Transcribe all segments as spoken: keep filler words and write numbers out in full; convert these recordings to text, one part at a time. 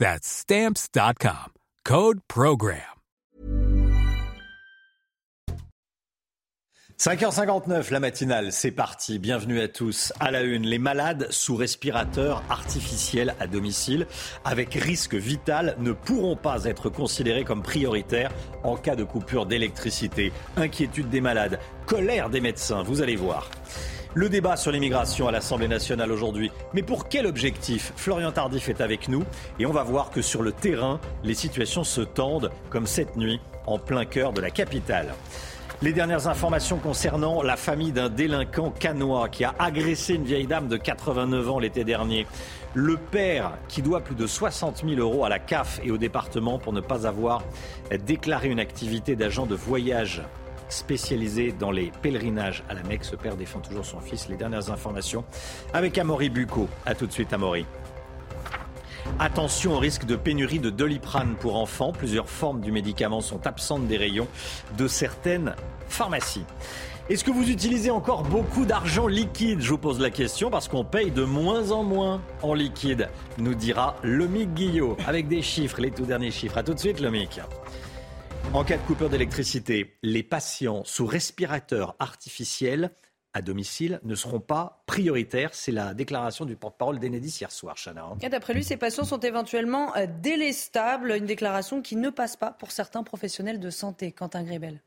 That's stamps dot com. Code Program. cinq heures cinquante-neuf, la matinale, c'est parti. Bienvenue à tous. À la une, les malades sous respirateur artificiel à domicile avec risque vital ne pourront pas être considérés comme prioritaires en cas de coupure d'électricité. Inquiétude des malades, colère des médecins, vous allez voir. Le débat sur l'immigration à l'Assemblée nationale aujourd'hui. Mais pour quel objectif ? Florian Tardif est avec nous et on va voir que sur le terrain, les situations se tendent comme cette nuit en plein cœur de la capitale. Les dernières informations concernant la famille d'un délinquant cannois qui a agressé une vieille dame de quatre-vingt-neuf ans l'été dernier. Le père qui doit plus de soixante mille euros à la C A F et au département pour ne pas avoir déclaré une activité d'agent de voyage. Spécialisé dans les pèlerinages à la Mecque, ce père défend toujours son fils. Les dernières informations avec Amaury Bucco. A tout de suite, Amaury. Attention au risque de pénurie de Doliprane pour enfants. Plusieurs formes du médicament sont absentes des rayons de certaines pharmacies. Est-ce que vous utilisez encore beaucoup d'argent liquide ? Je vous pose la question parce qu'on paye de moins en moins en liquide, nous dira Lomic Guillot avec des chiffres, les tout derniers chiffres. A tout de suite, Lomic. En cas de coupure d'électricité, les patients sous respirateur artificiel à domicile ne seront pas prioritaires. C'est la déclaration du porte-parole d'Enedis hier soir, Chana. D'après lui, ces patients sont éventuellement délestables. Une déclaration qui ne passe pas pour certains professionnels de santé. Quentin Grébel.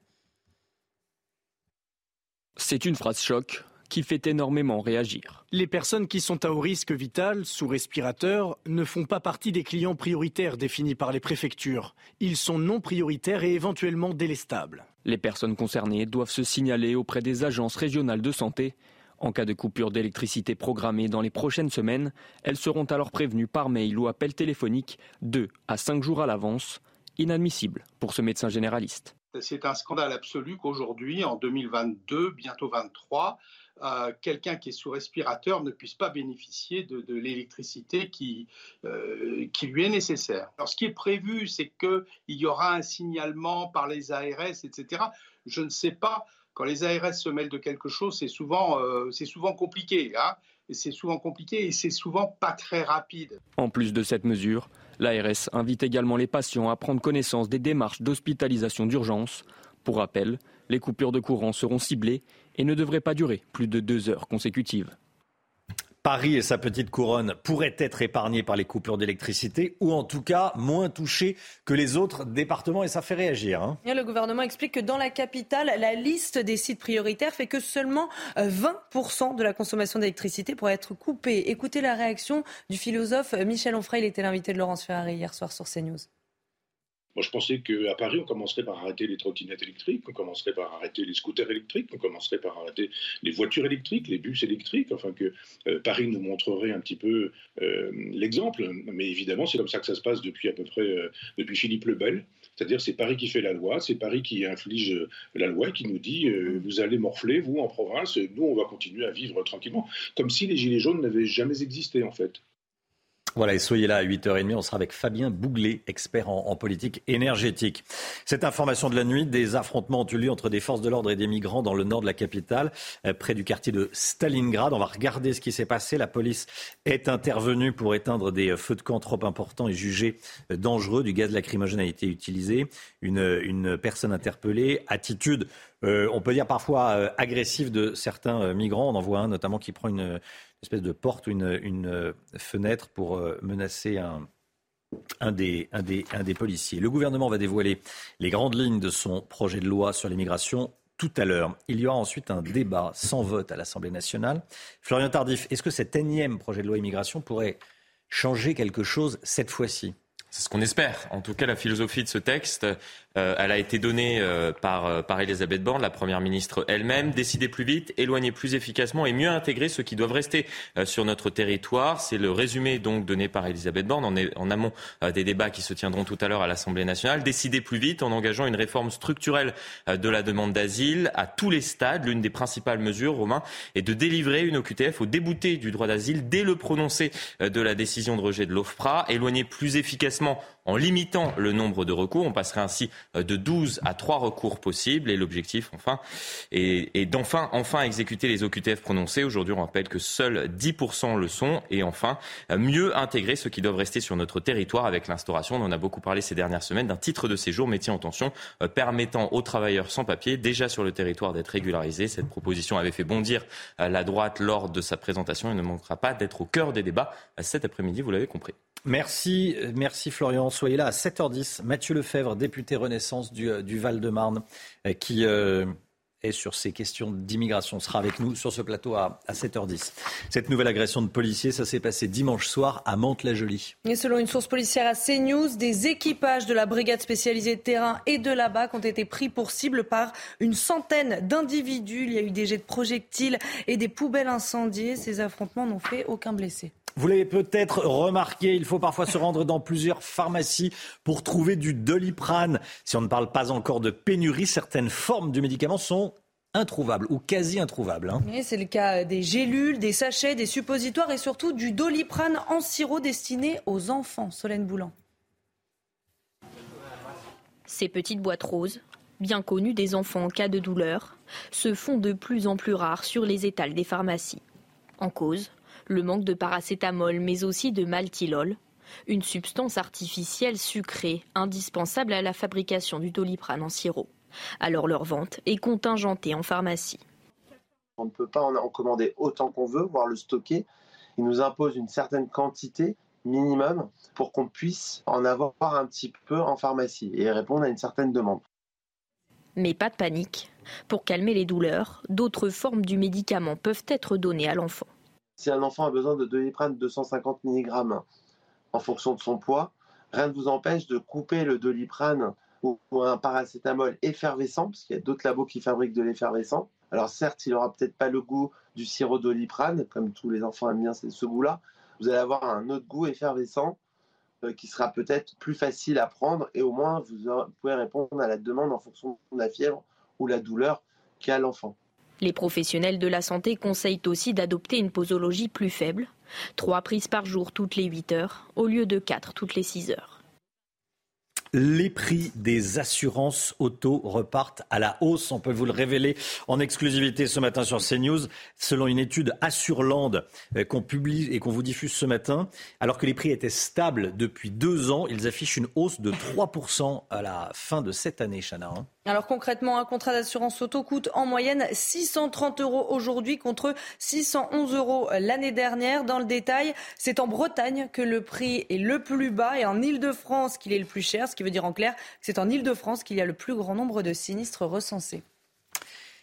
C'est une phrase choc qui fait énormément réagir. Les personnes qui sont à haut risque vital, sous respirateur, ne font pas partie des clients prioritaires définis par les préfectures. Ils sont non prioritaires et éventuellement délestables. Les personnes concernées doivent se signaler auprès des agences régionales de santé. En cas de coupure d'électricité programmée dans les prochaines semaines, elles seront alors prévenues par mail ou appel téléphonique deux à cinq jours à l'avance. Inadmissible pour ce médecin généraliste. C'est un scandale absolu qu'aujourd'hui, en deux mille vingt-deux, bientôt vingt-trois, Euh, quelqu'un qui est sous respirateur ne puisse pas bénéficier de, de l'électricité qui, euh, qui lui est nécessaire. Alors, ce qui est prévu, c'est qu'il y aura un signalement par les A R S, et cetera. Je ne sais pas, quand les A R S se mêlent de quelque chose, c'est souvent, euh, c'est souvent compliqué, hein, et c'est souvent compliqué et c'est souvent pas très rapide. En plus de cette mesure, l'A R S invite également les patients à prendre connaissance des démarches d'hospitalisation d'urgence. Pour rappel, les coupures de courant seront ciblées et ne devraient pas durer plus de deux heures consécutives. Paris et sa petite couronne pourraient être épargnés par les coupures d'électricité ou en tout cas moins touchés que les autres départements et ça fait réagir. Hein. Le gouvernement explique que dans la capitale, la liste des sites prioritaires fait que seulement vingt pour cent de la consommation d'électricité pourrait être coupée. Écoutez la réaction du philosophe Michel Onfray, il était l'invité de Laurence Ferrari hier soir sur CNews. Moi, je pensais qu'à Paris, on commencerait par arrêter les trottinettes électriques, on commencerait par arrêter les scooters électriques, on commencerait par arrêter les voitures électriques, les bus électriques, enfin que euh, Paris nous montrerait un petit peu euh, l'exemple. Mais évidemment, c'est comme ça que ça se passe depuis à peu près, euh, depuis Philippe le Bel. C'est-à-dire c'est Paris qui fait la loi, c'est Paris qui inflige la loi et qui nous dit euh, « vous allez morfler, vous, en province, nous, on va continuer à vivre tranquillement ». Comme si les gilets jaunes n'avaient jamais existé, en fait. Voilà, et soyez là à huit heures trente, on sera avec Fabien Bouglé, expert en, en politique énergétique. Cette information de la nuit, des affrontements ont eu lieu entre des forces de l'ordre et des migrants dans le nord de la capitale, euh, près du quartier de Stalingrad. On va regarder ce qui s'est passé. La police est intervenue pour éteindre des feux de camp trop importants et jugés dangereux. Du gaz lacrymogène a été utilisé. Une, une personne interpellée, attitude... Euh, on peut dire parfois euh, agressif de certains euh, migrants. On en voit un notamment qui prend une, une espèce de porte ou une, une euh, fenêtre pour euh, menacer un, Un des, un, des, un des policiers. Le gouvernement va dévoiler les grandes lignes de son projet de loi sur l'immigration tout à l'heure. Il y aura ensuite un débat sans vote à l'Assemblée nationale. Florian Tardif, est-ce que cet énième projet de loi immigration pourrait changer quelque chose cette fois-ci ? C'est ce qu'on espère. En tout cas, la philosophie de ce texte, euh, elle a été donnée euh, par, euh, par Elisabeth Borne, la Première ministre elle-même. Décider plus vite, éloigner plus efficacement et mieux intégrer ceux qui doivent rester euh, sur notre territoire. C'est le résumé donc donné par Elisabeth Borne en, en amont euh, des débats qui se tiendront tout à l'heure à l'Assemblée nationale. Décider plus vite en engageant une réforme structurelle euh, de la demande d'asile à tous les stades. L'une des principales mesures, Romain, est de délivrer une O Q T F aux déboutés du droit d'asile dès le prononcé euh, de la décision de rejet de l'OFPRA. Éloigner plus efficacement en limitant le nombre de recours. On passerait ainsi de douze à trois recours possibles. Et l'objectif, enfin, est, est d'enfin enfin exécuter les O Q T F prononcés. Aujourd'hui, on rappelle que seuls dix pour cent le sont. Et enfin, mieux intégrer ceux qui doivent rester sur notre territoire avec l'instauration, on en a beaucoup parlé ces dernières semaines, d'un titre de séjour métier en tension permettant aux travailleurs sans papier déjà sur le territoire d'être régularisés. Cette proposition avait fait bondir la droite lors de sa présentation et ne manquera pas d'être au cœur des débats cet après-midi, vous l'avez compris. Merci, merci Florian. Soyez là à sept heures dix. Mathieu Lefèvre, député Renaissance du, du Val-de-Marne, qui euh, est sur ces questions d'immigration, sera avec nous sur ce plateau à, à sept heures dix. Cette nouvelle agression de policiers, ça s'est passé dimanche soir à Mantes-la-Jolie. Et selon une source policière à CNews, des équipages de la brigade spécialisée de terrain et de la B A C ont été pris pour cible par une centaine d'individus. Il y a eu des jets de projectiles et des poubelles incendiées. Ces affrontements n'ont fait aucun blessé. Vous l'avez peut-être remarqué, il faut parfois se rendre dans plusieurs pharmacies pour trouver du Doliprane. Si on ne parle pas encore de pénurie, certaines formes du médicament sont introuvables ou quasi introuvables. Hein. Mais c'est le cas des gélules, des sachets, des suppositoires et surtout du Doliprane en sirop destiné aux enfants. Solène Boulan. Ces petites boîtes roses, bien connues des enfants en cas de douleur, se font de plus en plus rares sur les étals des pharmacies. En cause, le manque de paracétamol, mais aussi de maltilol, une substance artificielle sucrée, indispensable à la fabrication du Doliprane en sirop. Alors leur vente est contingentée en pharmacie. On ne peut pas en commander autant qu'on veut, voire le stocker. Ils nous imposent une certaine quantité minimum pour qu'on puisse en avoir un petit peu en pharmacie et répondre à une certaine demande. Mais pas de panique. Pour calmer les douleurs, d'autres formes du médicament peuvent être données à l'enfant. Si un enfant a besoin de Doliprane deux cent cinquante milligrammes en fonction de son poids, rien ne vous empêche de couper le Doliprane ou un paracétamol effervescent, parce qu'il y a d'autres labos qui fabriquent de l'effervescent. Alors certes, il n'aura peut-être pas le goût du sirop Doliprane, comme tous les enfants aiment bien ce goût-là. Vous allez avoir un autre goût effervescent qui sera peut-être plus facile à prendre et au moins vous pouvez répondre à la demande en fonction de la fièvre ou la douleur qu'a l'enfant. Les professionnels de la santé conseillent aussi d'adopter une posologie plus faible. Trois prises par jour toutes les huit heures, au lieu de quatre toutes les six heures. Les prix des assurances auto repartent à la hausse. On peut vous le révéler en exclusivité ce matin sur CNews. Selon une étude Assurland qu'on publie et qu'on vous diffuse ce matin, alors que les prix étaient stables depuis deux ans, ils affichent une hausse de trois pour cent à la fin de cette année, Chana. Alors concrètement, un contrat d'assurance auto coûte en moyenne six cent trente euros aujourd'hui contre six cent onze euros l'année dernière. Dans le détail, c'est en Bretagne que le prix est le plus bas et en Ile-de-France qu'il est le plus cher. Ce qui veut dire en clair que c'est en Ile-de-France qu'il y a le plus grand nombre de sinistres recensés.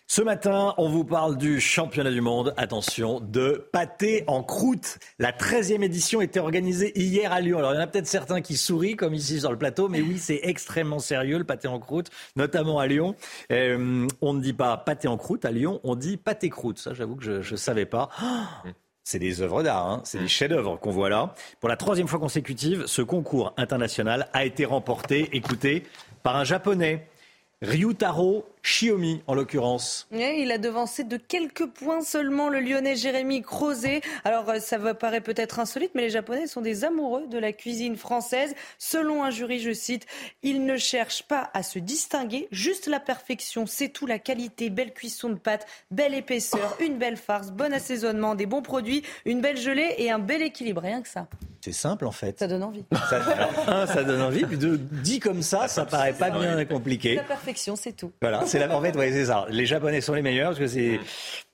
Ce matin, on vous parle du championnat du monde, attention, de pâté en croûte. La treizième édition était organisée hier à Lyon. Alors il y en a peut-être certains qui sourient, comme ici sur le plateau, mais oui, c'est extrêmement sérieux le pâté en croûte, notamment à Lyon. Euh, on ne dit pas pâté en croûte à Lyon, on dit pâté croûte. Ça, j'avoue que je ne savais pas. Oh, c'est des œuvres d'art, hein. C'est des chefs-d'œuvre qu'on voit là. Pour la troisième fois consécutive, ce concours international a été remporté, écoutez, par un Japonais. Ryutaro Shiomi, en l'occurrence. Et il a devancé de quelques points seulement le Lyonnais Jérémy Crozet. Alors, ça va paraître peut-être insolite, mais les Japonais sont des amoureux de la cuisine française. Selon un jury, je cite, « Ils ne cherchent pas à se distinguer, juste la perfection, c'est tout, la qualité, belle cuisson de pâte, belle épaisseur, une belle farce, bon assaisonnement, des bons produits, une belle gelée et un bel équilibre. » Rien que ça. C'est simple, en fait. Ça donne envie. Ça, un, ça donne envie, puis deux, dit comme ça, ça paraît pas bien compliqué. La perfection, c'est tout. Voilà, c'est la, en fait, ouais, c'est ça. Les Japonais sont les meilleurs, parce que c'est,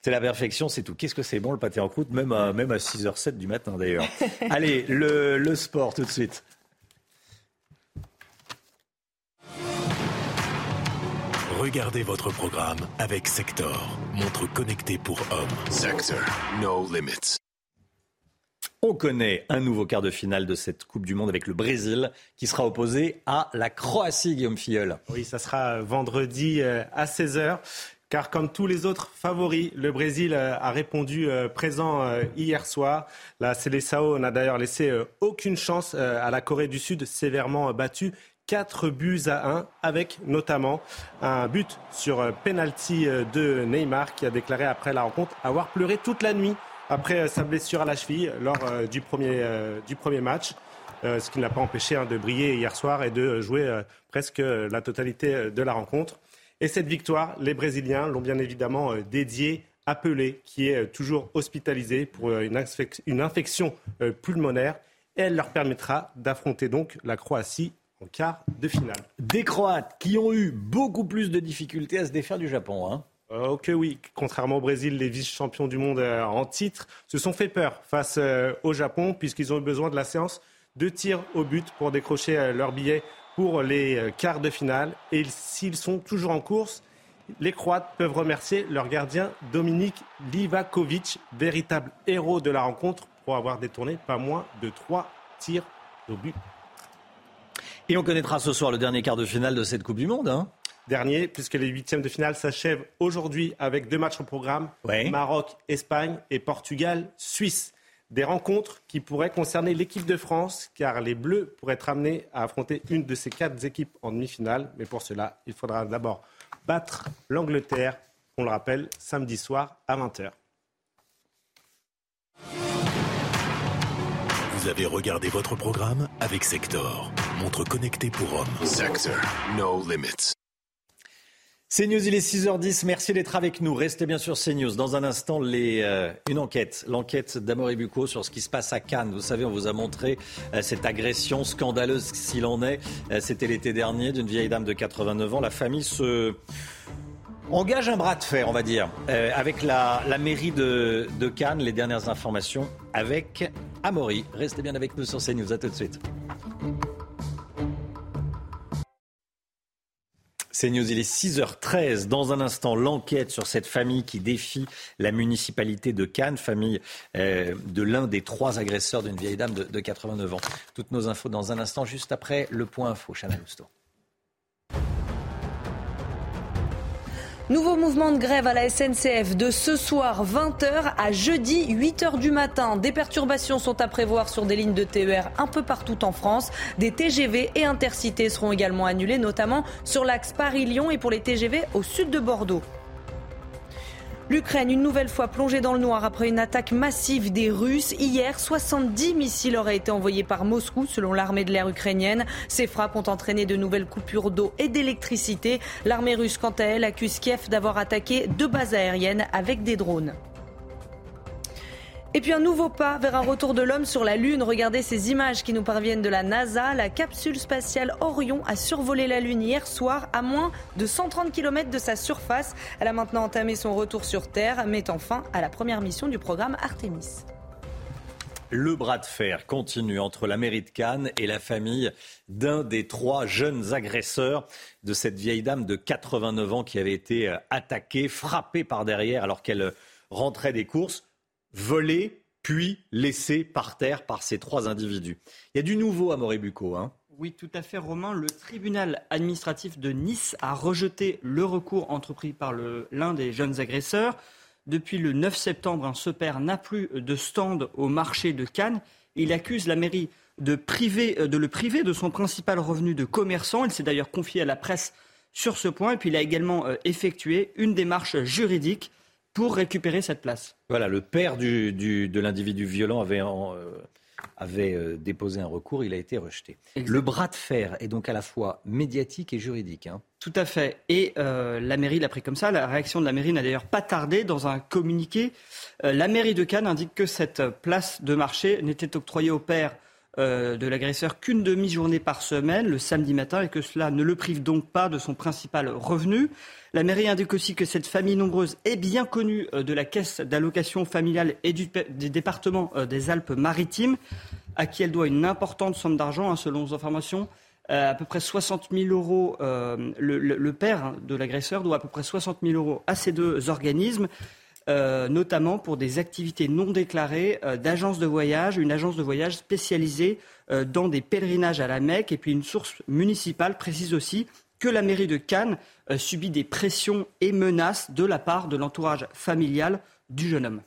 c'est la perfection, c'est tout. Qu'est-ce que c'est bon, le pâté en croûte, même à, même à six heures sept du matin, d'ailleurs. Allez, le, le sport, tout de suite. Regardez votre programme avec Sector, montre connectée pour hommes. Sector, no limits. On connaît un nouveau quart de finale de cette Coupe du Monde avec le Brésil qui sera opposé à la Croatie, Guillaume Filleul. Oui, ça sera vendredi à seize heures. Car comme tous les autres favoris, le Brésil a répondu présent hier soir. La Seleção n'a d'ailleurs laissé aucune chance à la Corée du Sud, sévèrement battue quatre buts à un, avec notamment un but sur penalty de Neymar qui a déclaré après la rencontre avoir pleuré toute la nuit après sa blessure à la cheville lors du premier, du premier match. Ce qui ne l'a pas empêché de briller hier soir et de jouer presque la totalité de la rencontre. Et cette victoire, les Brésiliens l'ont bien évidemment dédiée à Pelé, qui est toujours hospitalisé pour une infection pulmonaire. Et elle leur permettra d'affronter donc la Croatie en quart de finale. Des Croates qui ont eu beaucoup plus de difficultés à se défaire du Japon, hein. Ok, oui. Contrairement au Brésil, les vice-champions du monde en titre se sont fait peur face au Japon, puisqu'ils ont eu besoin de la séance de tir au but pour décrocher leur billet pour les quarts de finale. Et s'ils sont toujours en course, les Croates peuvent remercier leur gardien Dominik Livakovic, véritable héros de la rencontre, pour avoir détourné pas moins de trois tirs au but. Et on connaîtra ce soir le dernier quart de finale de cette Coupe du Monde, hein. Dernier, puisque les huitièmes de finale s'achèvent aujourd'hui avec deux matchs au programme, ouais. Maroc, Espagne et Portugal, Suisse. Des rencontres qui pourraient concerner l'équipe de France, car les Bleus pourraient être amenés à affronter une de ces quatre équipes en demi-finale. Mais pour cela, il faudra d'abord battre l'Angleterre, on le rappelle, samedi soir à vingt heures. Vous avez regardé votre programme avec Sector, montre connectée pour hommes. Sector, no limits. CNews, il est six heures dix, merci d'être avec nous. Restez bien sur CNews. Dans un instant, les, euh, une enquête, l'enquête d'Amaury Bucco sur ce qui se passe à Cannes. Vous savez, on vous a montré euh, cette agression scandaleuse, s'il en est. Euh, c'était l'été dernier, d'une vieille dame de quatre-vingt-neuf ans. La famille se engage un bras de fer, on va dire, euh, avec la, la mairie de, de Cannes. Les dernières informations avec Amaury. Restez bien avec nous sur CNews, à tout de suite. CNews, il est six heures treize. Dans un instant, l'enquête sur cette famille qui défie la municipalité de Cannes, famille euh, de l'un des trois agresseurs d'une vieille dame de, de quatre-vingt-neuf ans. Toutes nos infos dans un instant, juste après le point info. Chana Lousteau. Nouveau mouvement de grève à la S N C F de ce soir vingt heures à jeudi huit heures du matin. Des perturbations sont à prévoir sur des lignes de T E R un peu partout en France. Des T G V et intercités seront également annulés, notamment sur l'axe Paris-Lyon et pour les T G V au sud de Bordeaux. L'Ukraine, une nouvelle fois plongée dans le noir après une attaque massive des Russes. Hier, soixante-dix missiles auraient été envoyés par Moscou, selon l'armée de l'air ukrainienne. Ces frappes ont entraîné de nouvelles coupures d'eau et d'électricité. L'armée russe, quant à elle, accuse Kiev d'avoir attaqué deux bases aériennes avec des drones. Et puis un nouveau pas vers un retour de l'homme sur la Lune. Regardez ces images qui nous parviennent de la NASA. La capsule spatiale Orion a survolé la Lune hier soir à moins de cent trente kilomètres de sa surface. Elle a maintenant entamé son retour sur Terre, mettant fin à la première mission du programme Artemis. Le bras de fer continue entre la mairie de Cannes et la famille d'un des trois jeunes agresseurs de cette vieille dame de quatre-vingt-neuf ans qui avait été attaquée, frappée par derrière alors qu'elle rentrait des courses. Volé, puis laissé par terre par ces trois individus. Il y a du nouveau à Amaury Bucco, hein. Oui, tout à fait, Romain. Le tribunal administratif de Nice a rejeté le recours entrepris par le, l'un des jeunes agresseurs. Depuis le neuf septembre, hein, ce père n'a plus de stand au marché de Cannes. Il accuse la mairie de, priver, de le priver de son principal revenu de commerçant. Il s'est d'ailleurs confié à la presse sur ce point. Et puis il a également effectué une démarche juridique pour récupérer cette place. Voilà, le père du, du, de l'individu violent avait, en, euh, avait euh, déposé un recours, il a été rejeté. Exactement. Le bras de fer est donc à la fois médiatique et juridique, hein. Tout à fait. Et euh, la mairie l'a pris comme ça. La réaction de la mairie n'a d'ailleurs pas tardé. Dans un communiqué, euh, la mairie de Cannes indique que cette place de marché n'était octroyée au père euh, de l'agresseur qu'une demi-journée par semaine, le samedi matin, et que cela ne le prive donc pas de son principal revenu. La mairie indique aussi que cette famille nombreuse est bien connue de la caisse d'allocation familiale et du, du département des Alpes-Maritimes, à qui elle doit une importante somme d'argent, hein, selon nos informations, euh, à peu près soixante mille euros, euh, le, le, le père de l'agresseur doit à peu près soixante mille euros à ces deux organismes, euh, notamment pour des activités non déclarées euh, d'agences de voyage, une agence de voyage spécialisée euh, dans des pèlerinages à la Mecque. Et puis une source municipale précise aussi que la mairie de Cannes euh, subit des pressions et menaces de la part de l'entourage familial du jeune homme.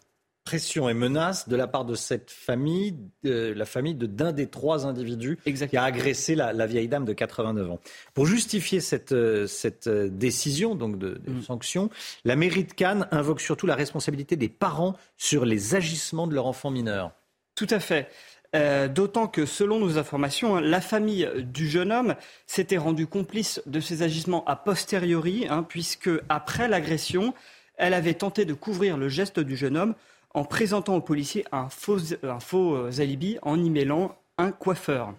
Pression et menace de la part de cette famille, euh, la famille de, d'un des trois individus Exactement. Qui a agressé la, la vieille dame de quatre-vingt-neuf ans. Pour justifier cette, euh, cette euh, décision donc de, de mmh. sanction, la mairie de Cannes invoque surtout la responsabilité des parents sur les agissements de leur enfant mineur. Tout à fait. Euh, d'autant que, selon nos informations, hein, la famille du jeune homme s'était rendue complice de ces agissements a posteriori, hein, puisque, après l'agression, elle avait tenté de couvrir le geste du jeune homme en présentant aux policiers un faux, un faux euh, alibi en y mêlant un coiffeur.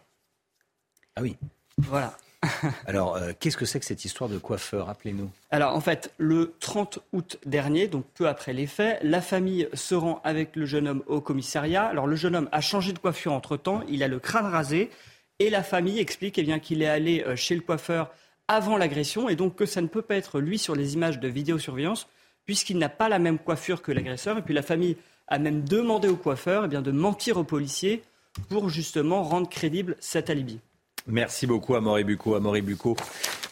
Ah oui. Voilà. Alors, euh, qu'est-ce que c'est que cette histoire de coiffeur ? Rappelez-nous. Alors, en fait, le trente août dernier, donc peu après les faits, la famille se rend avec le jeune homme au commissariat. Alors, le jeune homme a changé de coiffure entre-temps, il a le crâne rasé, et la famille explique eh bien, qu'il est allé chez le coiffeur avant l'agression, et donc que ça ne peut pas être lui sur les images de vidéosurveillance, puisqu'il n'a pas la même coiffure que l'agresseur. Et puis la famille a même demandé au coiffeur eh bien, de mentir aux policiers pour justement rendre crédible cet alibi. Merci beaucoup Amaury Bucco. Amaury Bucco,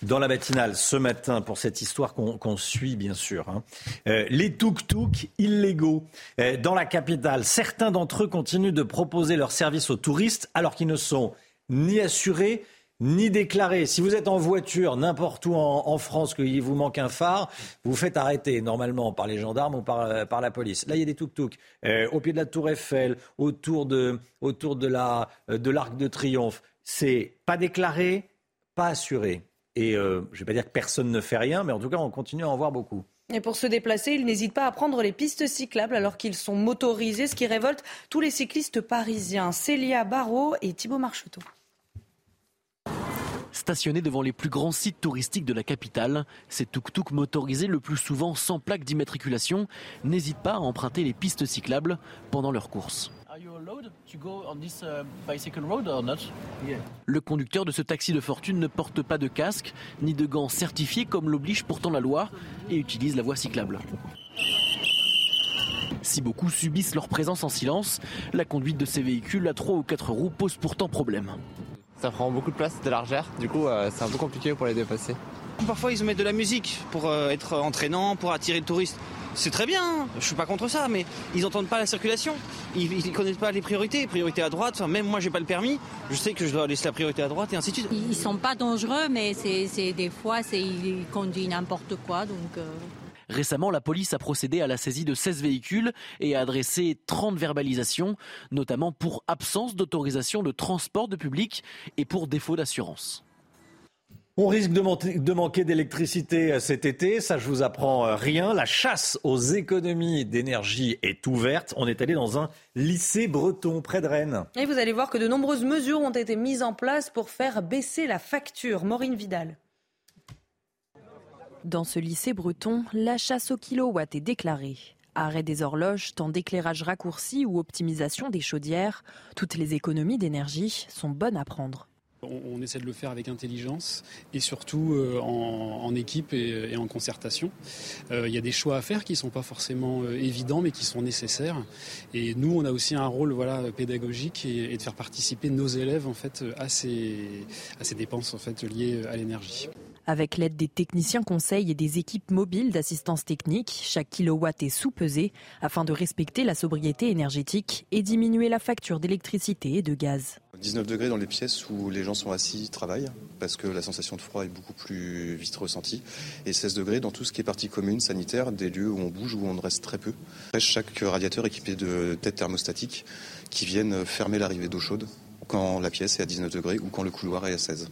dans la matinale ce matin, pour cette histoire qu'on, qu'on suit bien sûr. Hein. Euh, les tuk-tuk illégaux euh, dans la capitale. Certains d'entre eux continuent de proposer leurs services aux touristes alors qu'ils ne sont ni assurés ni déclaré. Si vous êtes en voiture, n'importe où en, en France, qu'il vous manque un phare, vous vous faites arrêter normalement par les gendarmes ou par, euh, par la police. Là, il y a des tuk-tuk euh, au pied de la Tour Eiffel, autour de, autour de, la, euh, de l'Arc de Triomphe. C'est pas déclaré, pas assuré. Et euh, je ne vais pas dire que personne ne fait rien, mais en tout cas, on continue à en voir beaucoup. Et pour se déplacer, ils n'hésitent pas à prendre les pistes cyclables alors qu'ils sont motorisés, ce qui révolte tous les cyclistes parisiens. Célia Barrault et Thibaut Marcheteau. Stationnés devant les plus grands sites touristiques de la capitale, ces tuk-tuk motorisés le plus souvent sans plaque d'immatriculation n'hésitent pas à emprunter les pistes cyclables pendant leur course. Le conducteur de ce taxi de fortune ne porte pas de casque ni de gants certifiés comme l'oblige pourtant la loi et utilise la voie cyclable. Si beaucoup subissent leur présence en silence, la conduite de ces véhicules à trois ou quatre roues pose pourtant problème. Ça prend beaucoup de place, de largeur, du coup euh, c'est un peu compliqué pour les dépasser. Parfois ils mettent de la musique pour euh, être entraînant, pour attirer le touriste. C'est très bien, hein, je suis pas contre ça, mais ils n'entendent pas la circulation, ils, ils connaissent pas les priorités, priorité à droite, enfin, même moi j'ai pas le permis, je sais que je dois laisser la priorité à droite et ainsi de suite. Ils sont pas dangereux, mais c'est, c'est des fois c'est, ils conduisent n'importe quoi, donc... Euh... Récemment, la police a procédé à la saisie de seize véhicules et a adressé trente verbalisations, notamment pour absence d'autorisation de transport de public et pour défaut d'assurance. On risque de, man- de manquer d'électricité cet été, ça je vous apprends rien. La chasse aux économies d'énergie est ouverte. On est allé dans un lycée breton près de Rennes. Et vous allez voir que de nombreuses mesures ont été mises en place pour faire baisser la facture. Maureen Vidal. Dans ce lycée breton, la chasse au kilowatt est déclarée. Arrêt des horloges, temps d'éclairage raccourci ou optimisation des chaudières, toutes les économies d'énergie sont bonnes à prendre. On, on essaie de le faire avec intelligence et surtout euh, en, en équipe et, et en concertation. Euh, il y a des choix à faire qui ne sont pas forcément euh, évidents mais qui sont nécessaires. Et nous, on a aussi un rôle voilà, pédagogique et, et de faire participer nos élèves en fait, à, ces, à ces dépenses en fait, liées à l'énergie. Avec l'aide des techniciens conseils et des équipes mobiles d'assistance technique, chaque kilowatt est sous-pesé afin de respecter la sobriété énergétique et diminuer la facture d'électricité et de gaz. dix-neuf degrés dans les pièces où les gens sont assis, travaillent, parce que la sensation de froid est beaucoup plus vite ressentie. Et seize degrés dans tout ce qui est partie commune, sanitaire, des lieux où on bouge, où on reste très peu. Après, chaque radiateur équipé de têtes thermostatiques qui viennent fermer l'arrivée d'eau chaude quand la pièce est à dix-neuf degrés ou quand le couloir est à seize.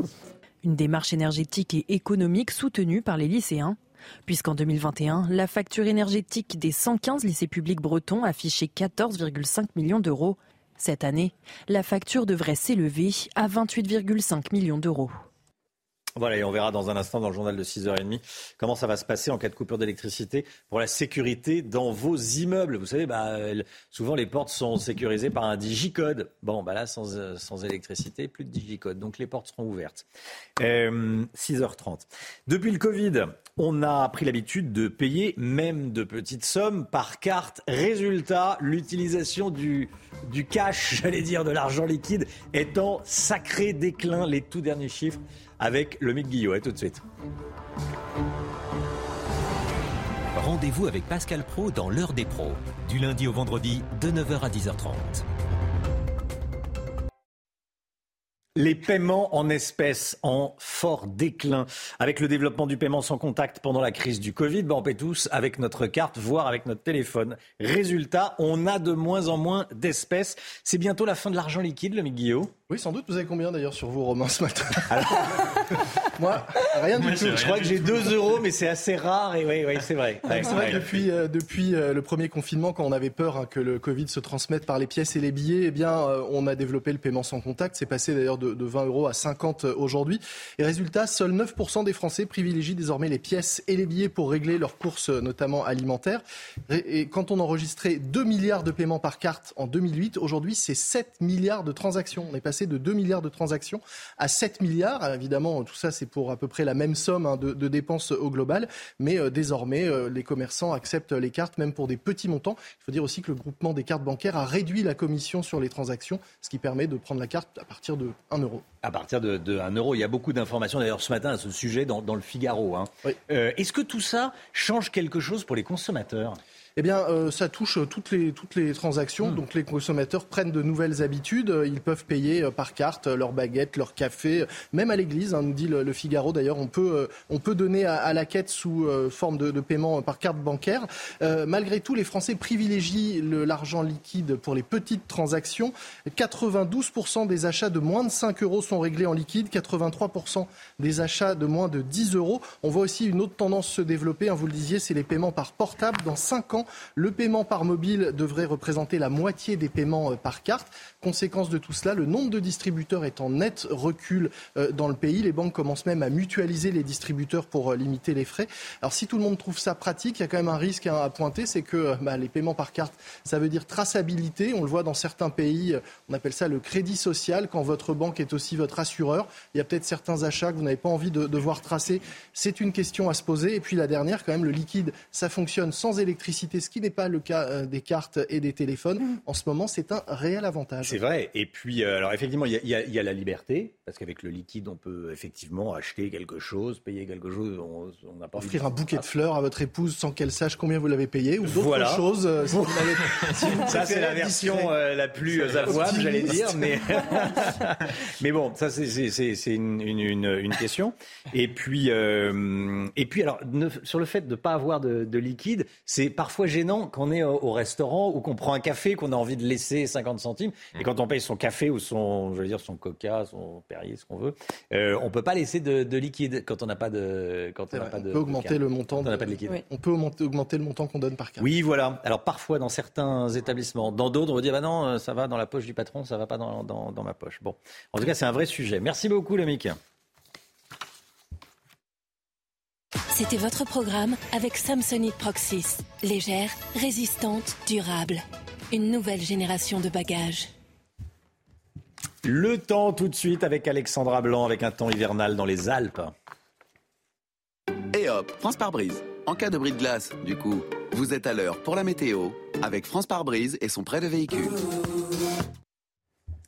Une démarche énergétique et économique soutenue par les lycéens, puisqu'en deux mille vingt et un, la facture énergétique des cent quinze lycées publics bretons affichait quatorze virgule cinq millions d'euros. Cette année, la facture devrait s'élever à vingt-huit virgule cinq millions d'euros. Voilà, et on verra dans un instant dans le journal de six heures trente comment ça va se passer en cas de coupure d'électricité pour la sécurité dans vos immeubles. Vous savez, bah, souvent les portes sont sécurisées par un digicode. Bon, bah là, sans, sans électricité, plus de digicode. Donc les portes seront ouvertes. Euh, six heures trente. Depuis le Covid, on a pris l'habitude de payer même de petites sommes par carte. Résultat, l'utilisation du, du cash, j'allais dire de l'argent liquide, est en sacré déclin. Les tout derniers chiffres avec Lomic Guillot. À tout de suite. Rendez-vous avec Pascal Praud dans l'heure des pros, du lundi au vendredi de neuf heures à dix heures trente. Les paiements en espèces en fort déclin. Avec le développement du paiement sans contact pendant la crise du Covid, ben on paie tous avec notre carte, voire avec notre téléphone. Résultat, on a de moins en moins d'espèces. C'est bientôt la fin de l'argent liquide, Lomic Guillot. Oui, sans doute. Vous avez combien d'ailleurs sur vous, Romain, ce matin? Alors, Moi, rien du Moi, tout. Je crois que j'ai deux euros, mais c'est assez rare. Et oui, oui, c'est vrai. Ouais, c'est vrai ouais. que depuis, euh, depuis euh, le premier confinement, quand on avait peur hein, que le Covid se transmette par les pièces et les billets, eh bien, euh, on a développé le paiement sans contact. C'est passé d'ailleurs de, de vingt euros à cinquante aujourd'hui. Et résultat, seuls neuf pour cent des Français privilégient désormais les pièces et les billets pour régler leurs courses, notamment alimentaires. Et quand on enregistrait deux milliards de paiements par carte en deux mille huit, aujourd'hui, c'est sept milliards de transactions. On est passé de deux milliards de transactions à sept milliards. Alors, évidemment, tout ça, c'est pour à peu près la même somme hein, de, de dépenses au global. Mais euh, désormais, euh, les commerçants acceptent les cartes, même pour des petits montants. Il faut dire aussi que le groupement des cartes bancaires a réduit la commission sur les transactions, ce qui permet de prendre la carte à partir de un euro. À partir de, de un euro. Il y a beaucoup d'informations d'ailleurs ce matin à ce sujet dans, dans le Figaro. Hein. Oui. Euh, est-ce que tout ça change quelque chose pour les consommateurs ? Eh bien, euh, ça touche toutes les, toutes les transactions. Mmh. Donc, les consommateurs prennent de nouvelles habitudes. Ils peuvent payer euh, par carte euh, leur baguette, leur café, même à l'église, hein, nous dit le, le Figaro. D'ailleurs, on peut, euh, on peut donner à, à la quête sous euh, forme de, de paiement par carte bancaire. Euh, malgré tout, les Français privilégient le, l'argent liquide pour les petites transactions. quatre-vingt-douze pour cent des achats de moins de cinq euros sont réglés en liquide. quatre-vingt-trois pour cent des achats de moins de dix euros. On voit aussi une autre tendance se développer. Hein, vous le disiez, c'est les paiements par portable. Dans cinq ans, le paiement par mobile devrait représenter la moitié des paiements par carte. Conséquence de tout cela, le nombre de distributeurs est en net recul dans le pays. Les banques commencent même à mutualiser les distributeurs pour limiter les frais. Alors si tout le monde trouve ça pratique, il y a quand même un risque à pointer, c'est que bah, les paiements par carte, ça veut dire traçabilité. On le voit dans certains pays, on appelle ça le crédit social, quand votre banque est aussi votre assureur. Il y a peut-être certains achats que vous n'avez pas envie de, de voir tracés. C'est une question à se poser. Et puis la dernière, quand même, le liquide, ça fonctionne sans électricité, ce qui n'est pas le cas des cartes et des téléphones. En ce moment, c'est un réel avantage. C'est vrai. Et puis, alors effectivement, il y, y, y a la liberté, parce qu'avec le liquide, on peut effectivement acheter quelque chose, payer quelque chose. On n'a pas offrir un bouquet de fleurs à votre épouse sans qu'elle sache combien vous l'avez payé, ou d'autres voilà. choses. Si vous avez, si vous ça, c'est la version euh, la plus avouable, j'allais dire. Mais, mais bon, ça, c'est, c'est, c'est une, une, une, une question. Et puis, euh, et puis alors, ne, sur le fait de ne pas avoir de, de liquide, c'est parfois gênant quand on est au restaurant ou qu'on prend un café, qu'on a envie de laisser cinquante centimes. Et quand on paye son café ou son, je veux dire, son coca, son Perrier, ce qu'on veut, euh, on ne peut pas laisser de, de liquide quand on n'a pas de quand on n'a pas de, on peut augmenter le montant. On n'a pas de liquide. Oui. On peut augmenter le montant qu'on donne par carte. Oui, voilà. Alors parfois, dans certains établissements. Dans d'autres, on va dire, bah non, ça va dans la poche du patron, ça ne va pas dans, dans, dans ma poche. Bon. En tout cas, c'est un vrai sujet. Merci beaucoup, Lomic. C'était votre programme avec Samsonite Proxys. Légère, résistante, durable. Une nouvelle génération de bagages. Le temps tout de suite avec Alexandra Blanc, avec un temps hivernal dans les Alpes. Et hop, France par brise. En cas de bris de glace, du coup, vous êtes à l'heure pour la météo avec France par brise et son prêt de véhicule.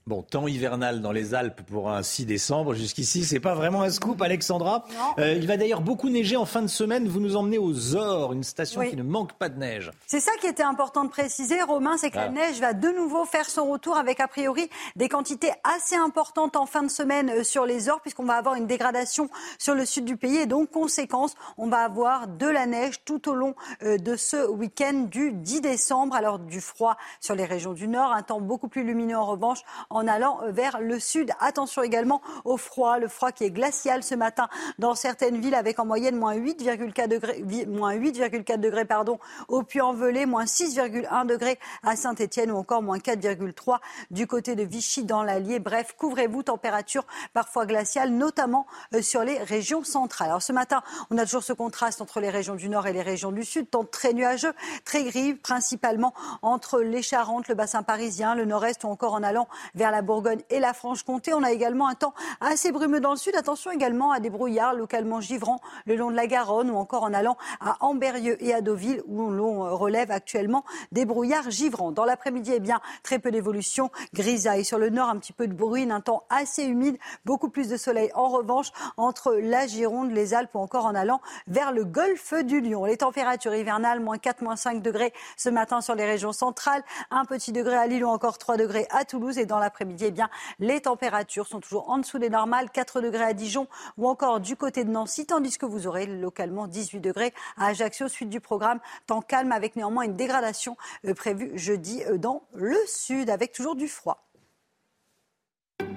Bon, temps hivernal dans les Alpes pour un six décembre. Jusqu'ici, c'est pas vraiment un scoop, Alexandra. Euh, il va d'ailleurs beaucoup neiger en fin de semaine. Vous nous emmenez aux Ors, une station oui. qui ne manque pas de neige. C'est ça qui était important de préciser, Romain, c'est que ah. la neige va de nouveau faire son retour avec, a priori, des quantités assez importantes en fin de semaine sur les Ors, puisqu'on va avoir une dégradation sur le sud du pays. Et donc, conséquence, on va avoir de la neige tout au long de ce week-end du dix décembre. Alors, du froid sur les régions du nord, un temps beaucoup plus lumineux en revanche en allant vers le sud. Attention également au froid, le froid qui est glacial ce matin dans certaines villes avec en moyenne moins huit virgule quatre degrés, moins huit virgule quatre degrés pardon, au Puy-en-Velay, moins six virgule un degrés à Saint-Étienne ou encore moins quatre virgule trois du côté de Vichy dans l'Allier. Bref, couvrez-vous, température parfois glaciale, notamment sur les régions centrales. Alors ce matin, on a toujours ce contraste entre les régions du nord et les régions du sud, temps très nuageux, très gris, principalement entre les Charentes, le bassin parisien, le nord-est ou encore en allant vers la Bourgogne et la Franche-Comté. On a également un temps assez brumeux dans le sud. Attention également à des brouillards localement givrants le long de la Garonne ou encore en allant à Ambérieu et à Deauville où l'on relève actuellement des brouillards givrants. Dans l'après-midi, eh bien, très peu d'évolution, grisaille. Sur le nord, un petit peu de bruine, un temps assez humide, beaucoup plus de soleil. En revanche, entre la Gironde, les Alpes ou encore en allant vers le golfe du Lion. Les températures hivernales, moins quatre, moins cinq degrés ce matin sur les régions centrales, un petit degré à Lille ou encore trois degrés à Toulouse. Et dans l'après-midi, eh bien, les températures sont toujours en dessous des normales, quatre degrés à Dijon ou encore du côté de Nancy, tandis que vous aurez localement dix-huit degrés à Ajaccio. Suite du programme, temps calme avec néanmoins une dégradation prévue jeudi dans le sud avec toujours du froid.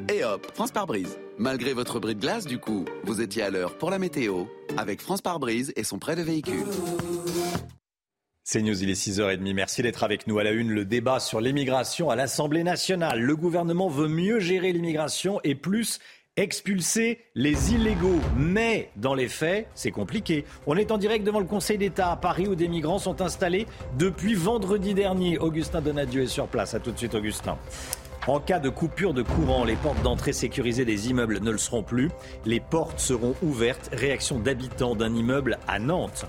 Et hop, France par brise. Malgré votre bris de glace, du coup, vous étiez à l'heure pour la météo avec France par brise et son prêt de véhicule. CNews, il est six heures trente. Merci d'être avec nous. À la une, le débat sur l'immigration à l'Assemblée nationale. Le gouvernement veut mieux gérer l'immigration et plus expulser les illégaux. Mais dans les faits, c'est compliqué. On est en direct devant le Conseil d'État à Paris où des migrants sont installés depuis vendredi dernier. Augustin Donadieu est sur place. À tout de suite, Augustin. En cas de coupure de courant, les portes d'entrée sécurisées des immeubles ne le seront plus. Les portes seront ouvertes. Réaction d'habitants d'un immeuble à Nantes.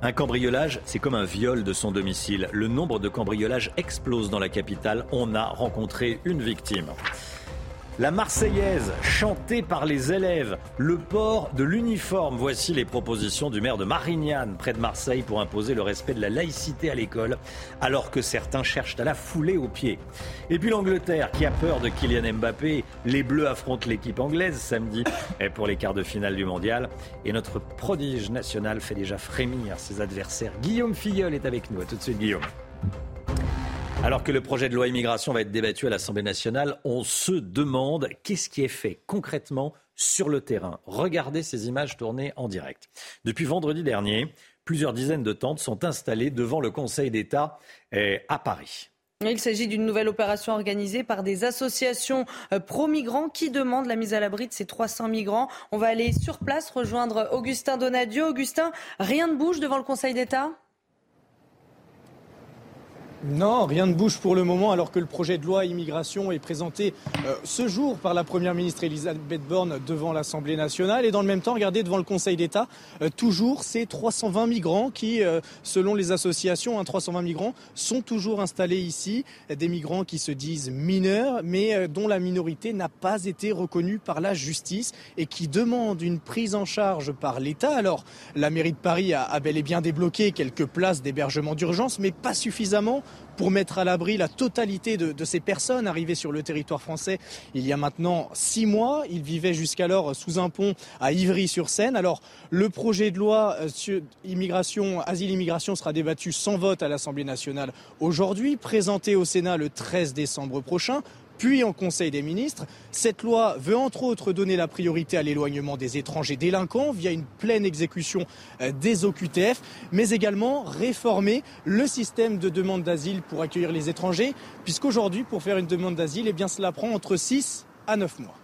Un cambriolage, c'est comme un viol de son domicile. Le nombre de cambriolages explose dans la capitale. On a rencontré une victime. La Marseillaise, chantée par les élèves, le port de l'uniforme. Voici les propositions du maire de Marignane, près de Marseille, pour imposer le respect de la laïcité à l'école, alors que certains cherchent à la fouler aux pieds. Et puis l'Angleterre, qui a peur de Kylian Mbappé. Les Bleus affrontent l'équipe anglaise samedi pour les quarts de finale du mondial. Et notre prodige national fait déjà frémir ses adversaires. Guillaume Filleul est avec nous. À tout de suite, Guillaume. Alors que le projet de loi immigration va être débattu à l'Assemblée nationale, on se demande qu'est-ce qui est fait concrètement sur le terrain. Regardez ces images tournées en direct. Depuis vendredi dernier, plusieurs dizaines de tentes sont installées devant le Conseil d'État à Paris. Il s'agit d'une nouvelle opération organisée par des associations pro-migrants qui demandent la mise à l'abri de ces trois cents migrants. On va aller sur place rejoindre Augustin Donadieu. Augustin, rien ne bouge devant le Conseil d'État ? Non, rien ne bouge pour le moment alors que le projet de loi immigration est présenté euh, ce jour par la Première ministre Elisabeth Borne devant l'Assemblée nationale. Et dans le même temps, regardez, devant le Conseil d'État, euh, toujours ces trois cent vingt migrants qui, euh, selon les associations, hein, trois cent vingt migrants sont toujours installés ici. Des migrants qui se disent mineurs mais euh, dont la minorité n'a pas été reconnue par la justice et qui demandent une prise en charge par l'État. Alors, la mairie de Paris a, a bel et bien débloqué quelques places d'hébergement d'urgence mais pas suffisamment pour mettre à l'abri la totalité de, de ces personnes arrivées sur le territoire français il y a maintenant six mois. Ils vivaient jusqu'alors sous un pont à Ivry-sur-Seine. Alors le projet de loi sur immigration, asile-immigration sera débattu sans vote à l'Assemblée nationale aujourd'hui, présenté au Sénat le treize décembre prochain. Puis en Conseil des ministres, cette loi veut entre autres donner la priorité à l'éloignement des étrangers délinquants via une pleine exécution des O Q T F, mais également réformer le système de demande d'asile pour accueillir les étrangers, puisqu'aujourd'hui, pour faire une demande d'asile, eh bien, cela prend entre six à neuf mois.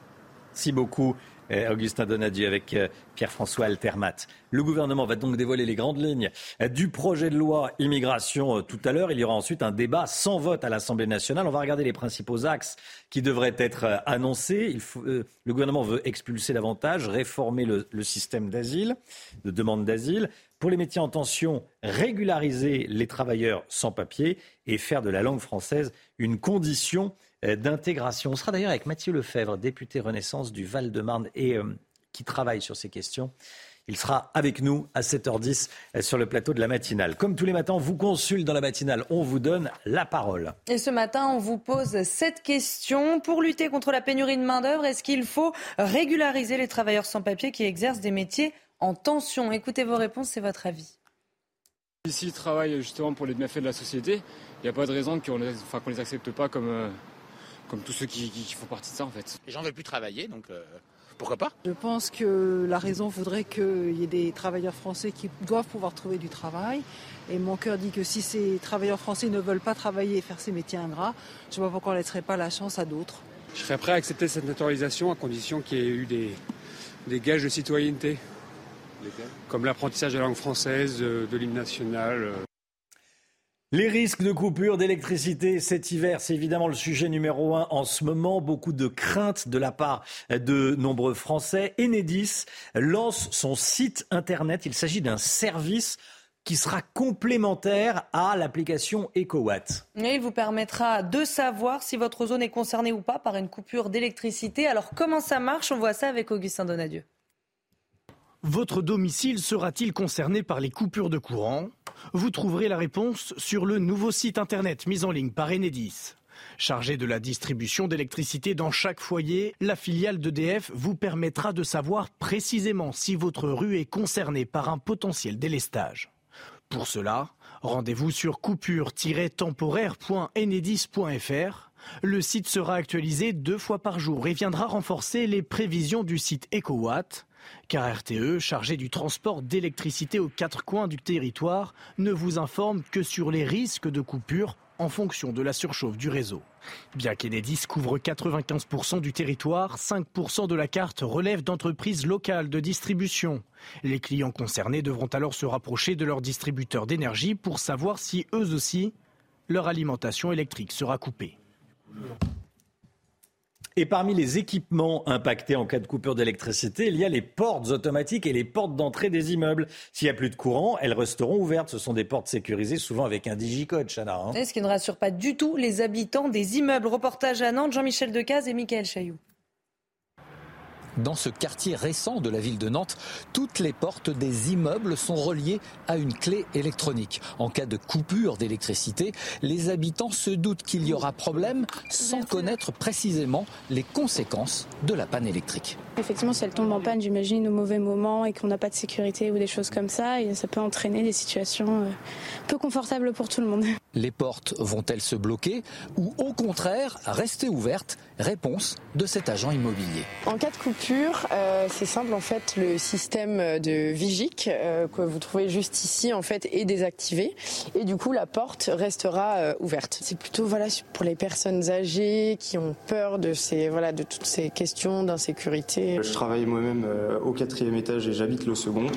Merci beaucoup, Augustin Donadieu, avec Pierre-François Altermat. Le gouvernement va donc dévoiler les grandes lignes du projet de loi immigration tout à l'heure. Il y aura ensuite un débat sans vote à l'Assemblée nationale. On va regarder les principaux axes qui devraient être annoncés. Il faut, euh, le gouvernement veut expulser davantage, réformer le, le système d'asile, de demande d'asile. Pour les métiers en tension, régulariser les travailleurs sans papier et faire de la langue française une condition d'intégration. On sera d'ailleurs avec Mathieu Lefèvre, député Renaissance du Val-de-Marne et euh, qui travaille sur ces questions. Il sera avec nous à sept heures dix sur le plateau de la matinale. Comme tous les matins, on vous consulte dans la matinale. On vous donne la parole. Et ce matin, on vous pose cette question. Pour lutter contre la pénurie de main-d'œuvre, est-ce qu'il faut régulariser les travailleurs sans papier qui exercent des métiers en tension ? Écoutez vos réponses, c'est votre avis. Ici, ils travaillent justement pour les méfaits de la société. Il n'y a pas de raison qu'on les, enfin, qu'on les accepte pas comme, euh, comme tous ceux qui, qui, qui font partie de ça, en fait. Les gens ne veulent plus travailler, donc euh, pourquoi pas ? Je pense que la raison voudrait qu'il y ait des travailleurs français qui doivent pouvoir trouver du travail. Et mon cœur dit que si ces travailleurs français ne veulent pas travailler et faire ces métiers ingrats, je ne vois pas pourquoi on ne laisserait pas la chance à d'autres. Je serais prêt à accepter cette naturalisation à condition qu'il y ait eu des, des gages de citoyenneté. Comme l'apprentissage de la langue française, de l'hymne national. Les risques de coupure d'électricité cet hiver, c'est évidemment le sujet numéro un en ce moment. Beaucoup de craintes de la part de nombreux Français. Enedis lance son site internet. Il s'agit d'un service qui sera complémentaire à l'application EcoWatt. Et il vous permettra de savoir si votre zone est concernée ou pas par une coupure d'électricité. Alors comment ça marche ? On voit ça avec Augustin Donadieu. Votre domicile sera-t-il concerné par les coupures de courant ? Vous trouverez la réponse sur le nouveau site internet mis en ligne par Enedis. Chargée de la distribution d'électricité dans chaque foyer, la filiale d'E D F vous permettra de savoir précisément si votre rue est concernée par un potentiel délestage. Pour cela, rendez-vous sur coupure tiret temporaire point enedis point f r. Le site sera actualisé deux fois par jour et viendra renforcer les prévisions du site EcoWatt. Car R T E, chargé du transport d'électricité aux quatre coins du territoire, ne vous informe que sur les risques de coupure en fonction de la surchauffe du réseau. Bien qu'Enedis couvre quatre-vingt-quinze pour cent du territoire, cinq pour cent de la carte relève d'entreprises locales de distribution. Les clients concernés devront alors se rapprocher de leur distributeur d'énergie pour savoir si eux aussi, leur alimentation électrique sera coupée. Et parmi les équipements impactés en cas de coupure d'électricité, il y a les portes automatiques et les portes d'entrée des immeubles. S'il n'y a plus de courant, elles resteront ouvertes. Ce sont des portes sécurisées, souvent avec un digicode, Chana. Hein. Et ce qui ne rassure pas du tout les habitants des immeubles. Reportage à Nantes, Jean-Michel Decaze et Michael Chailloux. Dans ce quartier récent de la ville de Nantes, toutes les portes des immeubles sont reliées à une clé électronique. En cas de coupure d'électricité, les habitants se doutent qu'il y aura problème sans connaître précisément les conséquences de la panne électrique. Effectivement, si elle tombe en panne, j'imagine, au mauvais moment et qu'on n'a pas de sécurité ou des choses comme ça, et ça peut entraîner des situations peu confortables pour tout le monde. Les portes vont-elles se bloquer ou au contraire rester ouvertes ? Réponse de cet agent immobilier. En cas de coupure, Euh, c'est simple, en fait, le système de vigic euh, que vous trouvez juste ici en fait est désactivé et du coup la porte restera euh, ouverte. C'est plutôt voilà pour les personnes âgées qui ont peur de ces voilà de toutes ces questions d'insécurité. Je travaille moi-même euh, au quatrième étage et j'habite le second,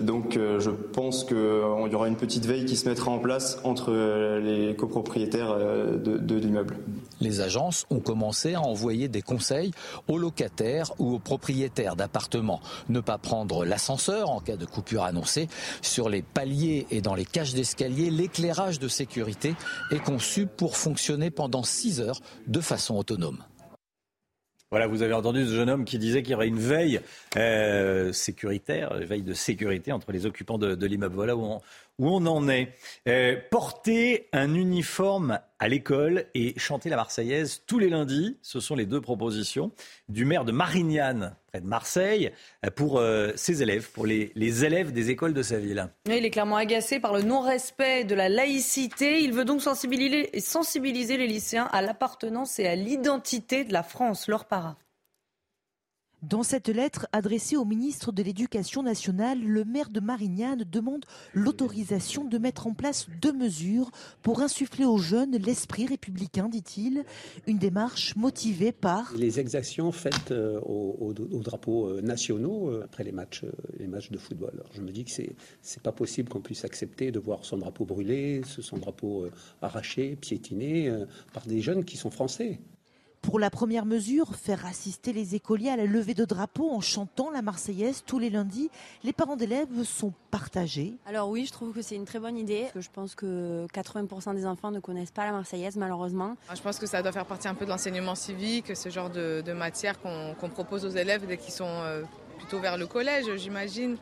donc euh, je pense que euh, il y aura une petite veille qui se mettra en place entre euh, les copropriétaires euh, de, de l'immeuble. Les agences ont commencé à envoyer des conseils aux locataires ou aux propriétaires d'appartements. Ne pas prendre l'ascenseur en cas de coupure annoncée. Sur les paliers et dans les cages d'escalier, l'éclairage de sécurité est conçu pour fonctionner pendant six heures de façon autonome. Voilà, vous avez entendu ce jeune homme qui disait qu'il y aurait une veille euh, sécuritaire, veille de sécurité entre les occupants de, de l'immeuble. Voilà où on, où on en est. Euh, porter un uniforme à l'école et chanter la Marseillaise tous les lundis, ce sont les deux propositions du maire de Marignane, près de Marseille, pour euh, ses élèves, pour les, les élèves des écoles de sa ville. Il est clairement agacé par le non-respect de la laïcité. Il veut donc sensibiliser, sensibiliser les lycéens à l'appartenance et à l'identité de la France, leur para. Dans cette lettre adressée au ministre de l'Éducation nationale, le maire de Marignane demande l'autorisation de mettre en place deux mesures pour insuffler aux jeunes l'esprit républicain, dit-il. Une démarche motivée par les exactions faites aux, aux, aux drapeaux nationaux après les matchs, les matchs de football. Alors je me dis que c'est, c'est pas possible qu'on puisse accepter de voir son drapeau brûlé, son drapeau arraché, piétiné par des jeunes qui sont français. Pour la première mesure, faire assister les écoliers à la levée de drapeau en chantant la Marseillaise tous les lundis, les parents d'élèves sont partagés. Alors oui, je trouve que c'est une très bonne idée. Parce que je pense que quatre-vingts pour cent des enfants ne connaissent pas la Marseillaise, malheureusement. Je pense que ça doit faire partie un peu de l'enseignement civique, ce genre de, de matière qu'on, qu'on propose aux élèves dès qu'ils sont plutôt vers le collège, j'imagine.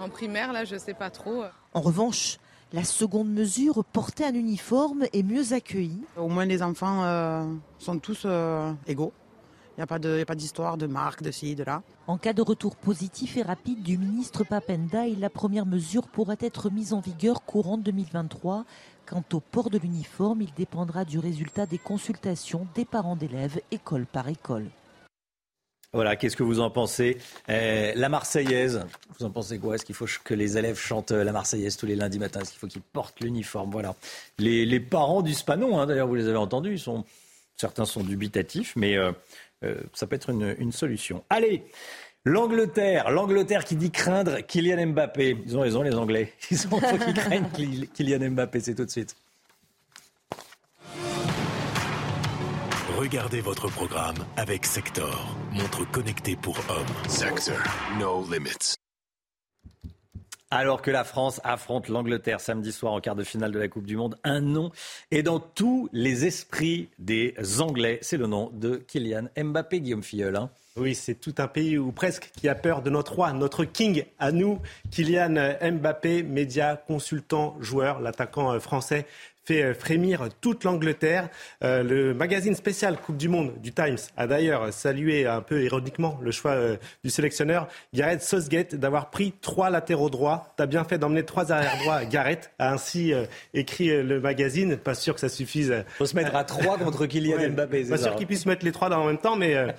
En primaire, là, je ne sais pas trop. En revanche, la seconde mesure, porter un uniforme est mieux accueillie. Au moins les enfants euh, sont tous euh, égaux Il n'y a pas d'histoire de, de marque, de ci, de là. En cas de retour positif et rapide du ministre Papendiaï, la première mesure pourrait être mise en vigueur courant deux mille vingt-trois. Quant au port de l'uniforme, il dépendra du résultat des consultations des parents d'élèves, école par école. Voilà, qu'est-ce que vous en pensez ? euh, La Marseillaise, vous en pensez quoi ? Est-ce qu'il faut que les élèves chantent la Marseillaise tous les lundis matins ? Est-ce qu'il faut qu'ils portent l'uniforme ? Voilà. Les, les parents du Spanon, hein, d'ailleurs, vous les avez entendus, ils sont, certains sont dubitatifs, mais euh, euh, ça peut être une, une solution. Allez, l'Angleterre, l'Angleterre qui dit craindre Kylian Mbappé. Ils ont raison, les Anglais. Ils ont qui craignent Kylian Mbappé, c'est tout de suite. Regardez votre programme avec Sector, montre connectée pour hommes. Sector, no limits. Alors que la France affronte l'Angleterre samedi soir en quart de finale de la Coupe du Monde, un nom est dans tous les esprits des Anglais. C'est le nom de Kylian Mbappé, Guillaume Filleul. Hein. Oui, c'est tout un pays ou presque qui a peur de notre roi, notre king à nous. Kylian Mbappé, média, consultant, joueur, l'attaquant français fait frémir toute l'Angleterre. Euh, le magazine spécial Coupe du Monde du Times a d'ailleurs salué un peu ironiquement le choix euh, du sélectionneur Gareth Southgate d'avoir pris trois latéraux droits. T'as bien fait d'emmener trois arrières droits, Gareth, a ainsi euh, écrit euh, le magazine. Pas sûr que ça suffise. Faut se mettre à trois contre Kylian ouais, Mbappé. Pas sûr qu'il puisse mettre les trois en même temps, mais euh,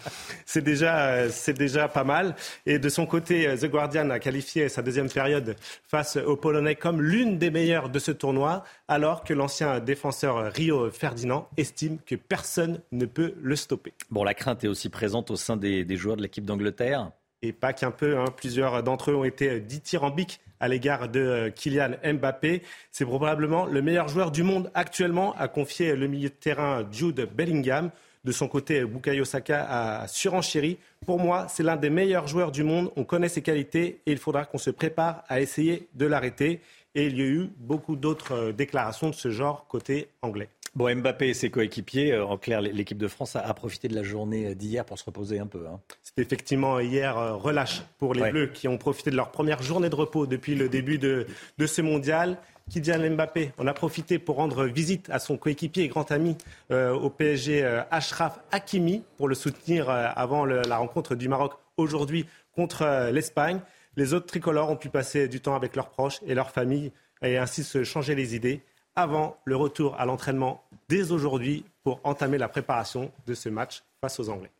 c'est déjà euh, c'est déjà pas mal. Et de son côté, The Guardian a qualifié sa deuxième période face aux Polonais comme l'une des meilleures de ce tournoi, alors que l'ancien L'ancien défenseur Rio Ferdinand estime que personne ne peut le stopper. Bon, la crainte est aussi présente au sein des, des joueurs de l'équipe d'Angleterre. Et pas qu'un peu, hein. Plusieurs d'entre eux ont été dithyrambiques à l'égard de Kylian Mbappé. C'est probablement le meilleur joueur du monde actuellement, a confié le milieu de terrain Jude Bellingham. De son côté, Bukayo Saka a surenchéri. Pour moi, c'est l'un des meilleurs joueurs du monde. On connaît ses qualités et il faudra qu'on se prépare à essayer de l'arrêter. Et il y a eu beaucoup d'autres déclarations de ce genre côté anglais. Bon, Mbappé et ses coéquipiers, en clair, l'équipe de France a profité de la journée d'hier pour se reposer un peu. Hein. C'était effectivement hier relâche pour les ouais. Bleus qui ont profité de leur première journée de repos depuis le début de, de ce mondial. Kylian Mbappé en a profité pour rendre visite à son coéquipier et grand ami euh, au P S G, euh, Achraf Hakimi, pour le soutenir euh, avant le, la rencontre du Maroc aujourd'hui contre euh, l'Espagne. Les autres tricolores ont pu passer du temps avec leurs proches et leurs familles et ainsi se changer les idées avant le retour à l'entraînement dès aujourd'hui pour entamer la préparation de ce match face aux Anglais.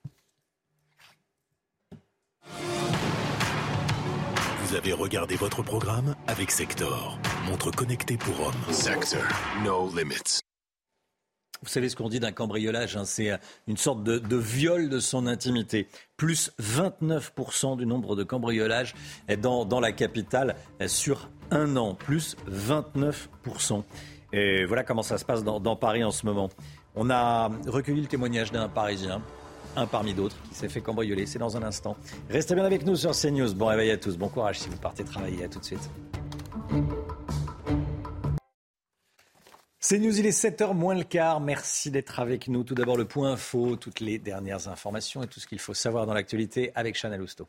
Vous avez regardé votre programme avec Sector, montre connectée pour hommes. Sector, no limits. Vous savez ce qu'on dit d'un cambriolage, hein, c'est une sorte de, de viol de son intimité. Plus vingt-neuf pour cent du nombre de cambriolages dans, dans la capitale sur un an. Plus vingt-neuf pour cent. Et voilà comment ça se passe dans, dans Paris en ce moment. On a recueilli le témoignage d'un Parisien, un parmi d'autres, qui s'est fait cambrioler. C'est dans un instant. Restez bien avec nous sur CNews. Bon réveil à tous. Bon courage si vous partez travailler. À tout de suite. C'est News, il est sept heures moins le quart. Merci d'être avec nous. Tout d'abord, le point info, toutes les dernières informations et tout ce qu'il faut savoir dans l'actualité avec Chanel Housteau.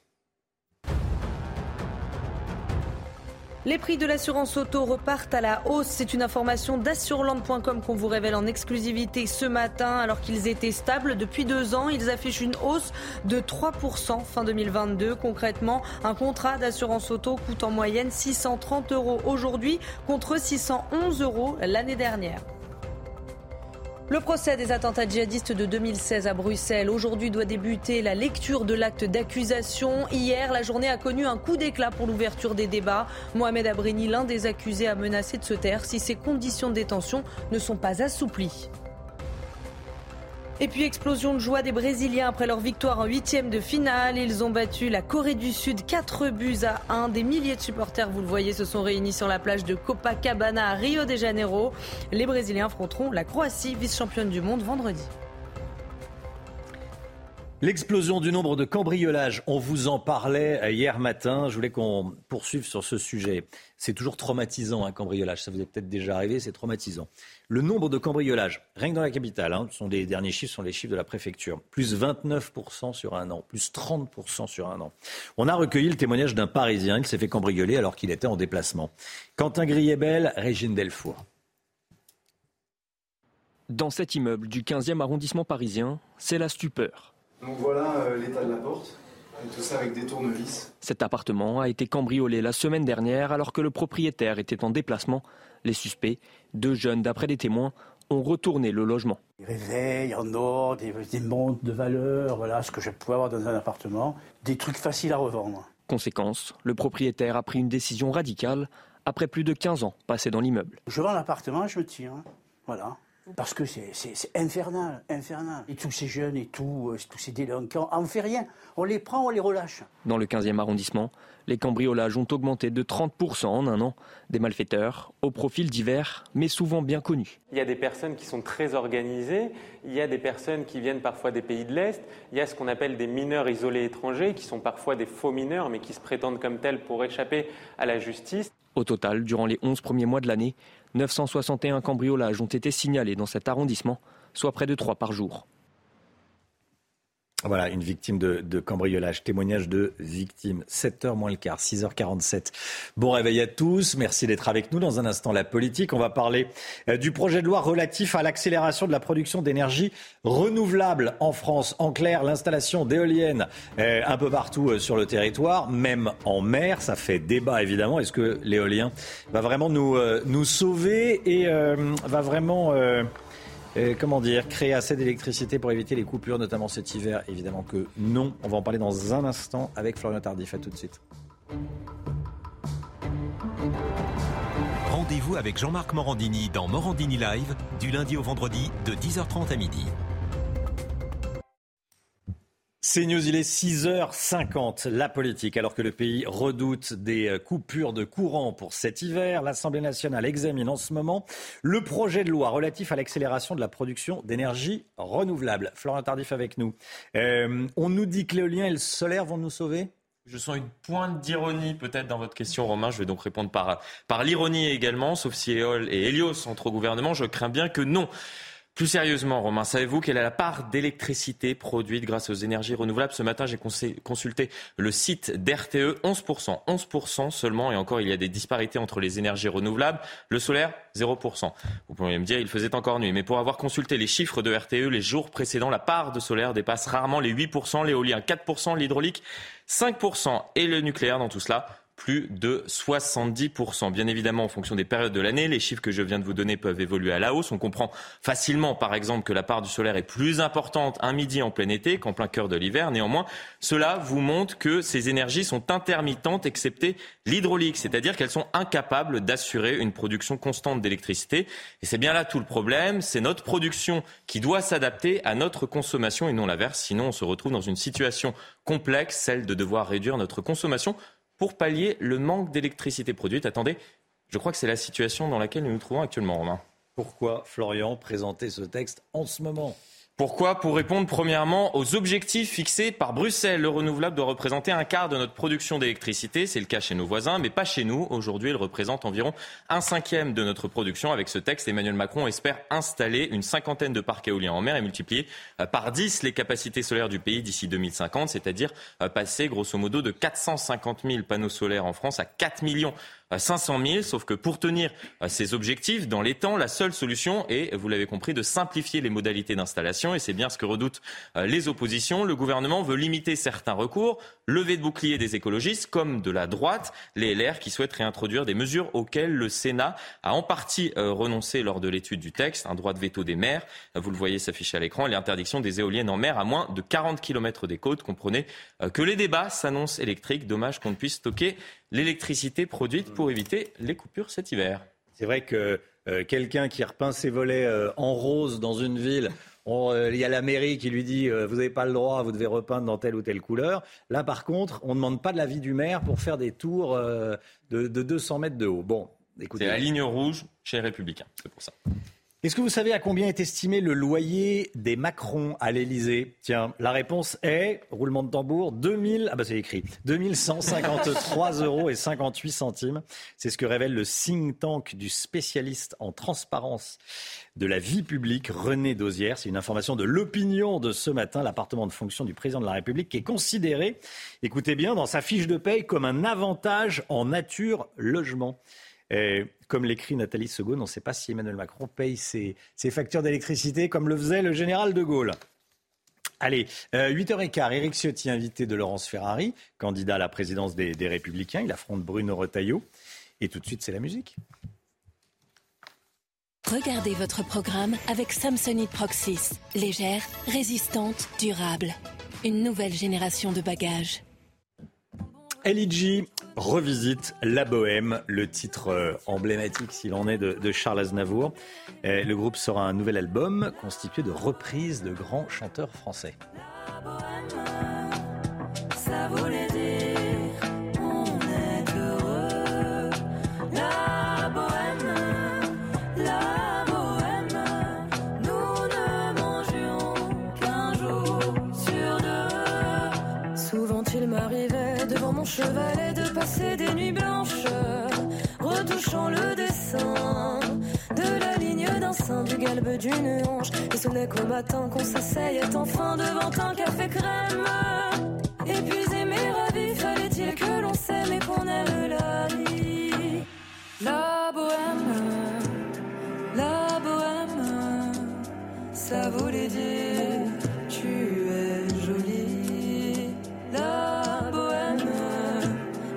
Les prix de l'assurance auto repartent à la hausse. C'est une information d'assureland point com qu'on vous révèle en exclusivité ce matin. Alors qu'ils étaient stables depuis deux ans, ils affichent une hausse de trois pour cent fin deux mille vingt-deux. Concrètement, un contrat d'assurance auto coûte en moyenne six cent trente euros aujourd'hui contre six cent onze euros l'année dernière. Le procès des attentats djihadistes de deux mille seize à Bruxelles. Aujourd'hui doit débuter la lecture de l'acte d'accusation. Hier, la journée a connu un coup d'éclat pour l'ouverture des débats. Mohamed Abrini, l'un des accusés, a menacé de se taire si ses conditions de détention ne sont pas assouplies. Et puis explosion de joie des Brésiliens après leur victoire en huitième de finale. Ils ont battu la Corée du Sud quatre buts à un. Des milliers de supporters, vous le voyez, se sont réunis sur la plage de Copacabana à Rio de Janeiro. Les Brésiliens affronteront la Croatie, vice-championne du monde, vendredi. L'explosion du nombre de cambriolages, on vous en parlait hier matin, je voulais qu'on poursuive sur ce sujet. C'est toujours traumatisant un cambriolage, ça vous est peut-être déjà arrivé, c'est traumatisant. Le nombre de cambriolages, rien que dans la capitale, hein, sont les derniers chiffres sont les chiffres de la préfecture, plus vingt-neuf pour cent sur un an, plus trente pour cent sur un an. On a recueilli le témoignage d'un Parisien, il s'est fait cambrioler alors qu'il était en déplacement. Quentin Griebel, Régine Delfour. Dans cet immeuble du quinzième arrondissement parisien, c'est la stupeur. Donc voilà euh, l'état de la porte. Et tout ça avec des tournevis. Cet appartement a été cambriolé la semaine dernière alors que le propriétaire était en déplacement. Les suspects, deux jeunes d'après des témoins, ont retourné le logement. Ils réveillent, en or, des, des montres de valeur, voilà ce que je pouvais avoir dans un appartement. Des trucs faciles à revendre. Conséquence, le propriétaire a pris une décision radicale après plus de quinze ans passés dans l'immeuble. Je vends l'appartement et je me tire. Voilà. Parce que c'est, c'est, c'est infernal, infernal. Et tous ces jeunes et tout, euh, tous ces délinquants, on ne fait rien. On les prend, on les relâche. Dans le quinzième arrondissement, les cambriolages ont augmenté de trente pour cent en un an. Des malfaiteurs, au profil divers, mais souvent bien connus. Il y a des personnes qui sont très organisées. Il y a des personnes qui viennent parfois des pays de l'Est. Il y a ce qu'on appelle des mineurs isolés étrangers, qui sont parfois des faux mineurs, mais qui se prétendent comme tels pour échapper à la justice. Au total, durant les onze premiers mois de l'année, neuf cent soixante et un cambriolages ont été signalés dans cet arrondissement, soit près de trois par jour. Voilà, une victime de, de cambriolage, témoignage de victime. sept heures moins le quart, six heures quarante-sept. Bon réveil à tous, merci d'être avec nous. Dans un instant, la politique, on va parler du projet de loi relatif à l'accélération de la production d'énergie renouvelable en France. En clair, l'installation d'éoliennes un peu partout sur le territoire, même en mer. Ça fait débat évidemment. Est-ce que l'éolien va vraiment nous, nous sauver et euh, va vraiment... Euh, Et comment dire, créer assez d'électricité pour éviter les coupures, notamment cet hiver? Évidemment que non. On va en parler dans un instant avec Florian Tardif. À tout de suite. Rendez-vous avec Jean-Marc Morandini dans Morandini Live, du lundi au vendredi, de dix heures trente à midi. CNews, il est six heures cinquante, la politique. Alors que le pays redoute des coupures de courant pour cet hiver, l'Assemblée nationale examine en ce moment le projet de loi relatif à l'accélération de la production d'énergie renouvelable. Florian Tardif avec nous. Euh, on nous dit que l'éolien et le solaire vont nous sauver ? Je sens une pointe d'ironie peut-être dans votre question, Romain. Je vais donc répondre par, par l'ironie également, sauf si Éole et Hélios sont au gouvernement. Je crains bien que non. Plus sérieusement, Romain, savez-vous quelle est la part d'électricité produite grâce aux énergies renouvelables? Ce matin, j'ai consulté le site d'R T E, onze pour cent. onze pour cent seulement, et encore, il y a des disparités entre les énergies renouvelables. Le solaire, zéro pour cent. Vous pourriez me dire, il faisait encore nuit. Mais pour avoir consulté les chiffres de R T E les jours précédents, la part de solaire dépasse rarement les huit pour cent, l'éolien quatre pour cent, l'hydraulique cinq pour cent, et le nucléaire dans tout cela plus de soixante-dix pour cent. Bien évidemment, en fonction des périodes de l'année, les chiffres que je viens de vous donner peuvent évoluer à la hausse. On comprend facilement, par exemple, que la part du solaire est plus importante un midi en plein été qu'en plein cœur de l'hiver. Néanmoins, cela vous montre que ces énergies sont intermittentes, excepté l'hydraulique, c'est-à-dire qu'elles sont incapables d'assurer une production constante d'électricité. Et c'est bien là tout le problème. C'est notre production qui doit s'adapter à notre consommation et non l'inverse. Sinon, on se retrouve dans une situation complexe, celle de devoir réduire notre consommation pour pallier le manque d'électricité produite. Attendez, je crois que c'est la situation dans laquelle nous nous trouvons actuellement, Romain. Pourquoi, Florian, présenter ce texte en ce moment ? Pourquoi ? Pour répondre premièrement aux objectifs fixés par Bruxelles. Le renouvelable doit représenter un quart de notre production d'électricité. C'est le cas chez nos voisins, mais pas chez nous. Aujourd'hui, il représente environ un cinquième de notre production. Avec ce texte, Emmanuel Macron espère installer une cinquantaine de parcs éoliens en mer et multiplier par dix les capacités solaires du pays d'ici deux mille cinquante, c'est-à-dire passer grosso modo de quatre cent cinquante mille panneaux solaires en France à quatre millions. cinq cent mille, sauf que pour tenir ces objectifs dans les temps, la seule solution est, vous l'avez compris, de simplifier les modalités d'installation, et c'est bien ce que redoutent les oppositions. Le gouvernement veut limiter certains recours, lever de bouclier des écologistes comme de la droite, les L R qui souhaitent réintroduire des mesures auxquelles le Sénat a en partie renoncé lors de l'étude du texte, un droit de veto des maires, vous le voyez s'afficher à l'écran, et l'interdiction des éoliennes en mer à moins de quarante kilomètres des côtes. Comprenez que les débats s'annoncent électriques, dommage qu'on ne puisse stocker l'électricité produite pour éviter les coupures cet hiver. C'est vrai que euh, quelqu'un qui repeint ses volets euh, en rose dans une ville, il euh, y a la mairie qui lui dit euh, vous n'avez pas le droit, vous devez repeindre dans telle ou telle couleur. Là par contre, on ne demande pas de l'avis du maire pour faire des tours euh, de, de deux cents mètres de haut. Bon, écoutez, c'est la ligne rouge chez les Républicains, c'est pour ça. Est-ce que vous savez à combien est estimé le loyer des Macron à l'Elysée ? Tiens, la réponse est, roulement de tambour, deux mille, ah bah c'est écrit, deux mille cent cinquante-trois euros et cinquante-huit centimes. C'est ce que révèle le think tank du spécialiste en transparence de la vie publique, René Dosière. C'est une information de l'opinion de ce matin, l'appartement de fonction du président de la République qui est considéré, écoutez bien, dans sa fiche de paye comme un avantage en nature logement. Et comme l'écrit Nathalie Segaune, on ne sait pas si Emmanuel Macron paye ses, ses factures d'électricité comme le faisait le général de Gaulle. Allez, euh, huit heures quinze, Eric Ciotti, invité de Laurence Ferrari, candidat à la présidence des, des Républicains. Il affronte Bruno Retailleau. Et tout de suite, c'est la musique. Regardez votre programme avec Samsonite Proxys. Légère, résistante, durable. Une nouvelle génération de bagages. L I G revisite la Bohème, le titre emblématique s'il en est de, de Charles Aznavour. Et le groupe sort un nouvel album constitué de reprises de grands chanteurs français. La Bohème, ça voulait dire on est heureux. La Bohème, la Bohème, nous ne mangions qu'un jour sur deux. Souvent il m'arrivait devant mon chevalet de passer des nuits blanches, retouchant le dessin de la ligne d'un sein, du galbe d'une hanche. Il sonnait qu'au matin qu'on s'asseyait enfin devant un café crème. Épuisé mais ravi, fallait-il que l'on s'aime et qu'on aime la vie. La bohème, la bohème, ça voulait dire tu es jolie. La bohème,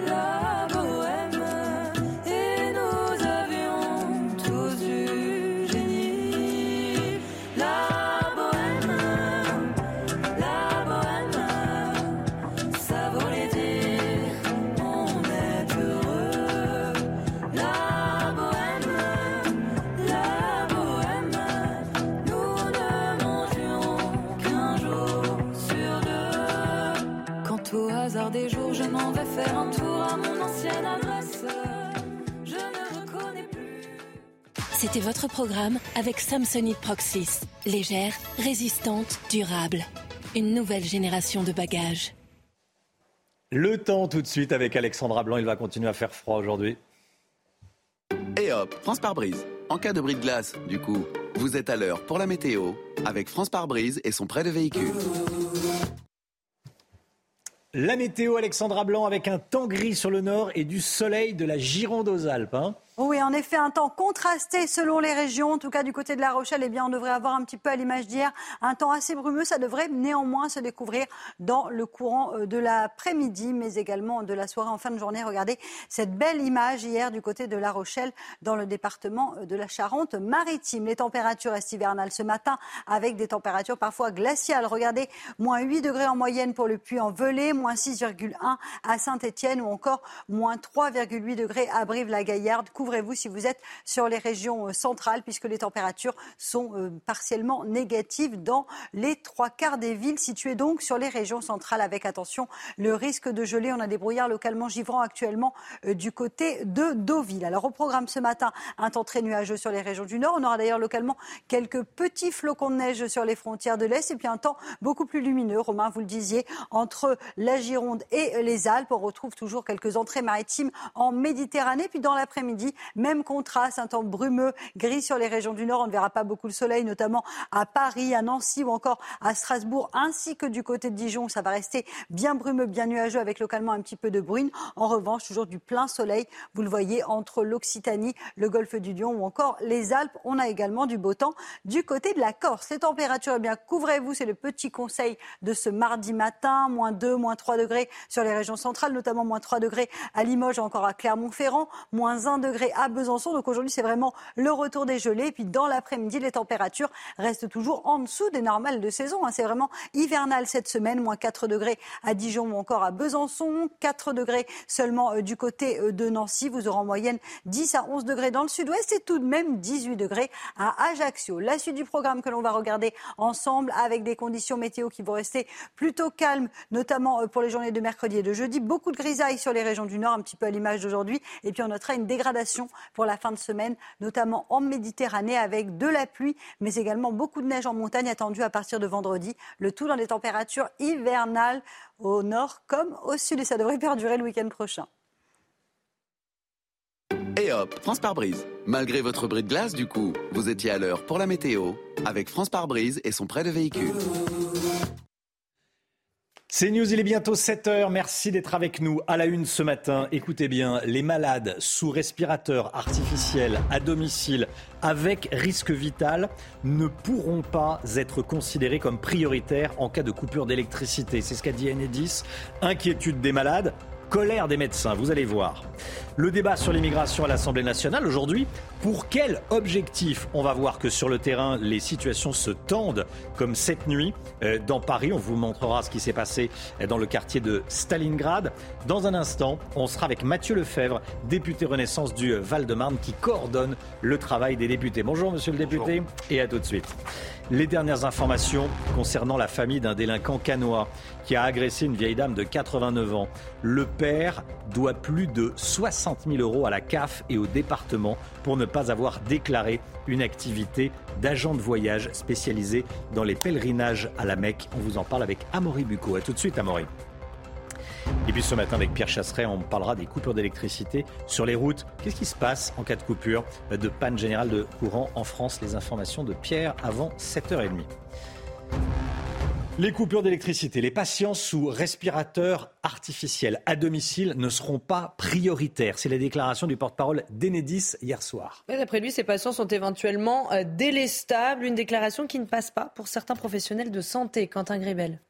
la bohème, et nous avions tous du génie. La bohème, la bohème, ça voulait dire on est heureux. La bohème, la bohème, nous ne mangions qu'un jour sur deux. Quant au hasard des jours, je m'en vais faire un tour. C'était votre programme avec Samsonite Proxys. Légère, résistante, durable. Une nouvelle génération de bagages. Le temps tout de suite avec Alexandra Blanc. Il va continuer à faire froid aujourd'hui. Et hop, France par brise. En cas de bris de glace, du coup, vous êtes à l'heure pour la météo avec France par brise et son prêt de véhicule. La météo, Alexandra Blanc, avec un temps gris sur le nord et du soleil de la Gironde aux Alpes. Hein. Oui, en effet, un temps contrasté selon les régions. En tout cas, du côté de La Rochelle, eh bien, on devrait avoir un petit peu à l'image d'hier un temps assez brumeux. Ça devrait néanmoins se découvrir dans le courant de l'après-midi, mais également de la soirée en fin de journée. Regardez cette belle image hier du côté de La Rochelle, dans le département de la Charente-Maritime. Les températures estivernales ce matin, avec des températures parfois glaciales. Regardez, moins huit degrés en moyenne pour le Puy-en-Velay, moins six virgule un à Saint-Étienne ou encore moins trois virgule huit degrés à Brive-la-Gaillarde. Couvrez-vous si vous êtes sur les régions centrales puisque les températures sont partiellement négatives dans les trois quarts des villes situées donc sur les régions centrales avec attention le risque de gelée. On a des brouillards localement givrants actuellement du côté de Deauville. Alors au programme ce matin, un temps très nuageux sur les régions du Nord. On aura d'ailleurs localement quelques petits flocons de neige sur les frontières de l'Est et puis un temps beaucoup plus lumineux. Romain, vous le disiez, entre la Gironde et les Alpes, on retrouve toujours quelques entrées maritimes en Méditerranée. Puis dans l'après-midi, même contraste, un temps brumeux, gris sur les régions du Nord. On ne verra pas beaucoup le soleil, notamment à Paris, à Nancy ou encore à Strasbourg, ainsi que du côté de Dijon. Ça va rester bien brumeux, bien nuageux, avec localement un petit peu de bruine. En revanche, toujours du plein soleil. Vous le voyez, entre l'Occitanie, le golfe du Lion ou encore les Alpes. On a également du beau temps du côté de la Corse. Les températures, eh bien, couvrez-vous. C'est le petit conseil de ce mardi matin. Moins deux, moins trois degrés sur les régions centrales, notamment moins trois degrés à Limoges, encore à Clermont-Ferrand, moins un degré à Besançon. Donc aujourd'hui, c'est vraiment le retour des gelées. Et puis dans l'après-midi, les températures restent toujours en dessous des normales de saison. C'est vraiment hivernal cette semaine. Moins quatre degrés à Dijon ou encore à Besançon. quatre degrés seulement du côté de Nancy. Vous aurez en moyenne dix à onze degrés dans le sud-ouest et tout de même dix-huit degrés à Ajaccio. La suite du programme que l'on va regarder ensemble avec des conditions météo qui vont rester plutôt calmes, notamment pour les journées de mercredi et de jeudi. Beaucoup de grisailles sur les régions du Nord, un petit peu à l'image d'aujourd'hui. Et puis on notera une dégradation pour la fin de semaine, notamment en Méditerranée avec de la pluie, mais également beaucoup de neige en montagne attendue à partir de vendredi. Le tout dans des températures hivernales au nord comme au sud et ça devrait perdurer le week-end prochain. Et hop, France par brise. Malgré votre bris de glace du coup, vous étiez à l'heure pour la météo avec France par brise et son prêt de véhicule. CNews, il est bientôt sept heures. Merci d'être avec nous. À la une ce matin, écoutez bien, les malades sous respirateur artificiel à domicile avec risque vital ne pourront pas être considérés comme prioritaires en cas de coupure d'électricité. C'est ce qu'a dit Enedis. Inquiétude des malades, colère des médecins, vous allez voir. Le débat sur l'immigration à l'Assemblée nationale aujourd'hui, pour quel objectif? On va voir que sur le terrain, les situations se tendent, comme cette nuit dans Paris. On vous montrera ce qui s'est passé dans le quartier de Stalingrad. Dans un instant, on sera avec Mathieu Lefèvre, député Renaissance du Val-de-Marne, qui coordonne le travail des députés. Bonjour monsieur le député. Bonjour. Et à tout de suite. Les dernières informations concernant la famille d'un délinquant cannois qui a agressé une vieille dame de quatre-vingt-neuf ans. Le père doit plus de soixante mille euros à la C A F et au département pour ne pas avoir déclaré une activité d'agent de voyage spécialisé dans les pèlerinages à la Mecque. On vous en parle avec Amaury Bucco. A tout de suite Amaury. Et puis ce matin avec Pierre Chasseret, on parlera des coupures d'électricité sur les routes. Qu'est-ce qui se passe en cas de coupure de panne générale de courant en France? Les informations de Pierre avant sept heures trente. Les coupures d'électricité, les patients sous respirateur artificiel à domicile ne seront pas prioritaires. C'est la déclaration du porte-parole d'Enedis hier soir. Et d'après lui, ces patients sont éventuellement délestables. Une déclaration qui ne passe pas pour certains professionnels de santé. Quentin Gribel.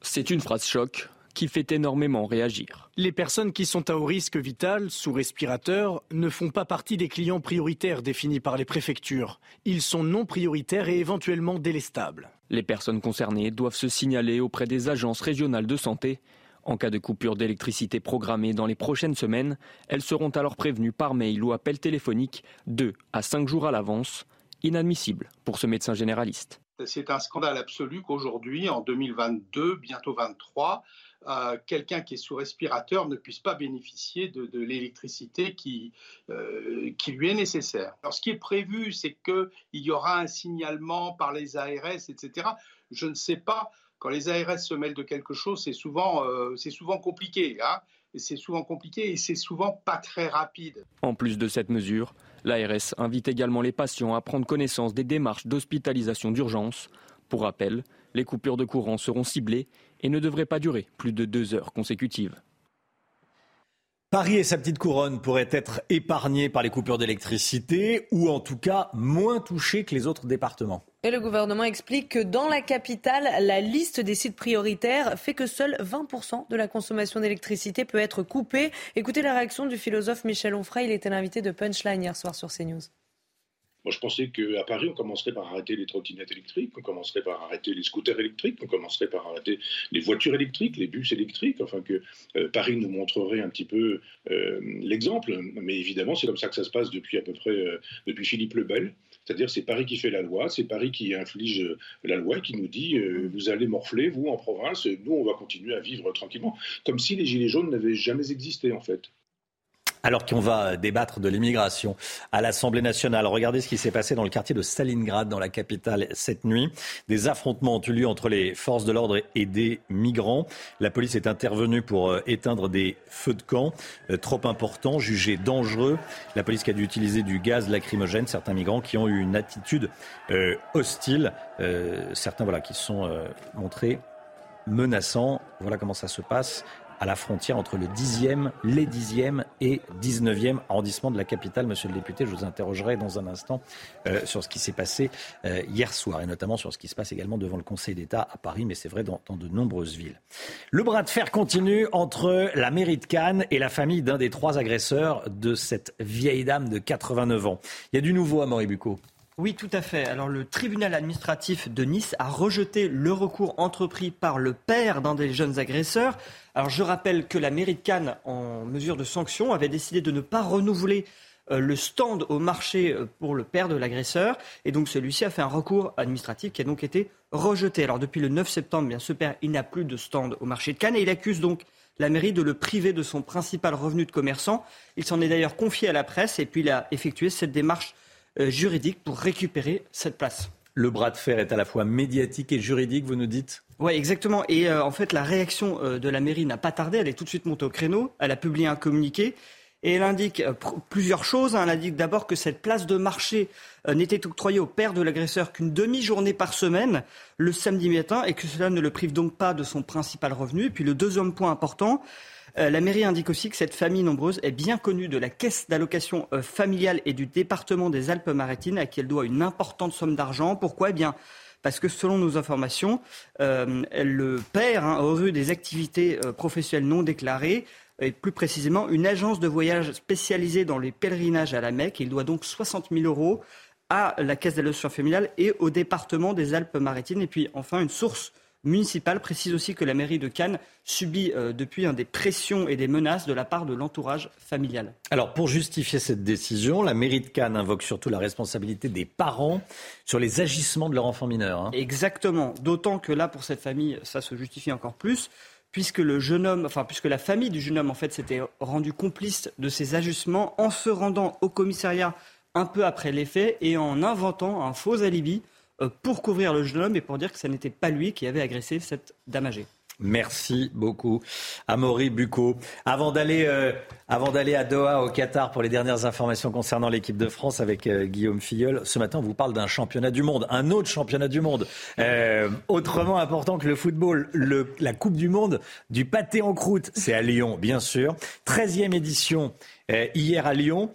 C'est une phrase choc qui fait énormément réagir. Les personnes qui sont à haut risque vital, sous respirateur, ne font pas partie des clients prioritaires définis par les préfectures. Ils sont non prioritaires et éventuellement délestables. Les personnes concernées doivent se signaler auprès des agences régionales de santé. En cas de coupure d'électricité programmée dans les prochaines semaines, elles seront alors prévenues par mail ou appel téléphonique deux à cinq jours à l'avance. Inadmissible pour ce médecin généraliste. C'est un scandale absolu qu'aujourd'hui, en deux mille vingt-deux, bientôt vingt-trois, euh, quelqu'un qui est sous respirateur ne puisse pas bénéficier de, de l'électricité qui, euh, qui lui est nécessaire. Alors, ce qui est prévu, c'est qu'il y aura un signalement par les A R S, et cetera. Je ne sais pas, quand les A R S se mêlent de quelque chose, c'est souvent, euh, c'est souvent compliqué, hein. Et c'est souvent compliqué et c'est souvent pas très rapide. En plus de cette mesure, l'A R S invite également les patients à prendre connaissance des démarches d'hospitalisation d'urgence. Pour rappel, les coupures de courant seront ciblées et ne devraient pas durer plus de deux heures consécutives. Paris et sa petite couronne pourraient être épargnés par les coupures d'électricité ou en tout cas moins touchés que les autres départements. Et le gouvernement explique que dans la capitale, la liste des sites prioritaires fait que seuls vingt pour cent de la consommation d'électricité peut être coupée. Écoutez la réaction du philosophe Michel Onfray, il était l'invité de Punchline hier soir sur CNews. Moi, je pensais qu'à Paris, on commencerait par arrêter les trottinettes électriques, on commencerait par arrêter les scooters électriques, on commencerait par arrêter les voitures électriques, les bus électriques, enfin que euh, Paris nous montrerait un petit peu euh, l'exemple. Mais évidemment, c'est comme ça que ça se passe depuis à peu près, euh, depuis Philippe le Bel. C'est-à-dire c'est Paris qui fait la loi, c'est Paris qui inflige la loi et qui nous dit euh, « vous allez morfler, vous, en province, nous, on va continuer à vivre tranquillement ». Comme si les gilets jaunes n'avaient jamais existé, en fait. Alors qu'on va débattre de l'immigration à l'Assemblée nationale. Regardez ce qui s'est passé dans le quartier de Stalingrad, dans la capitale, cette nuit. Des affrontements ont eu lieu entre les forces de l'ordre et des migrants. La police est intervenue pour éteindre des feux de camp trop importants, jugés dangereux. La police qui a dû utiliser du gaz lacrymogène. Certains migrants qui ont eu une attitude euh, hostile. Euh, certains voilà, qui se sont euh, montrés menaçants. Voilà comment ça se passe à la frontière entre le dixième, les dixième et dix-neuvième arrondissement de la capitale. Monsieur le député, je vous interrogerai dans un instant euh, sur ce qui s'est passé euh, hier soir et notamment sur ce qui se passe également devant le Conseil d'État à Paris, mais c'est vrai dans, dans de nombreuses villes. Le bras de fer continue entre la mairie de Cannes et la famille d'un des trois agresseurs de cette vieille dame de quatre-vingt-neuf ans. Il y a du nouveau à Amaury Bucco. Oui, tout à fait. Alors, le tribunal administratif de Nice a rejeté le recours entrepris par le père d'un des jeunes agresseurs. Alors, je rappelle que la mairie de Cannes, en mesure de sanction, avait décidé de ne pas renouveler euh, le stand au marché pour le père de l'agresseur. Et donc, celui-ci a fait un recours administratif qui a donc été rejeté. Alors, depuis le neuf septembre, bien, ce père, il n'a plus de stand au marché de Cannes et il accuse donc la mairie de le priver de son principal revenu de commerçant. Il s'en est d'ailleurs confié à la presse et puis il a effectué cette démarche juridique pour récupérer cette place. Le bras de fer est à la fois médiatique et juridique, vous nous dites ? Oui, exactement. Et euh, en fait, la réaction euh, de la mairie n'a pas tardé. Elle est tout de suite montée au créneau. Elle a publié un communiqué. et elle indique plusieurs choses. Elle indique d'abord que cette place de marché n'était octroyée au père de l'agresseur qu'une demi-journée par semaine, le samedi matin, et que cela ne le prive donc pas de son principal revenu. Et puis le deuxième point important, la mairie indique aussi que cette famille nombreuse est bien connue de la caisse d'allocation familiale et du département des Alpes-Maritimes, à qui elle doit une importante somme d'argent. Pourquoi ? Eh bien, parce que selon nos informations, euh, le père hein, aurait eu des activités professionnelles non déclarées, et plus précisément une agence de voyage spécialisée dans les pèlerinages à la Mecque. Il doit donc soixante mille euros à la caisse d'allocation familiale et au département des Alpes-Maritimes. Et puis enfin, une source municipale précise aussi que la mairie de Cannes subit euh, depuis hein, des pressions et des menaces de la part de l'entourage familial. Alors pour justifier cette décision, la mairie de Cannes invoque surtout la responsabilité des parents sur les agissements de leur enfant mineur. Hein. Exactement, d'autant que là pour cette famille ça se justifie encore plus, puisque le jeune homme, enfin puisque la famille du jeune homme en fait s'était rendue complice de ces agissements en se rendant au commissariat un peu après les faits et en inventant un faux alibi pour couvrir le jeune homme et pour dire que ce n'était pas lui qui avait agressé cette dame âgée. Merci beaucoup, Amaury Bucco. Avant d'aller, euh, avant d'aller à Doha, au Qatar, pour les dernières informations concernant l'équipe de France avec euh, Guillaume Filleul, ce matin, on vous parle d'un championnat du monde, un autre championnat du monde, euh, autrement important que le football, le, la Coupe du Monde du pâté en croûte. C'est à Lyon, bien sûr. treizième édition euh, hier à Lyon.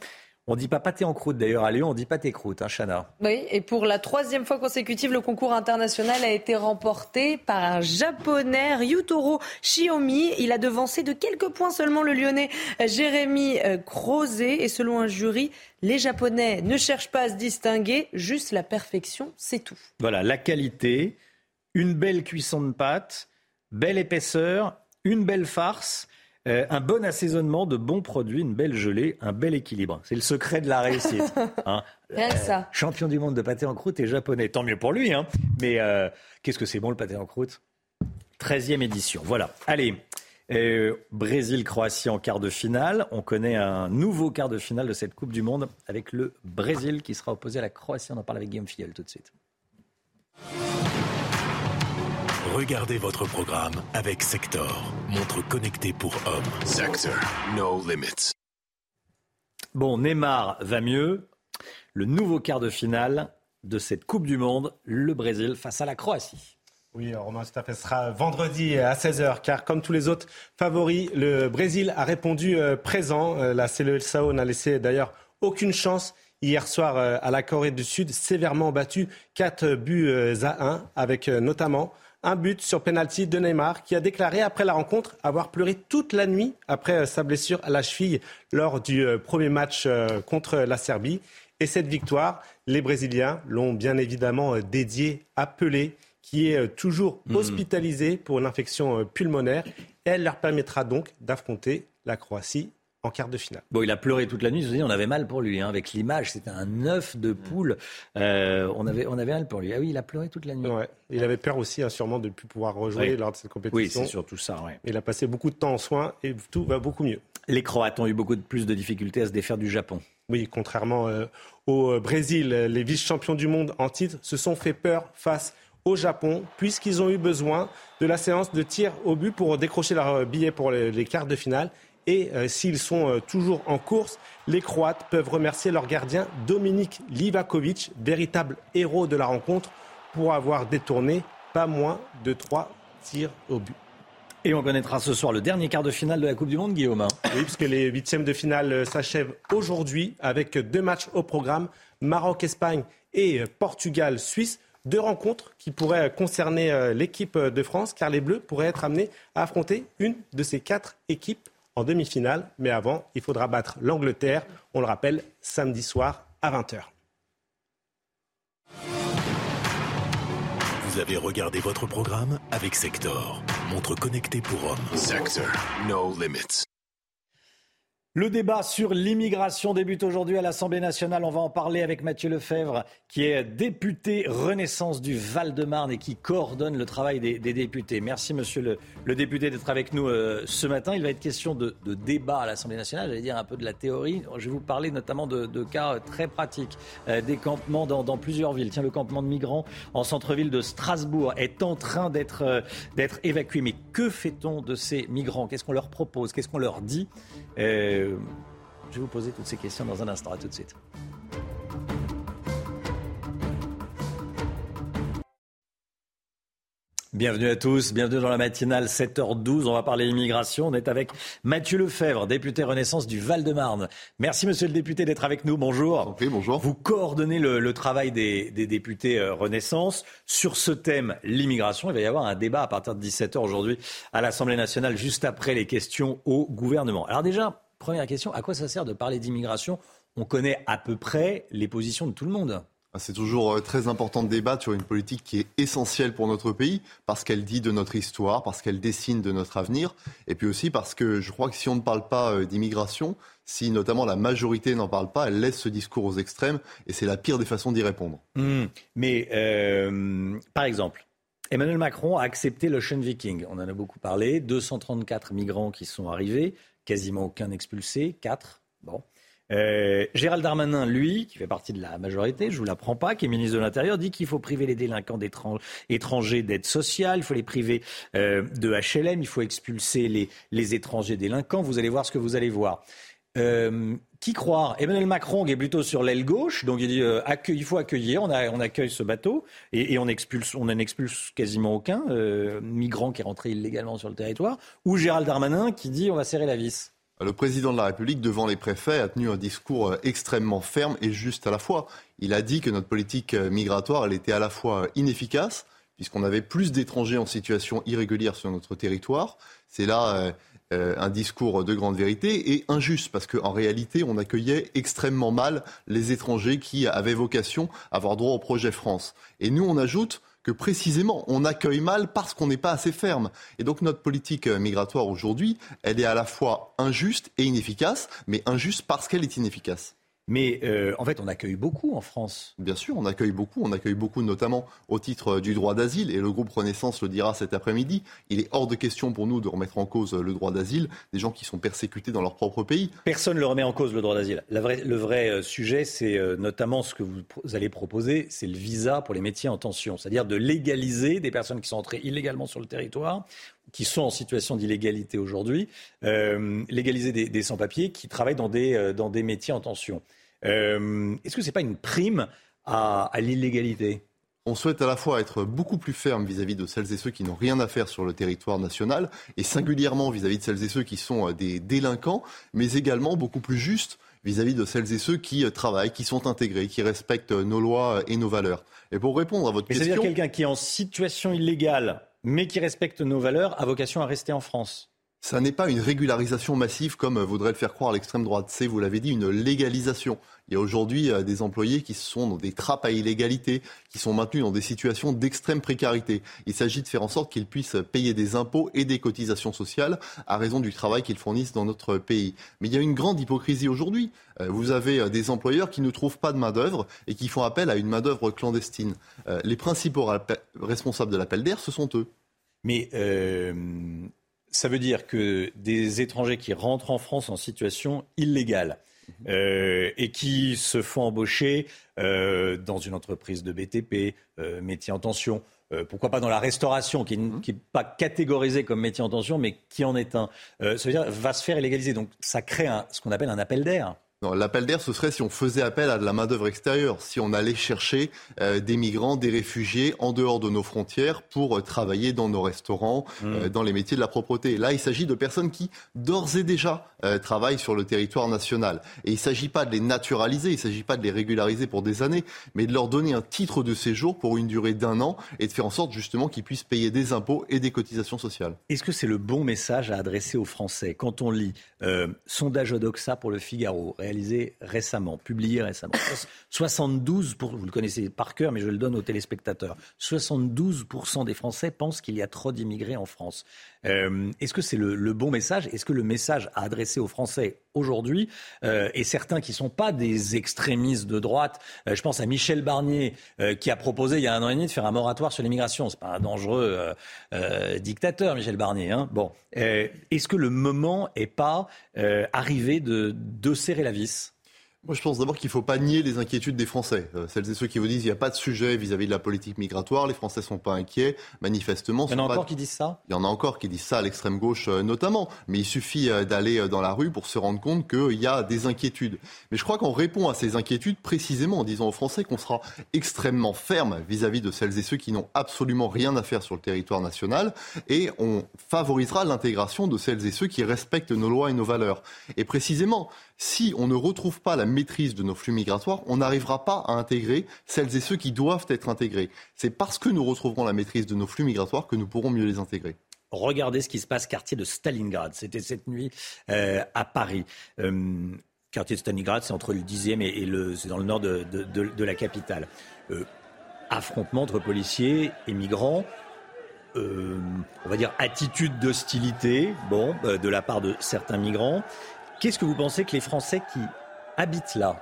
On ne dit pas pâté en croûte d'ailleurs à Lyon, on dit pâté croûte, hein, Chana. Oui, et pour la troisième fois consécutive, le concours international a été remporté par un Japonais, Ryutaro Shiomi. Il a devancé de quelques points seulement le Lyonnais Jérémy Krause. Et selon un jury, les Japonais ne cherchent pas à se distinguer, juste la perfection, c'est tout. Voilà, la qualité, une belle cuisson de pâtes, belle épaisseur, une belle farce. Euh, un bon assaisonnement, de bons produits, une belle gelée, un bel équilibre. C'est le secret de la réussite. Hein. Rien que ça. Euh, champion du monde de pâté en croûte et japonais. Tant mieux pour lui. Hein. Mais euh, qu'est-ce que c'est bon le pâté en croûte ? treizième édition. Voilà. Allez, euh, Brésil-Croatie en quart de finale. On connaît un nouveau quart de finale de cette Coupe du Monde avec le Brésil qui sera opposé à la Croatie. On en parle avec Guillaume Filleul tout de suite. Regardez votre programme avec Sector, montre connectée pour hommes. Sector, no limits. Bon, Neymar va mieux. Le nouveau quart de finale de cette Coupe du Monde, le Brésil face à la Croatie. Oui, Romain, tout à fait. Ce sera vendredi à seize heures, car comme tous les autres favoris, le Brésil a répondu présent. La Seleção n'a laissé d'ailleurs aucune chance. Hier soir, à la Corée du Sud, sévèrement battu, quatre buts à un, avec notamment un but sur pénalty de Neymar qui a déclaré après la rencontre avoir pleuré toute la nuit après sa blessure à la cheville lors du premier match contre la Serbie. Et cette victoire, les Brésiliens l'ont bien évidemment dédiée à Pelé qui est toujours mmh. hospitalisé pour une infection pulmonaire. Elle leur permettra donc d'affronter la Croatie en quart de finale. Bon, il a pleuré toute la nuit, je vous dis, on avait mal pour lui. Hein, avec l'image, c'était un œuf de poule. Euh, on, avait, on avait mal pour lui. Ah oui, il a pleuré toute la nuit. Ouais. Il avait peur aussi, hein, sûrement, de ne plus pouvoir rejouer oui. lors de cette compétition. Oui, c'est surtout ça. Ouais. Il a passé beaucoup de temps en soins et tout va beaucoup mieux. Les Croates ont eu beaucoup de, plus de difficultés à se défaire du Japon. Oui, contrairement euh, au Brésil, les vice-champions du monde en titre se sont fait peur face au Japon, puisqu'ils ont eu besoin de la séance de tir au but pour décrocher leur billet pour les, les quarts de finale. Et euh, s'ils sont euh, toujours en course, les Croates peuvent remercier leur gardien Dominik Livakovic, véritable héros de la rencontre, pour avoir détourné pas moins de trois tirs au but. Et on connaîtra ce soir le dernier quart de finale de la Coupe du Monde, Guillaume. Oui, puisque les huitièmes de finale s'achèvent aujourd'hui avec deux matchs au programme, Maroc-Espagne et Portugal-Suisse. Deux rencontres qui pourraient concerner l'équipe de France, car les Bleus pourraient être amenés à affronter une de ces quatre équipes en demi-finale, mais avant, il faudra battre l'Angleterre, on le rappelle, samedi soir à vingt heures. Vous avez regardé votre programme avec Sector, montre connectée pour hommes. Sector, no limits. Le débat sur l'immigration débute aujourd'hui à l'Assemblée nationale. On va en parler avec Mathieu Lefèvre, qui est député Renaissance du Val-de-Marne et qui coordonne le travail des, des députés. Merci, monsieur le, le député, d'être avec nous euh, ce matin. Il va être question de, de débat à l'Assemblée nationale, j'allais dire un peu de la théorie. Je vais vous parler notamment de, de cas très pratiques, euh, des campements dans, dans plusieurs villes. Tiens, le campement de migrants en centre-ville de Strasbourg est en train d'être, euh, d'être évacué. Mais que fait-on de ces migrants ? Qu'est-ce qu'on leur propose ? Qu'est-ce qu'on leur dit ? Euh, Je vais vous poser toutes ces questions dans un instant. À tout de suite. Bienvenue à tous, bienvenue dans la matinale, sept heures douze, on va parler immigration. On est avec Mathieu Lefèvre, député Renaissance du Val-de-Marne. Merci monsieur le député d'être avec nous, bonjour. Oui, bonjour. Vous coordonnez le, le travail des, des députés Renaissance sur ce thème, l'immigration. Il va y avoir un débat à partir de dix-sept heures aujourd'hui à l'Assemblée nationale, juste après les questions au gouvernement. Alors déjà, première question, à quoi ça sert de parler d'immigration? On connaît à peu près les positions de tout le monde. C'est toujours très important de débattre sur une politique qui est essentielle pour notre pays, parce qu'elle dit de notre histoire, parce qu'elle dessine de notre avenir, et puis aussi parce que je crois que si on ne parle pas d'immigration, si notamment la majorité n'en parle pas, elle laisse ce discours aux extrêmes, et c'est la pire des façons d'y répondre. Mmh. Mais euh, par exemple, Emmanuel Macron a accepté l'Ocean Viking, on en a beaucoup parlé, deux cent trente-quatre migrants qui sont arrivés, quasiment aucun expulsé, quatre, bon... Euh, Gérald Darmanin, lui, qui fait partie de la majorité, je vous l'apprends pas, qui est ministre de l'Intérieur, dit qu'il faut priver les délinquants étrangers d'aide sociale, il faut les priver euh, de H L M, il faut expulser les, les étrangers délinquants. Vous allez voir ce que vous allez voir. Euh, qui croire? Emmanuel Macron, qui est plutôt sur l'aile gauche, donc il dit euh, accueille, il faut accueillir, on, a, on accueille ce bateau et, et on expulse, on n'en expulse quasiment aucun euh, migrant qui est rentré illégalement sur le territoire. Ou Gérald Darmanin qui dit on va serrer la vis. Le président de la République, devant les préfets, a tenu un discours extrêmement ferme et juste à la fois. Il a dit que notre politique migratoire, elle était à la fois inefficace, puisqu'on avait plus d'étrangers en situation irrégulière sur notre territoire. C'est là euh, un discours de grande vérité et injuste, parce qu'en réalité, on accueillait extrêmement mal les étrangers qui avaient vocation à avoir droit au projet France. Et nous, on ajoute que précisément, on accueille mal parce qu'on n'est pas assez ferme. Et donc notre politique migratoire aujourd'hui, elle est à la fois injuste et inefficace, mais injuste parce qu'elle est inefficace. Mais euh, en fait, on accueille beaucoup en France. Bien sûr, on accueille beaucoup. On accueille beaucoup, notamment au titre du droit d'asile. Et le groupe Renaissance le dira cet après-midi. Il est hors de question pour nous de remettre en cause le droit d'asile des gens qui sont persécutés dans leur propre pays. Personne ne le remet en cause, le droit d'asile. La vraie, le vrai sujet, c'est notamment ce que vous allez proposer, c'est le visa pour les métiers en tension. C'est-à-dire de légaliser des personnes qui sont entrées illégalement sur le territoire, qui sont en situation d'illégalité aujourd'hui, euh, légaliser des, des sans-papiers qui travaillent dans des, euh, dans des métiers en tension. Euh, est-ce que ce n'est pas une prime à, à l'illégalité ? On souhaite à la fois être beaucoup plus ferme vis-à-vis de celles et ceux qui n'ont rien à faire sur le territoire national, et singulièrement vis-à-vis de celles et ceux qui sont des délinquants, mais également beaucoup plus juste vis-à-vis de celles et ceux qui travaillent, qui sont intégrés, qui respectent nos lois et nos valeurs. Et pour répondre à votre mais question... Mais c'est-à-dire quelqu'un qui est en situation illégale, mais qui respecte nos valeurs, a vocation à rester en France. Ça n'est pas une régularisation massive comme voudrait le faire croire l'extrême droite. C'est, vous l'avez dit, une légalisation. Il y a aujourd'hui des employés qui sont dans des trappes à illégalité, qui sont maintenus dans des situations d'extrême précarité. Il s'agit de faire en sorte qu'ils puissent payer des impôts et des cotisations sociales à raison du travail qu'ils fournissent dans notre pays. Mais il y a une grande hypocrisie aujourd'hui. Vous avez des employeurs qui ne trouvent pas de main-d'œuvre et qui font appel à une main-d'œuvre clandestine. Les principaux responsables de l'appel d'air, ce sont eux. Mais... Euh... Ça veut dire que des étrangers qui rentrent en France en situation illégale euh, et qui se font embaucher euh, dans une entreprise de B T P, euh, métier en tension, euh, pourquoi pas dans la restauration, qui n'est pas catégorisé comme métier en tension, mais qui en est un, euh, ça veut dire va se faire illégaliser. Donc ça crée un, ce qu'on appelle un appel d'air. Non, l'appel d'air, ce serait si on faisait appel à de la main-d'œuvre extérieure, si on allait chercher euh, des migrants, des réfugiés en dehors de nos frontières pour euh, travailler dans nos restaurants, mmh. euh, dans les métiers de la propreté. Là, il s'agit de personnes qui, d'ores et déjà, euh, travaillent sur le territoire national. Et il ne s'agit pas de les naturaliser, il ne s'agit pas de les régulariser pour des années, mais de leur donner un titre de séjour pour une durée d'un an et de faire en sorte, justement, qu'ils puissent payer des impôts et des cotisations sociales. Est-ce que c'est le bon message à adresser aux Français quand on lit euh, sondage Odoxa pour le Figaro réalisé récemment, publié récemment. soixante-douze pour cent, vous le connaissez par cœur, mais je le donne aux téléspectateurs. soixante-douze pour cent des Français pensent qu'il y a trop d'immigrés en France. Euh, est-ce que c'est le, le bon message ? Est-ce que le message à adresser aux Français aujourd'hui, euh, et certains qui ne sont pas des extrémistes de droite, euh, je pense à Michel Barnier, euh, qui a proposé il y a un an et demi de faire un moratoire sur l'immigration. Ce n'est pas un dangereux euh, euh, dictateur, Michel Barnier. Hein. Bon. Euh, est-ce que le moment n'est pas euh, arrivé de, de serrer la vis ? Moi, je pense d'abord qu'il ne faut pas nier les inquiétudes des Français. Euh, celles et ceux qui vous disent qu'il n'y a pas de sujet vis-à-vis de la politique migratoire, les Français ne sont pas inquiets, manifestement... Il y en a encore pas... qui disent ça Il y en a encore qui disent ça, à l'extrême gauche euh, notamment. Mais il suffit euh, d'aller euh, dans la rue pour se rendre compte qu'il y a des inquiétudes. Mais je crois qu'on répond à ces inquiétudes précisément en disant aux Français qu'on sera extrêmement ferme vis-à-vis de celles et ceux qui n'ont absolument rien à faire sur le territoire national, et on favorisera l'intégration de celles et ceux qui respectent nos lois et nos valeurs. Et précisément, si on ne retrouve pas la maîtrise de nos flux migratoires, on n'arrivera pas à intégrer celles et ceux qui doivent être intégrés. C'est parce que nous retrouverons la maîtrise de nos flux migratoires que nous pourrons mieux les intégrer. Regardez ce qui se passe quartier de Stalingrad. C'était cette nuit euh, à Paris. Euh, quartier de Stalingrad, c'est entre le dixième et le, c'est dans le nord de, de, de, de la capitale. Euh, affrontement entre policiers et migrants. Euh, on va dire attitude d'hostilité, bon, euh, de la part de certains migrants. Qu'est-ce que vous pensez que les Français qui habitent là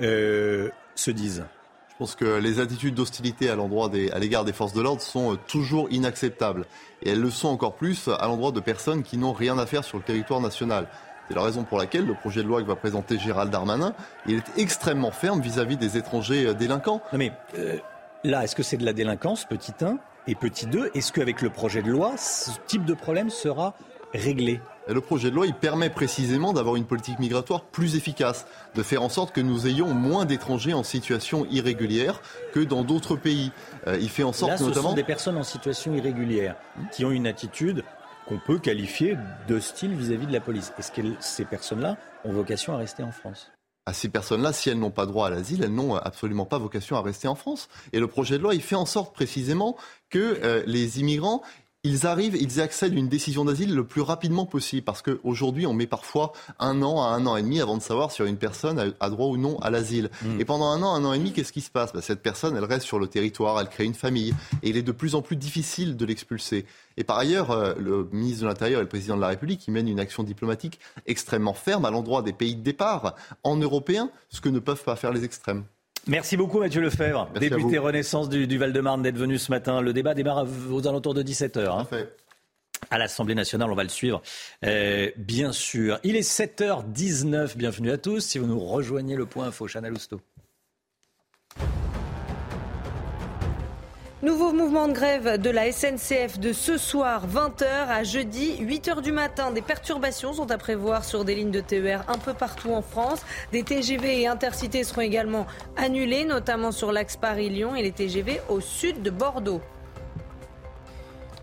euh, se disent ? Je pense que les attitudes d'hostilité à l'endroit des, à l'égard des forces de l'ordre sont toujours inacceptables. Et elles le sont encore plus à l'endroit de personnes qui n'ont rien à faire sur le territoire national. C'est la raison pour laquelle le projet de loi que va présenter Gérald Darmanin, il est extrêmement ferme vis-à-vis des étrangers délinquants. Non mais euh, là, est-ce que c'est de la délinquance, petit un et petit deux ? Est-ce qu'avec le projet de loi, ce type de problème sera réglé ? Le projet de loi, il permet précisément d'avoir une politique migratoire plus efficace, de faire en sorte que nous ayons moins d'étrangers en situation irrégulière que dans d'autres pays. Euh, il fait en sorte Là, ce notamment... sont des personnes en situation irrégulière qui ont une attitude qu'on peut qualifier d'hostile vis-à-vis de la police. Est-ce que ces personnes-là ont vocation à rester en France ? À ces personnes-là, si elles n'ont pas droit à l'asile, elles n'ont absolument pas vocation à rester en France. Et le projet de loi, il fait en sorte précisément que euh, les immigrants... Ils arrivent, ils accèdent à une décision d'asile le plus rapidement possible, parce qu'aujourd'hui, on met parfois un an à un an et demi avant de savoir si une personne a droit ou non à l'asile. Mmh. Et pendant un an, un an et demi, qu'est-ce qui se passe ? Bah, cette personne, elle reste sur le territoire, elle crée une famille, et il est de plus en plus difficile de l'expulser. Et par ailleurs, le ministre de l'Intérieur et le président de la République, ils mènent une action diplomatique extrêmement ferme à l'endroit des pays de départ, en européens, ce que ne peuvent pas faire les extrêmes. Merci beaucoup Mathieu Lefèvre, Merci député Renaissance du, du Val-de-Marne, d'être venu ce matin. Le débat démarre aux alentours de dix-sept heures. Hein. À l'Assemblée nationale, on va le suivre, euh, bien sûr. Il est sept heures dix-neuf, bienvenue à tous. Si vous nous rejoignez, le Point Info, Chana Lousteau. Nouveau mouvement de grève de la S N C F de ce soir vingt heures à jeudi huit heures du matin. Des perturbations sont à prévoir sur des lignes de T E R un peu partout en France. Des T G V et Intercités seront également annulés, notamment sur l'axe Paris-Lyon et les T G V au sud de Bordeaux.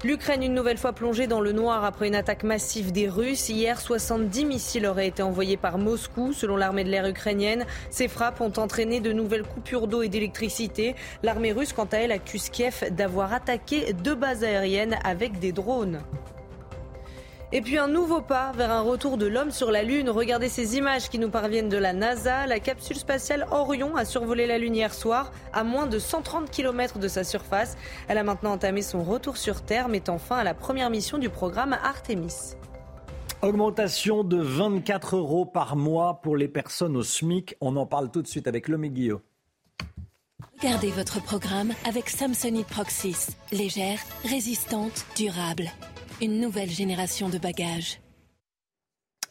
L'Ukraine une nouvelle fois plongée dans le noir après une attaque massive des Russes. Hier, soixante-dix missiles auraient été envoyés par Moscou, selon l'armée de l'air ukrainienne. Ces frappes ont entraîné de nouvelles coupures d'eau et d'électricité. L'armée russe, quant à elle, accuse Kiev d'avoir attaqué deux bases aériennes avec des drones. Et puis un nouveau pas vers un retour de l'homme sur la Lune. Regardez ces images qui nous parviennent de la NASA. La capsule spatiale Orion a survolé la Lune hier soir, à moins de cent trente kilomètres de sa surface. Elle a maintenant entamé son retour sur Terre, mettant fin à la première mission du programme Artemis. Augmentation de vingt-quatre euros par mois pour les personnes au SMIC. On en parle tout de suite avec Lomic Guillot. Regardez votre programme avec Samsonite Proxys. Légère, résistante, durable. Une nouvelle génération de bagages.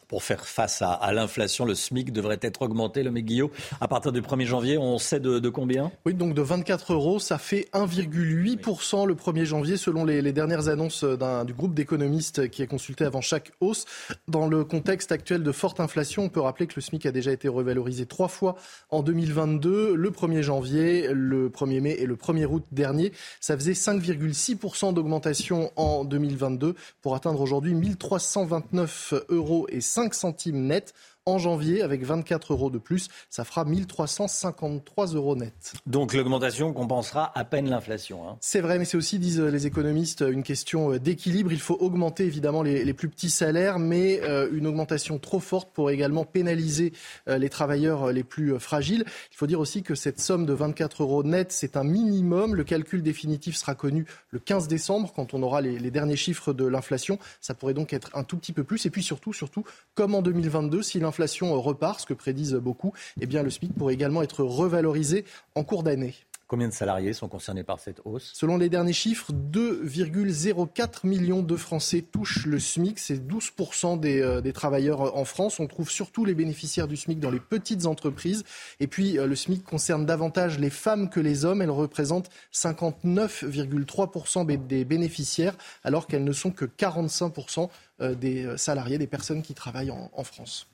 Pour faire face à, à l'inflation, le SMIC devrait être augmenté, Lomic Guillot. À partir du premier janvier, on sait de, de combien ? Oui, donc de vingt-quatre euros, ça fait un virgule huit pour cent le premier janvier, selon les, les dernières annonces d'un, du groupe d'économistes qui est consulté avant chaque hausse. Dans le contexte actuel de forte inflation, on peut rappeler que le SMIC a déjà été revalorisé trois fois en deux mille vingt-deux, le premier janvier, le premier mai et le premier août dernier. Ça faisait cinq virgule six pour cent d'augmentation en deux mille vingt-deux pour atteindre aujourd'hui mille trois cent vingt-neuf euros et cinq centimes net. En janvier, avec vingt-quatre euros de plus, ça fera mille trois cent cinquante-trois euros net. Donc l'augmentation compensera à peine l'inflation. Hein. C'est vrai, mais c'est aussi, disent les économistes, une question d'équilibre. Il faut augmenter évidemment les, les plus petits salaires, mais euh, une augmentation trop forte pourrait également pénaliser euh, les travailleurs les plus fragiles. Il faut dire aussi que cette somme de vingt-quatre euros net, c'est un minimum. Le calcul définitif sera connu le quinze décembre, quand on aura les, les derniers chiffres de l'inflation. Ça pourrait donc être un tout petit peu plus. Et puis surtout, surtout, comme en deux mille vingt-deux, si l'inflation repart, ce que prédisent beaucoup, eh bien le SMIC pourrait également être revalorisé en cours d'année. Combien de salariés sont concernés par cette hausse ? Selon les derniers chiffres, deux virgule zéro quatre millions de Français touchent le SMIC. C'est douze pour cent des, euh, des travailleurs en France. On trouve surtout les bénéficiaires du SMIC dans les petites entreprises. Et puis, euh, le SMIC concerne davantage les femmes que les hommes. Elles représentent cinquante-neuf virgule trois pour cent des bénéficiaires, alors qu'elles ne sont que quarante-cinq pour cent des salariés, des personnes qui travaillent en, en France.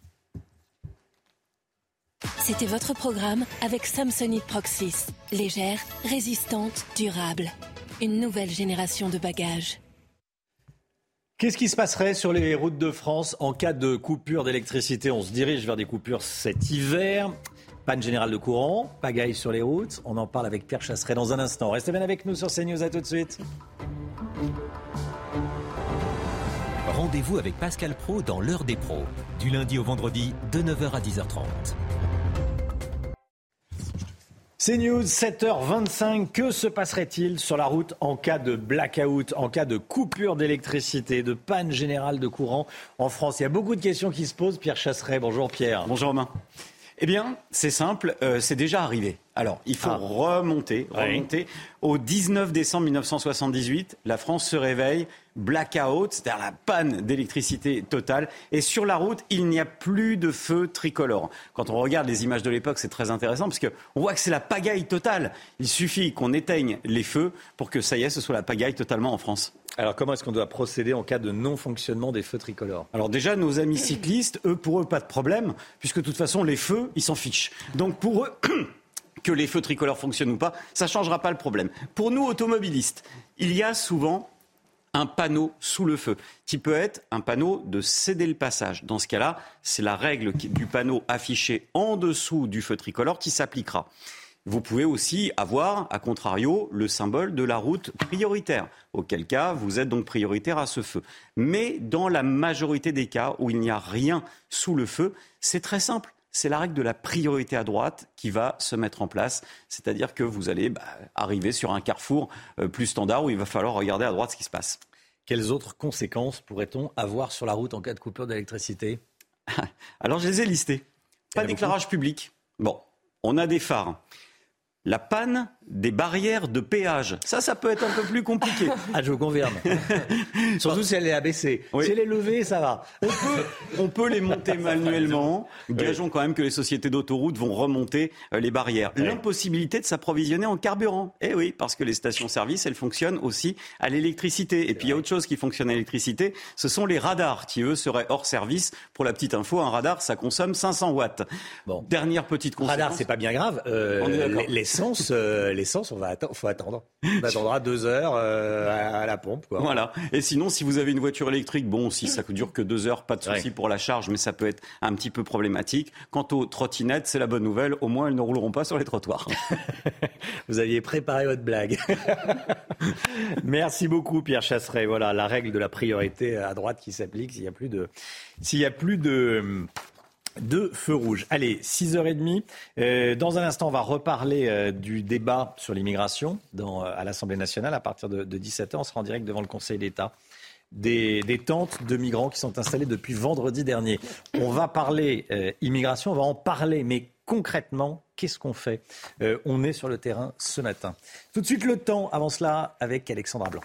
C'était votre programme avec Samsonite Proxys. Légère, résistante, durable. Une nouvelle génération de bagages. Qu'est-ce qui se passerait sur les routes de France en cas de coupure d'électricité ? On se dirige vers des coupures cet hiver. Panne générale de courant, pagaille sur les routes. On en parle avec Pierre Chasseret dans un instant. Restez bien avec nous sur CNews. À tout de suite. Rendez-vous avec Pascal Praud dans l'heure des pros, du lundi au vendredi de neuf heures à dix heures trente. CNews, sept heures vingt-cinq, que se passerait-il sur la route en cas de blackout, en cas de coupure d'électricité, de panne générale de courant en France ? Il y a beaucoup de questions qui se posent. Pierre Chasseret, bonjour Pierre. Bonjour Romain. Eh bien, c'est simple, euh, c'est déjà arrivé. Alors, il faut ah. remonter, remonter. Oui. Au dix-neuf décembre mille neuf cent soixante-dix-huit, la France se réveille, blackout, c'est-à-dire la panne d'électricité totale. Et sur la route, il n'y a plus de feu tricolore. Quand on regarde les images de l'époque, c'est très intéressant parce qu'on voit que c'est la pagaille totale. Il suffit qu'on éteigne les feux pour que, ça y est, ce soit la pagaille totalement en France. Alors, comment est-ce qu'on doit procéder en cas de non-fonctionnement des feux tricolores ? Alors déjà, nos amis cyclistes, eux, pour eux, pas de problème, puisque de toute façon, les feux, ils s'en fichent. Donc pour eux... que les feux tricolores fonctionnent ou pas, ça ne changera pas le problème. Pour nous, automobilistes, il y a souvent un panneau sous le feu, qui peut être un panneau de céder le passage. Dans ce cas-là, c'est la règle du panneau affiché en dessous du feu tricolore qui s'appliquera. Vous pouvez aussi avoir, à contrario, le symbole de la route prioritaire, auquel cas vous êtes donc prioritaire à ce feu. Mais dans la majorité des cas où il n'y a rien sous le feu, c'est très simple. C'est la règle de la priorité à droite qui va se mettre en place. C'est-à-dire que vous allez bah, arriver sur un carrefour euh, plus standard où il va falloir regarder à droite ce qui se passe. Quelles autres conséquences pourrait-on avoir sur la route en cas de coupure d'électricité ? Alors, je les ai listées. Pas d'éclairage public. Bon, on a des phares. La panne des barrières de péage. Ça, ça peut être un peu plus compliqué. Ah, je vous confirme. Surtout si elle est abaissée. Oui. Si elle est levée, ça va. On peut, on peut les monter manuellement. Gageons quand même que les sociétés d'autoroutes vont remonter les barrières. L'impossibilité de s'approvisionner en carburant. Eh oui, parce que les stations-service, elles fonctionnent aussi à l'électricité. Et puis, il y a autre chose qui fonctionne à l'électricité. Ce sont les radars qui, eux, seraient hors service. Pour la petite info, un radar, ça consomme cinq cents watts. Bon. Dernière petite conséquence. Radar, c'est pas bien grave. Euh, on est d'accord. Les, les L'essence, euh, l'essence, on va atta- faut attendre. On attendra deux heures euh, à, à la pompe. Quoi. Voilà. Et sinon, si vous avez une voiture électrique, bon, si ça dure que deux heures, pas de souci ouais. pour la charge, mais ça peut être un petit peu problématique. Quant aux trottinettes, c'est la bonne nouvelle. Au moins, elles ne rouleront pas sur les trottoirs. Vous aviez préparé votre blague. Merci beaucoup, Pierre Chasseret. Voilà la règle de la priorité à droite qui s'applique s'il n'y a plus de, s'il n'y a plus de. de feu rouge. Allez, six heures trente. Euh, dans un instant, on va reparler euh, du débat sur l'immigration dans, euh, à l'Assemblée nationale. À partir de, de dix-sept heures, on sera en direct devant le Conseil d'État. Des, des tentes de migrants qui sont installées depuis vendredi dernier. On va parler euh, immigration, on va en parler, mais concrètement, qu'est-ce qu'on fait ? euh, On est sur le terrain ce matin. Tout de suite, le temps. Avant cela, avec Alexandra Blanc.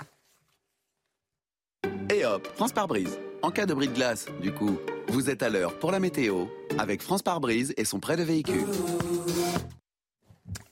Et hop, France par brise. En cas de bris de glace, du coup, vous êtes à l'heure pour la météo avec France Pare-Brise et son prêt de véhicule.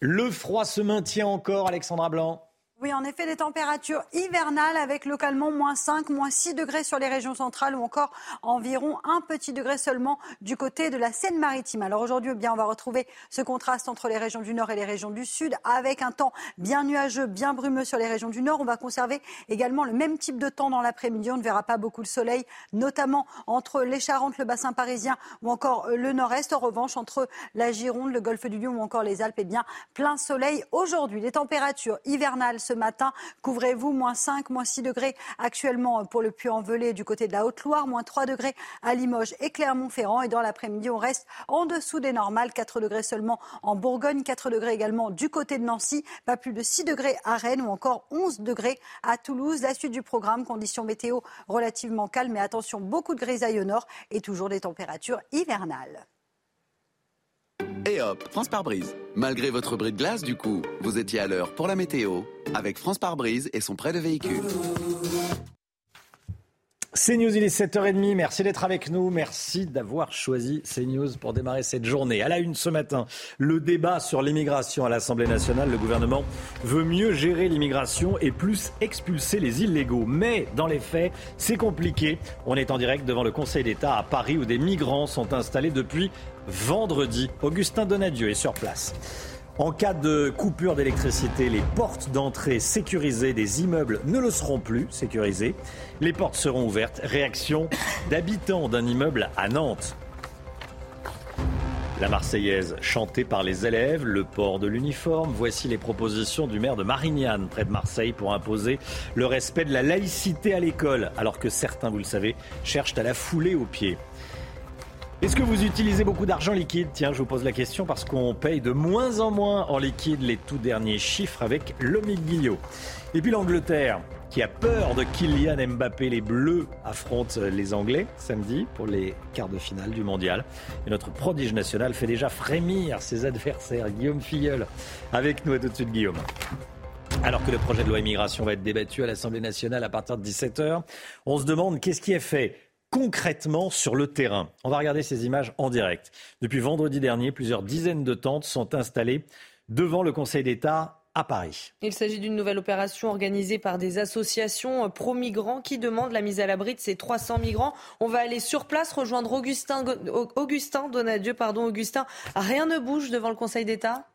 Le froid se maintient encore, Alexandra Blanc. Oui, en effet, les températures hivernales avec localement moins cinq, moins six degrés sur les régions centrales ou encore environ un petit degré seulement du côté de la Seine-Maritime. Alors aujourd'hui, eh bien, on va retrouver ce contraste entre les régions du Nord et les régions du Sud avec un temps bien nuageux, bien brumeux sur les régions du Nord. On va conserver également le même type de temps dans l'après-midi. On ne verra pas beaucoup le soleil, notamment entre les Charentes, le bassin parisien ou encore le Nord-Est. En revanche, entre la Gironde, le Golfe du Lion ou encore les Alpes, eh bien, plein soleil aujourd'hui. Les températures hivernales ce matin, couvrez-vous, moins cinq, moins six degrés actuellement pour le Puy-en-Velay du côté de la Haute-Loire, moins trois degrés à Limoges et Clermont-Ferrand. Et dans l'après-midi, on reste en dessous des normales, quatre degrés seulement en Bourgogne, quatre degrés également du côté de Nancy, pas plus de six degrés à Rennes ou encore onze degrés à Toulouse. La suite du programme, conditions météo relativement calmes, mais attention, beaucoup de grisailles au nord et toujours des températures hivernales. Et hop. Top, France Pare-Brise. Malgré votre bris de glace, du coup, vous étiez à l'heure pour la météo avec France Pare-Brise et son prêt de véhicule. CNews, il est sept heures trente, merci d'être avec nous, merci d'avoir choisi CNews pour démarrer cette journée. À la une ce matin, le débat sur l'immigration à l'Assemblée nationale. Le gouvernement veut mieux gérer l'immigration et plus expulser les illégaux. Mais dans les faits, c'est compliqué. On est en direct devant le Conseil d'État à Paris où des migrants sont installés depuis vendredi. Augustin Donadieu est sur place. En cas de coupure d'électricité, les portes d'entrée sécurisées des immeubles ne le seront plus sécurisées. Les portes seront ouvertes. Réaction d'habitants d'un immeuble à Nantes. La Marseillaise chantée par les élèves, le port de l'uniforme. Voici les propositions du maire de Marignane, près de Marseille, pour imposer le respect de la laïcité à l'école, alors que certains, vous le savez, cherchent à la fouler aux pieds. Est-ce que vous utilisez beaucoup d'argent liquide ? Tiens, je vous pose la question parce qu'on paye de moins en moins en liquide les tout derniers chiffres avec Lomic Guillot. Et puis l'Angleterre, qui a peur de Kylian Mbappé. Les Bleus affrontent les Anglais samedi pour les quarts de finale du Mondial. Et notre prodige national fait déjà frémir ses adversaires. Guillaume Filleul, avec nous. À tout de suite, Guillaume. Alors que le projet de loi immigration va être débattu à l'Assemblée nationale à partir de dix-sept heures, on se demande qu'est-ce qui est fait concrètement sur le terrain. On va regarder ces images en direct. Depuis vendredi dernier, plusieurs dizaines de tentes sont installées devant le Conseil d'État à Paris. Il s'agit d'une nouvelle opération organisée par des associations pro-migrants qui demandent la mise à l'abri de ces trois cents migrants. On va aller sur place rejoindre Augustin, Augustin Donadieu. Pardon, Augustin, rien ne bouge devant le Conseil d'État ?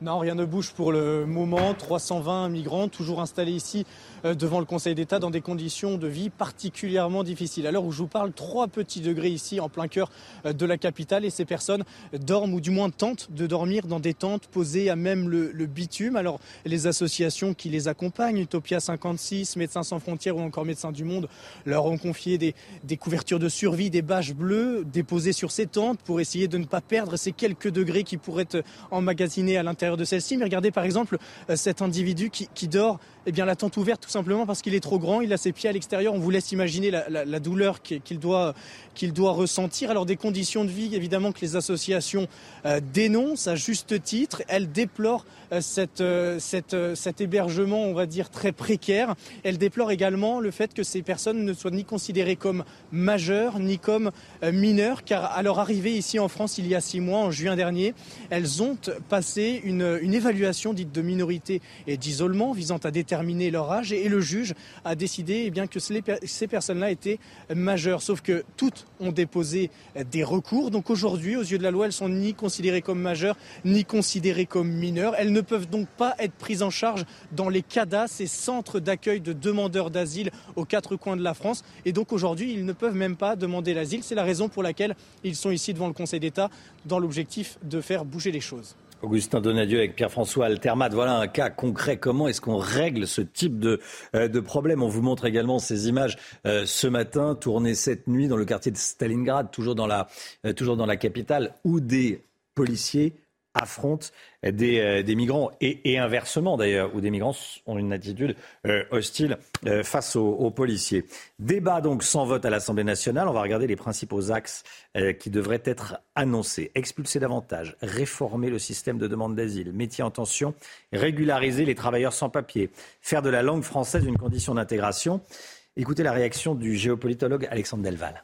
Non, rien ne bouge pour le moment. trois cent vingt migrants toujours installés ici devant le Conseil d'État dans des conditions de vie particulièrement difficiles. À l'heure où je vous parle, trois petits degrés ici en plein cœur de la capitale, et ces personnes dorment, ou du moins tentent de dormir, dans des tentes posées à même le, le bitume. Alors les associations qui les accompagnent, Utopia cinquante-six, Médecins sans frontières ou encore Médecins du Monde, leur ont confié des, des couvertures de survie, des bâches bleues déposées sur ces tentes pour essayer de ne pas perdre ces quelques degrés qui pourraient emmagasiner à l'intérieur de celle-ci. Mais regardez par exemple cet individu qui, qui dort, eh bien, la tente ouverte tout simplement parce qu'il est trop grand, il a ses pieds à l'extérieur. On vous laisse imaginer la, la, la douleur qu'il doit, qu'il doit ressentir. Alors des conditions de vie évidemment que les associations euh, dénoncent à juste titre. Elles déplorent euh, cette, euh, cette, euh, cet hébergement, on va dire, très précaire. Elles déplorent également le fait que ces personnes ne soient ni considérées comme majeures ni comme euh, mineures, car à leur arrivée ici en France il y a six mois, en juin dernier, elles ont passé une Une, une évaluation dite de minorité et d'isolement visant à déterminer leur âge, et, et le juge a décidé eh bien, que les, ces personnes-là étaient majeures. Sauf que toutes ont déposé des recours. Donc aujourd'hui, aux yeux de la loi, elles sont ni considérées comme majeures, ni considérées comme mineures. Elles ne peuvent donc pas être prises en charge dans les CADA, ces centres d'accueil de demandeurs d'asile aux quatre coins de la France. Et donc aujourd'hui, ils ne peuvent même pas demander l'asile. C'est la raison pour laquelle ils sont ici devant le Conseil d'État, dans l'objectif de faire bouger les choses. Augustin Donadieu avec Pierre-François Altermat. Voilà un cas concret. Comment est-ce qu'on règle ce type de, euh, de problème ? On vous montre également ces images euh, ce matin, tournées cette nuit dans le quartier de Stalingrad, toujours dans la, euh, toujours dans la capitale, où des policiers affrontent des, euh, des migrants et, et inversement d'ailleurs, où des migrants ont une attitude euh, hostile euh, face aux, aux policiers. Débat donc sans vote à l'Assemblée nationale. On va regarder les principaux axes euh, qui devraient être annoncés. Expulser davantage, réformer le système de demande d'asile, métiers en tension, régulariser les travailleurs sans papier, faire de la langue française une condition d'intégration. Écoutez la réaction du géopolitologue Alexandre Delval.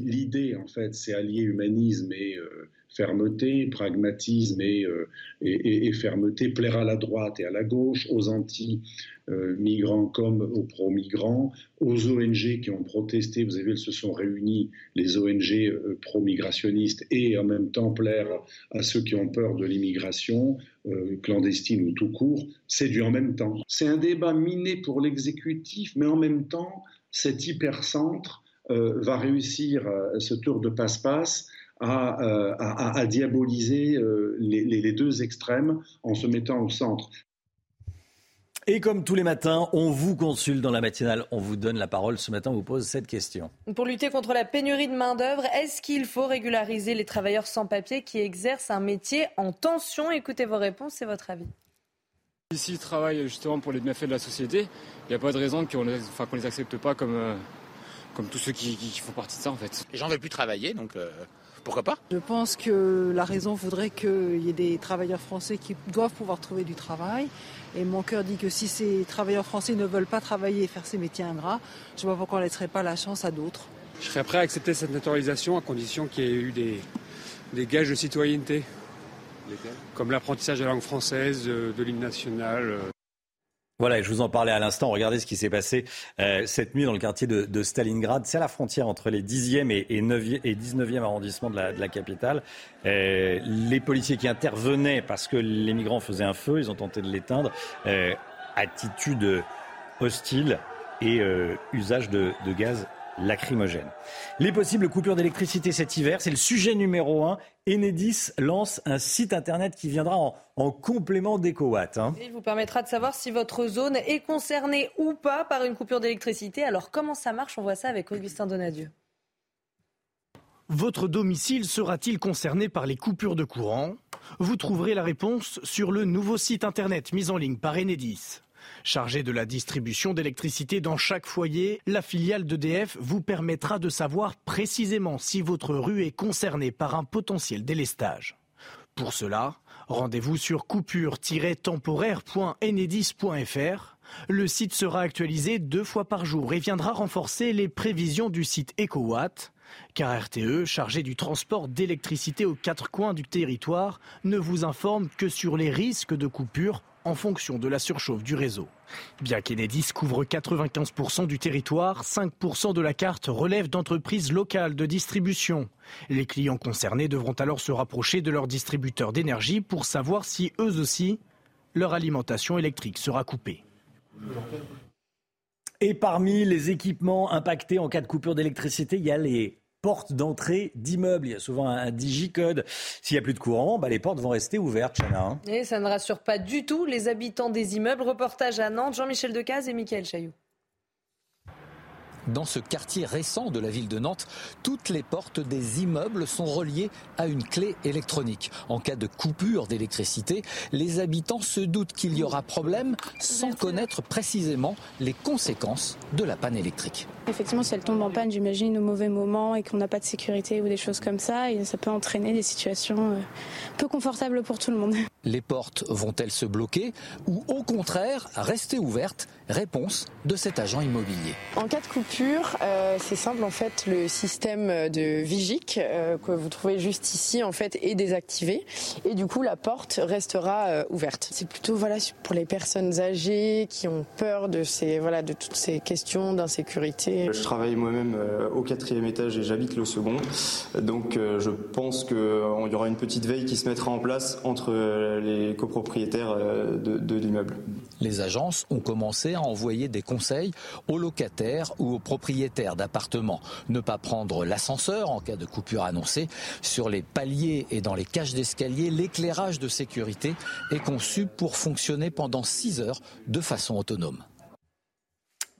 L'idée, en fait, c'est allier humanisme et euh, fermeté, pragmatisme et, euh, et, et fermeté, plaire à la droite et à la gauche, aux anti-migrants comme aux pro-migrants, aux O N G qui ont protesté. Vous avez vu, elles se sont réunies, les O N G pro-migrationnistes, et en même temps plaire à ceux qui ont peur de l'immigration, euh, clandestine ou tout court. C'est du en même temps. C'est un débat miné pour l'exécutif, mais en même temps, cet hypercentre Euh, va réussir euh, ce tour de passe-passe à, euh, à, à diaboliser euh, les, les deux extrêmes en se mettant au centre. Et comme tous les matins, on vous consulte dans la matinale, on vous donne la parole. Ce matin, on vous pose cette question. Pour lutter contre la pénurie de main-d'œuvre, est-ce qu'il faut régulariser les travailleurs sans papier qui exercent un métier en tension ? Écoutez vos réponses et votre avis. Ici, ils travaillent justement pour les bienfaits de la société. Il n'y a pas de raison qu'on les, enfin, qu'on les accepte pas comme... Euh... Comme tous ceux qui, qui font partie de ça, en fait. Les gens ne veulent plus travailler, donc euh, pourquoi pas ? Je pense que la raison voudrait qu'il y ait des travailleurs français qui doivent pouvoir trouver du travail. Et mon cœur dit que si ces travailleurs français ne veulent pas travailler et faire ces métiers ingrats, je ne vois pas pourquoi on ne laisserait pas la chance à d'autres. Je serais prêt à accepter cette naturalisation à condition qu'il y ait eu des, des gages de citoyenneté. Comme l'apprentissage de la langue française, de l'hymne national. Voilà, je vous en parlais à l'instant. Regardez ce qui s'est passé euh, cette nuit dans le quartier de, de Stalingrad. C'est à la frontière entre les dixième et, et, neuvième, et dix-neuvième arrondissements de la, de la capitale. Euh, les policiers qui intervenaient parce que les migrants faisaient un feu, ils ont tenté de l'éteindre. Euh, attitude hostile et euh, usage de, de gaz lacrymogène. Les possibles coupures d'électricité cet hiver, c'est le sujet numéro un. Enedis lance un site internet qui viendra en, en complément d'EcoWatt. Hein. Il vous permettra de savoir si votre zone est concernée ou pas par une coupure d'électricité. Alors comment ça marche ? On voit ça avec Augustin Donadieu. Votre domicile sera-t-il concerné par les coupures de courant ? Vous trouverez la réponse sur le nouveau site internet mis en ligne par Enedis. Chargée de la distribution d'électricité dans chaque foyer, la filiale d'E D F vous permettra de savoir précisément si votre rue est concernée par un potentiel délestage. Pour cela, rendez-vous sur coupure tiret temporaire point enedis point f r. Le site sera actualisé deux fois par jour et viendra renforcer les prévisions du site EcoWatt, car R T E, chargé du transport d'électricité aux quatre coins du territoire, ne vous informe que sur les risques de coupure en fonction de la surchauffe du réseau. Bien qu'Enedis couvre quatre-vingt-quinze pour cent du territoire, cinq pour cent de la carte relève d'entreprises locales de distribution. Les clients concernés devront alors se rapprocher de leur distributeur d'énergie pour savoir si, eux aussi, leur alimentation électrique sera coupée. Et parmi les équipements impactés en cas de coupure d'électricité, il y a les portes d'entrée d'immeubles. Il y a souvent un digicode. S'il n'y a plus de courant, bah les portes vont rester ouvertes, Chana. Et ça ne rassure pas du tout les habitants des immeubles. Reportage à Nantes, Jean-Michel Decaze et Mickaël Chailloux. Dans ce quartier récent de la ville de Nantes, toutes les portes des immeubles sont reliées à une clé électronique. En cas de coupure d'électricité, les habitants se doutent qu'il y aura problème sans connaître précisément les conséquences de la panne électrique. Effectivement, si elle tombe en panne, j'imagine, au mauvais moment et qu'on n'a pas de sécurité ou des choses comme ça, et ça peut entraîner des situations peu confortables pour tout le monde. Les portes vont-elles se bloquer ou au contraire rester ouvertes ? Réponse de cet agent immobilier. En cas de coupure, Euh, c'est simple, en fait, le système de vigic euh, que vous trouvez juste ici en fait est désactivé et du coup la porte restera euh, ouverte. C'est plutôt voilà pour les personnes âgées qui ont peur de ces voilà de toutes ces questions d'insécurité. Je travaille moi-même euh, au quatrième étage et j'habite le second, donc euh, je pense que euh, il y aura une petite veille qui se mettra en place entre euh, les copropriétaires euh, de, de l'immeuble. Les agences ont commencé à envoyer des conseils aux locataires ou aux propriétaires d'appartements. Ne pas prendre l'ascenseur en cas de coupure annoncée. Sur les paliers et dans les cages d'escalier, l'éclairage de sécurité est conçu pour fonctionner pendant six heures de façon autonome.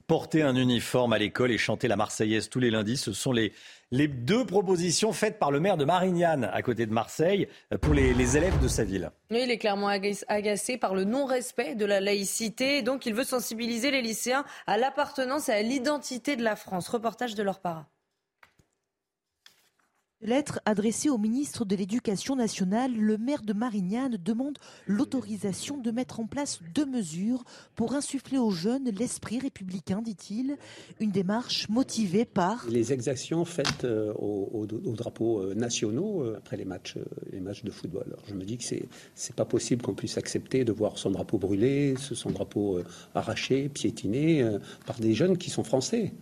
Porter un uniforme à l'école et chanter la Marseillaise tous les lundis, ce sont les, les deux propositions faites par le maire de Marignane, à côté de Marseille, pour les, les élèves de sa ville. Il est clairement agacé par le non-respect de la laïcité. Donc il veut sensibiliser les lycéens à l'appartenance et à l'identité de la France. Reportage de leur para. Lettre adressée au ministre de l'Éducation nationale, le maire de Marignane demande l'autorisation de mettre en place deux mesures pour insuffler aux jeunes l'esprit républicain, dit-il. Une démarche motivée par les exactions faites aux, aux, aux drapeaux nationaux après les matchs, les matchs de football. Alors je me dis que c'est, c'est pas possible qu'on puisse accepter de voir son drapeau brûlé, son drapeau arraché, piétiné par des jeunes qui sont français.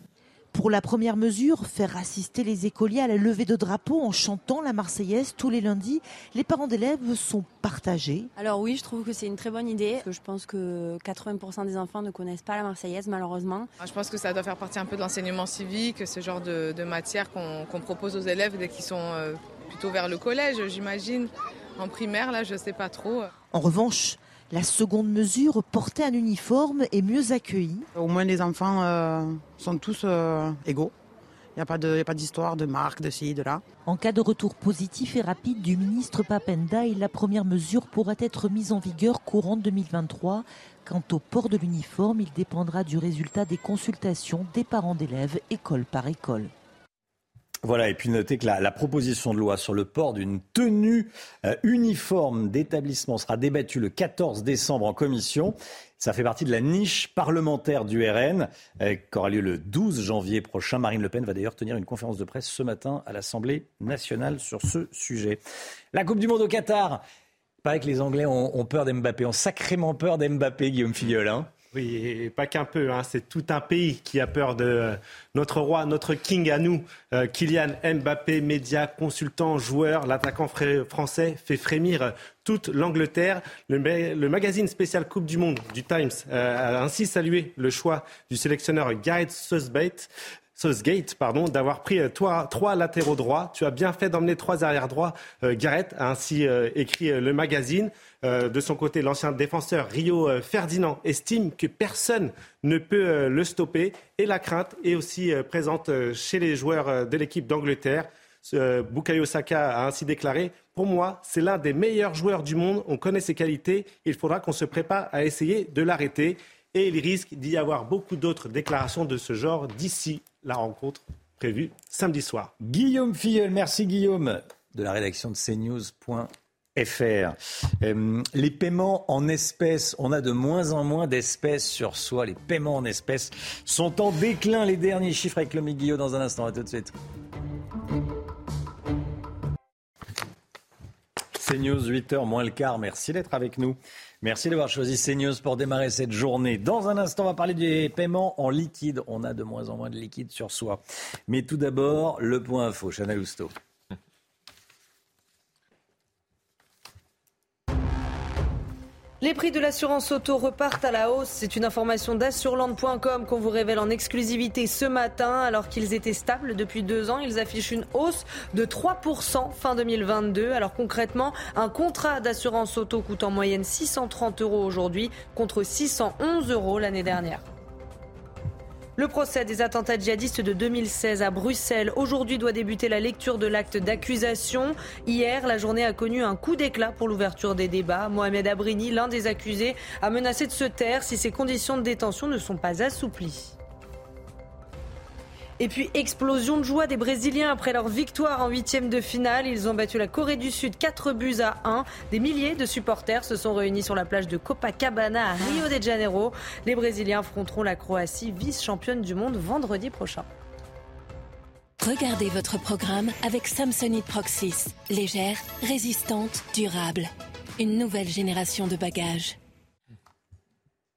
Pour la première mesure, faire assister les écoliers à la levée de drapeau en chantant la Marseillaise tous les lundis. Les parents d'élèves sont partagés. Alors oui, je trouve que c'est une très bonne idée. Parce que je pense que quatre-vingts pour cent des enfants ne connaissent pas la Marseillaise, malheureusement. Je pense que ça doit faire partie un peu de l'enseignement civique, ce genre de, de matière qu'on, qu'on propose aux élèves dès qu'ils sont plutôt vers le collège, j'imagine. En primaire, là, je ne sais pas trop. En revanche, la seconde mesure, porter un uniforme et mieux accueilli. Au moins les enfants euh, sont tous euh, égaux. Il n'y a pas de, il n'y a pas d'histoire de marque, de ci, de là. En cas de retour positif et rapide du ministre Papendaï, la première mesure pourra être mise en vigueur courant deux mille vingt-trois. Quant au port de l'uniforme, il dépendra du résultat des consultations des parents d'élèves, école par école. Voilà, et puis notez que la, la proposition de loi sur le port d'une tenue euh, uniforme d'établissement sera débattue le quatorze décembre en commission. Ça fait partie de la niche parlementaire du R N euh, qui aura lieu le douze janvier prochain. Marine Le Pen va d'ailleurs tenir une conférence de presse ce matin à l'Assemblée nationale sur ce sujet. La Coupe du Monde au Qatar. Il paraît que les Anglais ont, ont peur d'Mbappé, ont sacrément peur d'Mbappé, Guillaume Filleul, hein. Oui, et pas qu'un peu, hein, c'est tout un pays qui a peur de euh, notre roi, notre king à nous, euh, Kylian Mbappé, média, consultant, joueur, l'attaquant frais, français fait frémir euh, toute l'Angleterre. Le, le magazine spécial Coupe du Monde du Times euh, a ainsi salué le choix du sélectionneur Gareth Southgate. Southgate, pardon, d'avoir pris toi, trois latéraux droits. Tu as bien fait d'emmener trois arrières droits. Euh, Gareth a ainsi euh, écrit euh, le magazine. Euh, de son côté, l'ancien défenseur Rio euh, Ferdinand estime que personne ne peut euh, le stopper. Et la crainte est aussi euh, présente euh, chez les joueurs euh, de l'équipe d'Angleterre. Euh, Bukayo Saka a ainsi déclaré « Pour moi, c'est l'un des meilleurs joueurs du monde. On connaît ses qualités. Il faudra qu'on se prépare à essayer de l'arrêter. » Et il risque d'y avoir beaucoup d'autres déclarations de ce genre d'ici la rencontre prévue samedi soir. Guillaume Filleul, merci Guillaume, de la rédaction de C News point F R. Euh, les paiements en espèces, on a de moins en moins d'espèces sur soi. Les paiements en espèces sont en déclin. Les derniers chiffres avec Lomic Guillot dans un instant. À tout de suite. CNews, huit heures moins le quart. Merci d'être avec nous. Merci d'avoir choisi CNews pour démarrer cette journée. Dans un instant, on va parler des paiements en liquide. On a de moins en moins de liquide sur soi. Mais tout d'abord, le point info. Chanel Housteau. Les prix de l'assurance auto repartent à la hausse. C'est une information d'assureland point com qu'on vous révèle en exclusivité ce matin. Alors qu'ils étaient stables depuis deux ans, ils affichent une hausse de trois pour cent fin deux mille vingt-deux. Alors concrètement, un contrat d'assurance auto coûte en moyenne six cent trente euros aujourd'hui contre six cent onze euros l'année dernière. Le procès des attentats djihadistes de deux mille seize à Bruxelles. Aujourd'hui doit débuter la lecture de l'acte d'accusation. Hier, la journée a connu un coup d'éclat pour l'ouverture des débats. Mohamed Abrini, l'un des accusés, a menacé de se taire si ses conditions de détention ne sont pas assouplies. Et puis explosion de joie des Brésiliens après leur victoire en huitième de finale. Ils ont battu la Corée du Sud quatre buts à un. Des milliers de supporters se sont réunis sur la plage de Copacabana à Rio de Janeiro. Les Brésiliens affronteront la Croatie, vice-championne du monde, vendredi prochain. Regardez votre programme avec Samsonite Proxys. Légère, résistante, durable. Une nouvelle génération de bagages.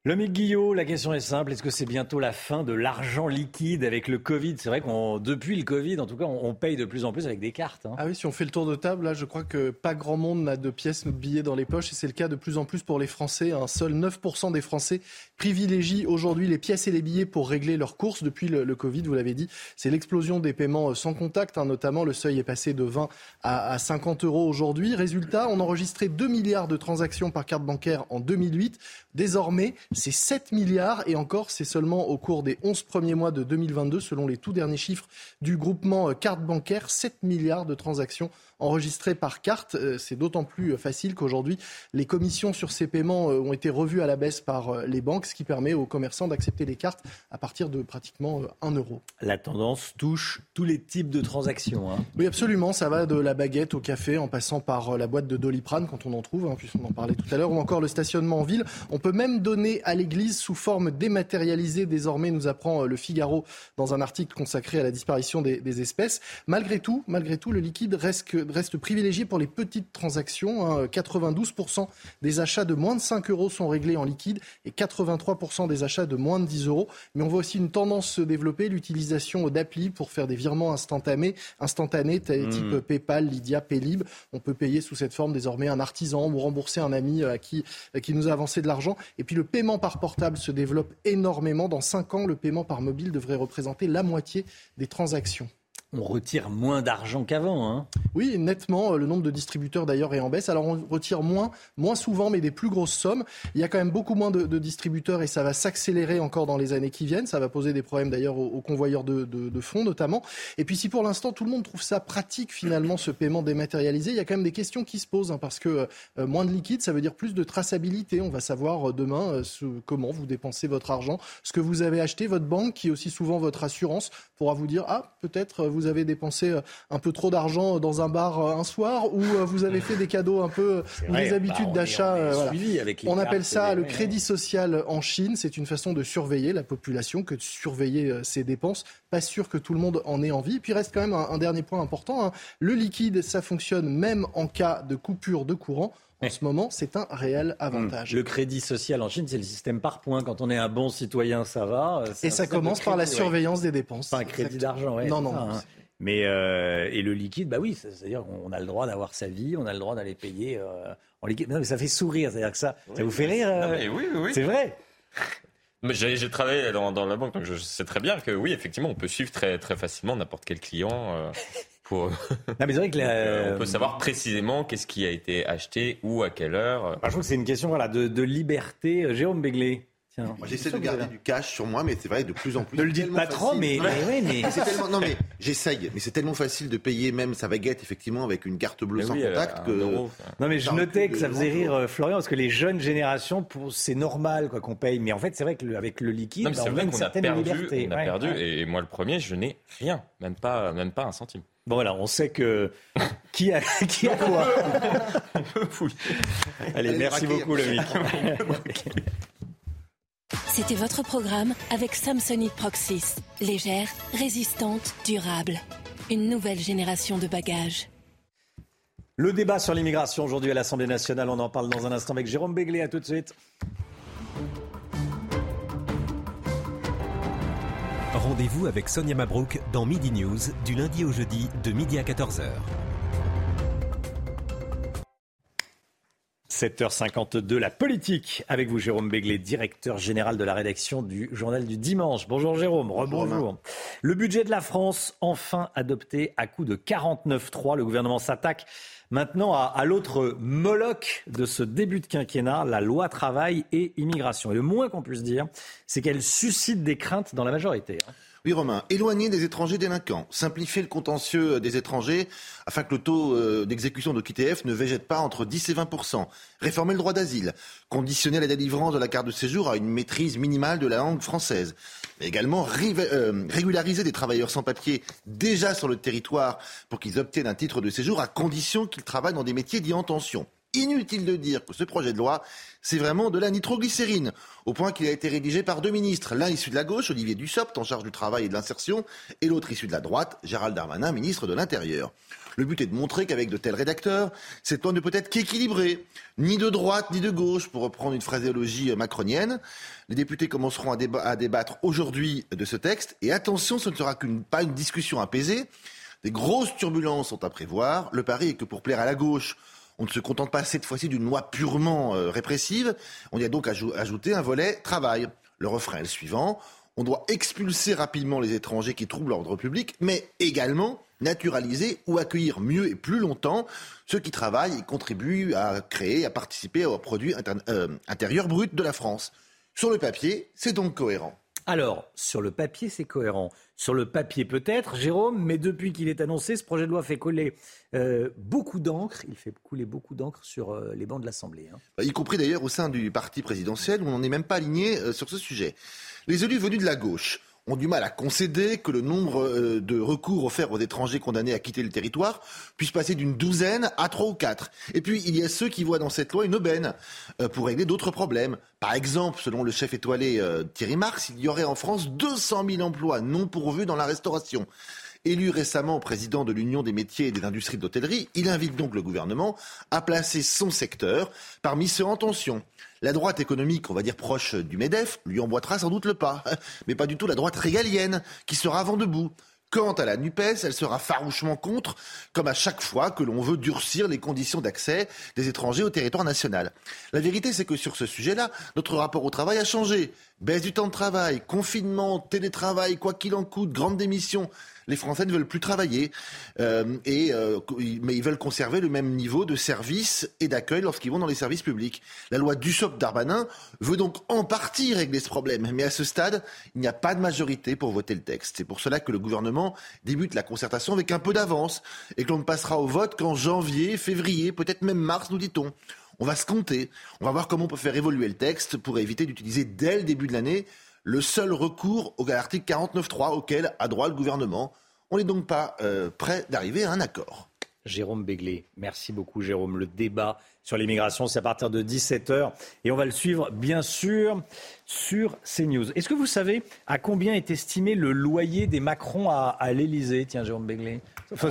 Lomic Guillot, la question est simple. Est-ce que c'est bientôt la fin de l'argent liquide avec le Covid ? C'est vrai qu'on, depuis le Covid, en tout cas, on paye de plus en plus avec des cartes. Hein. Ah oui, si on fait le tour de table, là, je crois que pas grand monde n'a de pièces ou de billets dans les poches. Et c'est le cas de plus en plus pour les Français. Hein. Seuls neuf pour cent des Français privilégient aujourd'hui les pièces et les billets pour régler leurs courses. Depuis le, le Covid, vous l'avez dit, c'est l'explosion des paiements sans contact. Hein. Notamment, le seuil est passé de vingt à cinquante euros aujourd'hui. Résultat, on enregistrait deux milliards de transactions par carte bancaire en deux mille huit. Désormais, c'est sept milliards et encore, c'est seulement au cours des onze premiers mois de deux mille vingt-deux, selon les tout derniers chiffres du groupement carte bancaire, sept milliards de transactions enregistrées par carte. C'est d'autant plus facile qu'aujourd'hui, les commissions sur ces paiements ont été revues à la baisse par les banques, ce qui permet aux commerçants d'accepter les cartes à partir de pratiquement un euro. La tendance touche tous les types de transactions. Hein. Oui, absolument. Ça va de la baguette au café en passant par la boîte de Doliprane, quand on en trouve, hein, puisqu'on en parlait tout à l'heure, ou encore le stationnement en ville. On peut même donner à l'église sous forme dématérialisée désormais, nous apprend Le Figaro dans un article consacré à la disparition des, des espèces. Malgré tout, malgré tout, le liquide reste, reste privilégié pour les petites transactions. Hein. quatre-vingt-douze pour cent des achats de moins de cinq euros sont réglés en liquide et quatre-vingt-trois pour cent des achats de moins de dix euros. Mais on voit aussi une tendance se développer, l'utilisation d'applis pour faire des virements instantanés, instantanés mmh. type PayPal, Lydia, Paylib. On peut payer sous cette forme désormais un artisan ou rembourser un ami à qui, à qui nous a avancé de l'argent. Et puis le paiement par portable se développe énormément. Dans cinq ans, le paiement par mobile devrait représenter la moitié des transactions. On retire moins d'argent qu'avant. Hein. Oui, nettement. Le nombre de distributeurs, d'ailleurs, est en baisse. Alors, on retire moins, moins souvent, mais des plus grosses sommes. Il y a quand même beaucoup moins de, de distributeurs et ça va s'accélérer encore dans les années qui viennent. Ça va poser des problèmes, d'ailleurs, aux, aux convoyeurs de, de, de fonds, notamment. Et puis, si pour l'instant, tout le monde trouve ça pratique, finalement, ce paiement dématérialisé, il y a quand même des questions qui se posent. Hein, parce que euh, moins de liquide, ça veut dire plus de traçabilité. On va savoir euh, demain euh, ce, comment vous dépensez votre argent, ce que vous avez acheté, votre banque, qui est aussi souvent votre assurance, pourra vous dire « Ah, peut-être euh, vous vous avez dépensé un peu trop d'argent dans un bar un soir ou vous avez fait des cadeaux un peu, ou des habitudes bah d'achat. On, voilà. on appelle ça le crédit social en Chine. C'est une façon de surveiller la population que de surveiller ses dépenses. Pas sûr que tout le monde en ait envie. Et puis reste quand même un, un dernier point important. Hein. Le liquide, ça fonctionne même en cas de coupure de courant. En ce moment, c'est un réel avantage. Le crédit social en Chine, c'est le système par points. Quand on est un bon citoyen, ça va. Et ça commence par la surveillance des dépenses. Pas un crédit d'argent, oui. Non, non, non. Mais euh, et le liquide, bah oui, c'est-à-dire qu'on a le droit d'avoir sa vie, on a le droit d'aller payer euh, en liquide. Non, mais ça fait sourire, c'est-à-dire que ça, oui, ça vous fait rire. Euh, non, mais oui, oui, oui. C'est vrai. Mais j'ai, j'ai travaillé dans, dans la banque, donc je sais très bien que oui, effectivement, on peut suivre très très facilement n'importe quel client. Euh, pour... non, mais c'est vrai que la... euh, on peut savoir précisément qu'est-ce qui a été acheté, où, à quelle heure. Bah, je trouve que c'est une question voilà de, de liberté, Jérôme Béglé. Tiens, moi, j'essaie de garder du cash sur moi, mais c'est vrai, de plus en plus. Ne le dites pas trop, mais, mais, mais, mais... c'est tellement... Non, mais j'essaye, mais c'est tellement facile de payer même sa baguette, effectivement, avec une carte bleue mais sans oui, contact. Que... Non, mais je notais que ça faisait rire euh, Florian, parce que les jeunes générations, pour... c'est normal quoi, qu'on paye. Mais en fait, c'est vrai qu'avec le, le liquide, non, c'est on vrai a une qu'on certaine a perdu, liberté. On a ouais, perdu, ouais. Et moi, le premier, je n'ai rien, même pas, même pas un centime. Bon, voilà, on sait que... Qui a, qui a quoi on peut fouiller. Allez, Allez merci beaucoup, Lomic. C'était votre programme avec Samsonite Proxys. Légère, résistante, durable. Une nouvelle génération de bagages. Le débat sur l'immigration aujourd'hui à l'Assemblée nationale, on en parle dans un instant avec Jérôme Béglé. À tout de suite. Rendez-vous avec Sonia Mabrouk dans Midi News du lundi au jeudi de midi à quatorze heures. sept heures cinquante-deux, la politique. Avec vous, Jérôme Béglé, directeur général de la rédaction du Journal du Dimanche. Bonjour Jérôme, rebonjour. Le budget de la France, enfin adopté à coup de quarante-neuf virgule trois. Le gouvernement s'attaque maintenant à, à l'autre Moloch de ce début de quinquennat, la loi travail et immigration. Et le moins qu'on puisse dire, c'est qu'elle suscite des craintes dans la majorité. Oui Romain, éloigner des étrangers délinquants, simplifier le contentieux des étrangers afin que le taux d'exécution de O Q T F ne végète pas entre dix et vingt pour cent, réformer le droit d'asile, conditionner la délivrance de la carte de séjour à une maîtrise minimale de la langue française, mais également riva- euh, régulariser des travailleurs sans papier déjà sur le territoire pour qu'ils obtiennent un titre de séjour à condition qu'ils travaillent dans des métiers dits en tension. Inutile de dire que ce projet de loi, c'est vraiment de la nitroglycérine, au point qu'il a été rédigé par deux ministres, l'un issu de la gauche, Olivier Dussopt, en charge du travail et de l'insertion, et l'autre issu de la droite, Gérald Darmanin, ministre de l'Intérieur. Le but est de montrer qu'avec de tels rédacteurs, cette loi ne peut être qu'équilibrée, ni de droite ni de gauche, pour reprendre une phraséologie macronienne. Les députés commenceront à, déba- à débattre aujourd'hui de ce texte, et attention, ce ne sera qu'une, pas une discussion apaisée. Des grosses turbulences sont à prévoir. Le pari est que pour plaire à la gauche, on ne se contente pas cette fois-ci d'une loi purement euh, répressive. On y a donc aj- ajouté un volet travail. Le refrain est le suivant. On doit expulser rapidement les étrangers qui troublent l'ordre public, mais également naturaliser ou accueillir mieux et plus longtemps ceux qui travaillent et contribuent à créer, à participer au produit interne- euh, intérieur brut de la France. Sur le papier, c'est donc cohérent. Alors, sur le papier, c'est cohérent. Sur le papier, peut-être, Jérôme, mais depuis qu'il est annoncé, ce projet de loi fait coller euh, beaucoup d'encre. Il fait couler beaucoup d'encre sur euh, les bancs de l'Assemblée. Hein. Y compris d'ailleurs au sein du parti présidentiel, où on n'en est même pas aligné euh, sur ce sujet. Les élus venus de la gauche ont du mal à concéder que le nombre de recours offerts aux étrangers condamnés à quitter le territoire puisse passer d'une douzaine à trois ou quatre. Et puis, il y a ceux qui voient dans cette loi une aubaine pour régler d'autres problèmes. Par exemple, selon le chef étoilé Thierry Marx, il y aurait en France deux cent mille emplois non pourvus dans la restauration. Élu récemment président de l'Union des métiers et des industries de l'hôtellerie, il invite donc le gouvernement à placer son secteur parmi ceux en tension. La droite économique, on va dire proche du MEDEF, lui emboîtera sans doute le pas, mais pas du tout la droite régalienne, qui sera avant debout. Quant à la NUPES, elle sera farouchement contre, comme à chaque fois que l'on veut durcir les conditions d'accès des étrangers au territoire national. La vérité, c'est que sur ce sujet-là, notre rapport au travail a changé. Baisse du temps de travail, confinement, télétravail, quoi qu'il en coûte, grande démission... Les Français ne veulent plus travailler, euh, et, euh, mais ils veulent conserver le même niveau de service et d'accueil lorsqu'ils vont dans les services publics. La loi Dussopt-Darmanin veut donc en partie régler ce problème, mais à ce stade, il n'y a pas de majorité pour voter le texte. C'est pour cela que le gouvernement débute la concertation avec un peu d'avance et que l'on ne passera au vote qu'en janvier, février, peut-être même mars, nous dit-on. On va se compter, on va voir comment on peut faire évoluer le texte pour éviter d'utiliser dès le début de l'année le seul recours au article quarante-neuf trois auquel a droit le gouvernement. On n'est donc pas euh, prêt d'arriver à un accord. Jérôme Béglé, merci beaucoup Jérôme. Le débat sur l'immigration, c'est à partir de dix-sept heures et on va le suivre bien sûr sur CNews. Est-ce que vous savez à combien est estimé le loyer des Macron à, à l'Elysée? Tiens Jérôme Béglé. Enfin,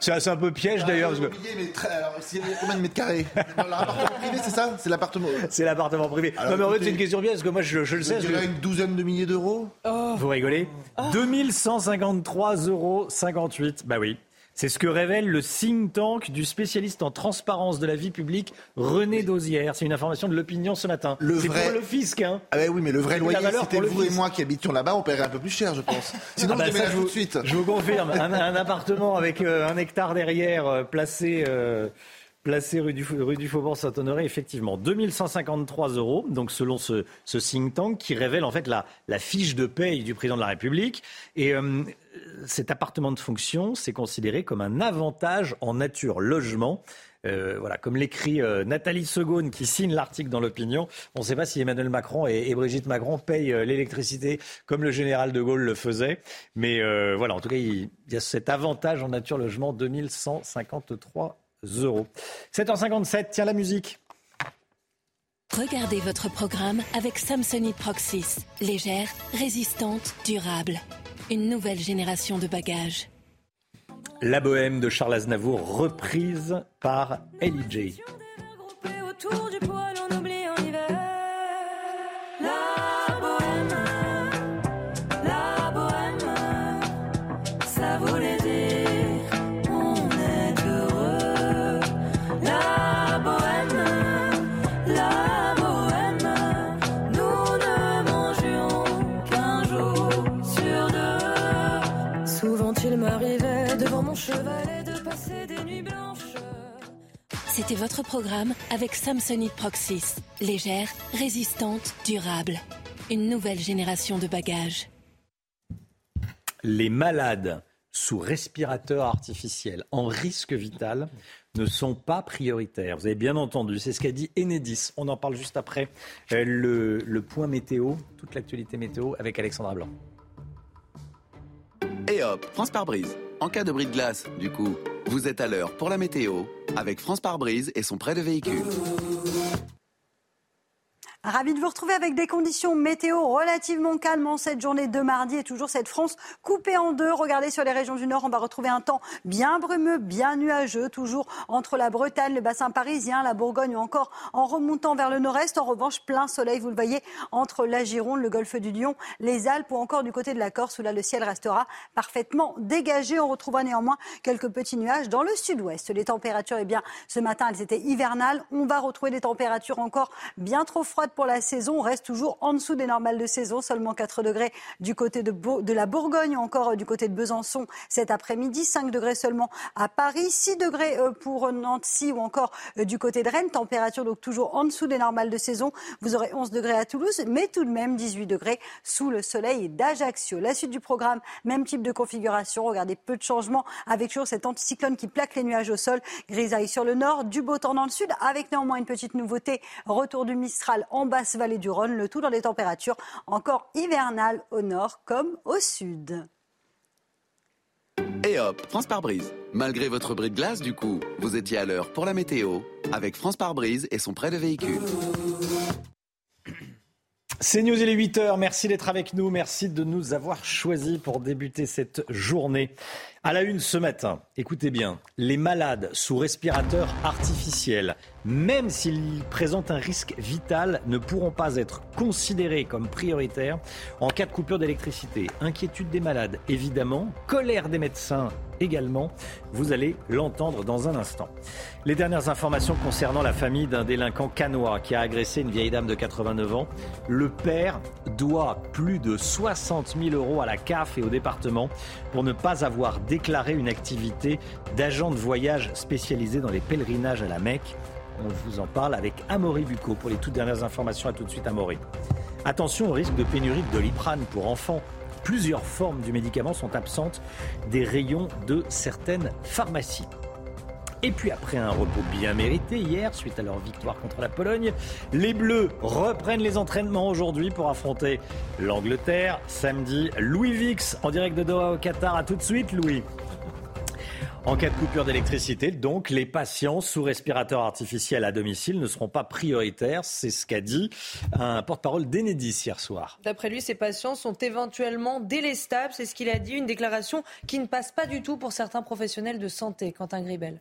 c'est, c'est un peu piège ah, d'ailleurs. J'ai oublié, mais très, alors, c'est combien de mètres carrés? L'appartement privé, c'est ça? C'est l'appartement. C'est l'appartement privé. Alors, non, mais en fait, c'est une question bien, parce que moi, je, je le sais. Je dirais que... une douzaine de milliers d'euros. Oh. Vous rigolez? Oh. deux mille cent cinquante-trois euros cinquante-huit. Bah oui. C'est ce que révèle le think tank du spécialiste en transparence de la vie publique, René Dosière. C'est une information de l'Opinion ce matin. Le c'est vrai... pour le fisc, hein. Ah ben oui, mais le vrai c'est loyer, c'était vous et moi qui habitions là-bas, on paierait un peu plus cher, je pense. Sinon, ah bah je déménage tout de suite. Je vous confirme, un, un appartement avec euh, un hectare derrière, euh, placé... Euh... Placé rue du, rue du Faubourg-Saint-Honoré, effectivement, deux mille cent cinquante-trois euros, donc selon ce, ce think tank qui révèle en fait la, la fiche de paye du président de la République. Et euh, cet appartement de fonction, c'est considéré comme un avantage en nature logement. Euh, voilà, comme l'écrit euh, Nathalie Segaune qui signe l'article dans l'Opinion, on ne sait pas si Emmanuel Macron et, et Brigitte Macron payent euh, l'électricité comme le général de Gaulle le faisait. Mais euh, voilà, en tout cas, il, il y a cet avantage en nature logement, deux mille cent cinquante-trois euros. sept heures cinquante-sept, tiens la musique. Regardez votre programme avec Samsonite Proxys. Légère, résistante, durable. Une nouvelle génération de bagages. La bohème de Charles Aznavour, reprise par Ellie J. C'était votre programme avec Samsonite Proxys. Légère, résistante, durable. Une nouvelle génération de bagages. Les malades sous respirateur artificiel en risque vital ne sont pas prioritaires. Vous avez bien entendu, c'est ce qu'a dit Enedis. On en parle juste après le, le point météo, toute l'actualité météo avec Alexandra Blanc. Et hop, France par brise. En cas de bris de glace, du coup, vous êtes à l'heure pour la météo avec France Pare-Brise et son prêt de véhicule. Ravi de vous retrouver avec des conditions météo relativement calmes en cette journée de mardi et toujours cette France coupée en deux. Regardez sur les régions du Nord, on va retrouver un temps bien brumeux, bien nuageux, toujours entre la Bretagne, le bassin parisien, la Bourgogne ou encore en remontant vers le Nord-Est. En revanche, plein soleil, vous le voyez, entre la Gironde, le Golfe du Lion, les Alpes ou encore du côté de la Corse où là le ciel restera parfaitement dégagé. On retrouvera néanmoins quelques petits nuages dans le Sud-Ouest. Les températures, eh bien, ce matin, elles étaient hivernales. On va retrouver des températures encore bien trop froides pour la saison, on reste toujours en dessous des normales de saison, seulement quatre degrés du côté de, Bo- de la Bourgogne, encore du côté de Besançon cet après-midi, cinq degrés seulement à Paris, six degrés pour Nancy ou encore du côté de Rennes, température donc toujours en dessous des normales de saison, vous aurez onze degrés à Toulouse, mais tout de même dix-huit degrés sous le soleil d'Ajaccio. La suite du programme, même type de configuration, regardez peu de changements avec toujours cet anticyclone qui plaque les nuages au sol, grisaille sur le nord, du beau temps dans le sud, avec néanmoins une petite nouveauté, retour du Mistral en Basse-Vallée du Rhône, le tout dans des températures encore hivernales au nord comme au sud. Et hop, France Pare-Brise. Malgré votre bris de glace, du coup, vous étiez à l'heure pour la météo avec France Pare-Brise et son prêt de véhicule. C'est News, il est huit heures. Merci d'être avec nous. Merci de nous avoir choisis pour débuter cette journée. À la une ce matin, écoutez bien, les malades sous respirateur artificiel, même s'ils présentent un risque vital, ne pourront pas être considérés comme prioritaires en cas de coupure d'électricité. Inquiétude des malades, évidemment. Colère des médecins également. Vous allez l'entendre dans un instant. Les dernières informations concernant la famille d'un délinquant cannois qui a agressé une vieille dame de quatre-vingt-neuf ans. Le père doit plus de soixante mille euros à la C A F et au département pour ne pas avoir déclaré Déclarer une activité d'agent de voyage spécialisé dans les pèlerinages à la Mecque. On vous en parle avec Amaury Bucco pour les toutes dernières informations. À tout de suite, Amaury. Attention au risque de pénurie de Doliprane pour enfants. Plusieurs formes du médicament sont absentes des rayons de certaines pharmacies. Et puis après un repos bien mérité hier, suite à leur victoire contre la Pologne, les Bleus reprennent les entraînements aujourd'hui pour affronter l'Angleterre. Samedi, Louis Vix en direct de Doha au Qatar. À tout de suite, Louis. En cas de coupure d'électricité, donc, les patients sous respirateur artificiel à domicile ne seront pas prioritaires. C'est ce qu'a dit un porte-parole d'Enedis hier soir. D'après lui, ces patients sont éventuellement délestables. C'est ce qu'il a dit, une déclaration qui ne passe pas du tout pour certains professionnels de santé. Quentin Gribel.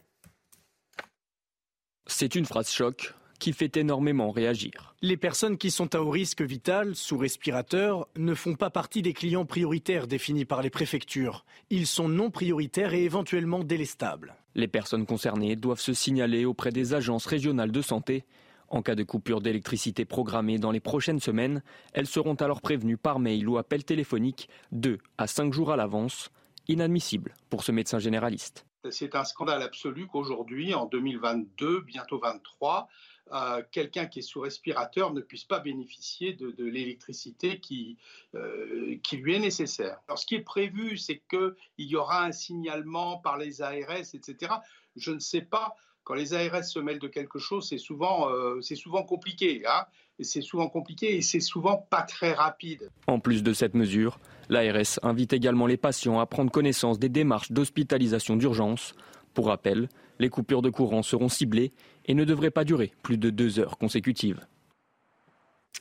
C'est une phrase choc qui fait énormément réagir. Les personnes qui sont à haut risque vital, sous respirateur, ne font pas partie des clients prioritaires définis par les préfectures. Ils sont non prioritaires et éventuellement délestables. Les personnes concernées doivent se signaler auprès des agences régionales de santé. En cas de coupure d'électricité programmée dans les prochaines semaines, elles seront alors prévenues par mail ou appel téléphonique deux à cinq jours à l'avance. Inadmissible pour ce médecin généraliste. C'est un scandale absolu qu'aujourd'hui, en deux mille vingt-deux, bientôt vingt-trois, Euh, quelqu'un qui est sous respirateur ne puisse pas bénéficier de, de l'électricité qui, euh, qui lui est nécessaire. Alors, ce qui est prévu, c'est qu'il y aura un signalement par les A R S, et cetera. Je ne sais pas, quand les A R S se mêlent de quelque chose, c'est souvent, euh, c'est souvent compliqué, hein. C'est souvent compliqué et c'est souvent pas très rapide. En plus de cette mesure, l'A R S invite également les patients à prendre connaissance des démarches d'hospitalisation d'urgence. Pour rappel, les coupures de courant seront ciblées et ne devraient pas durer plus de deux heures consécutives.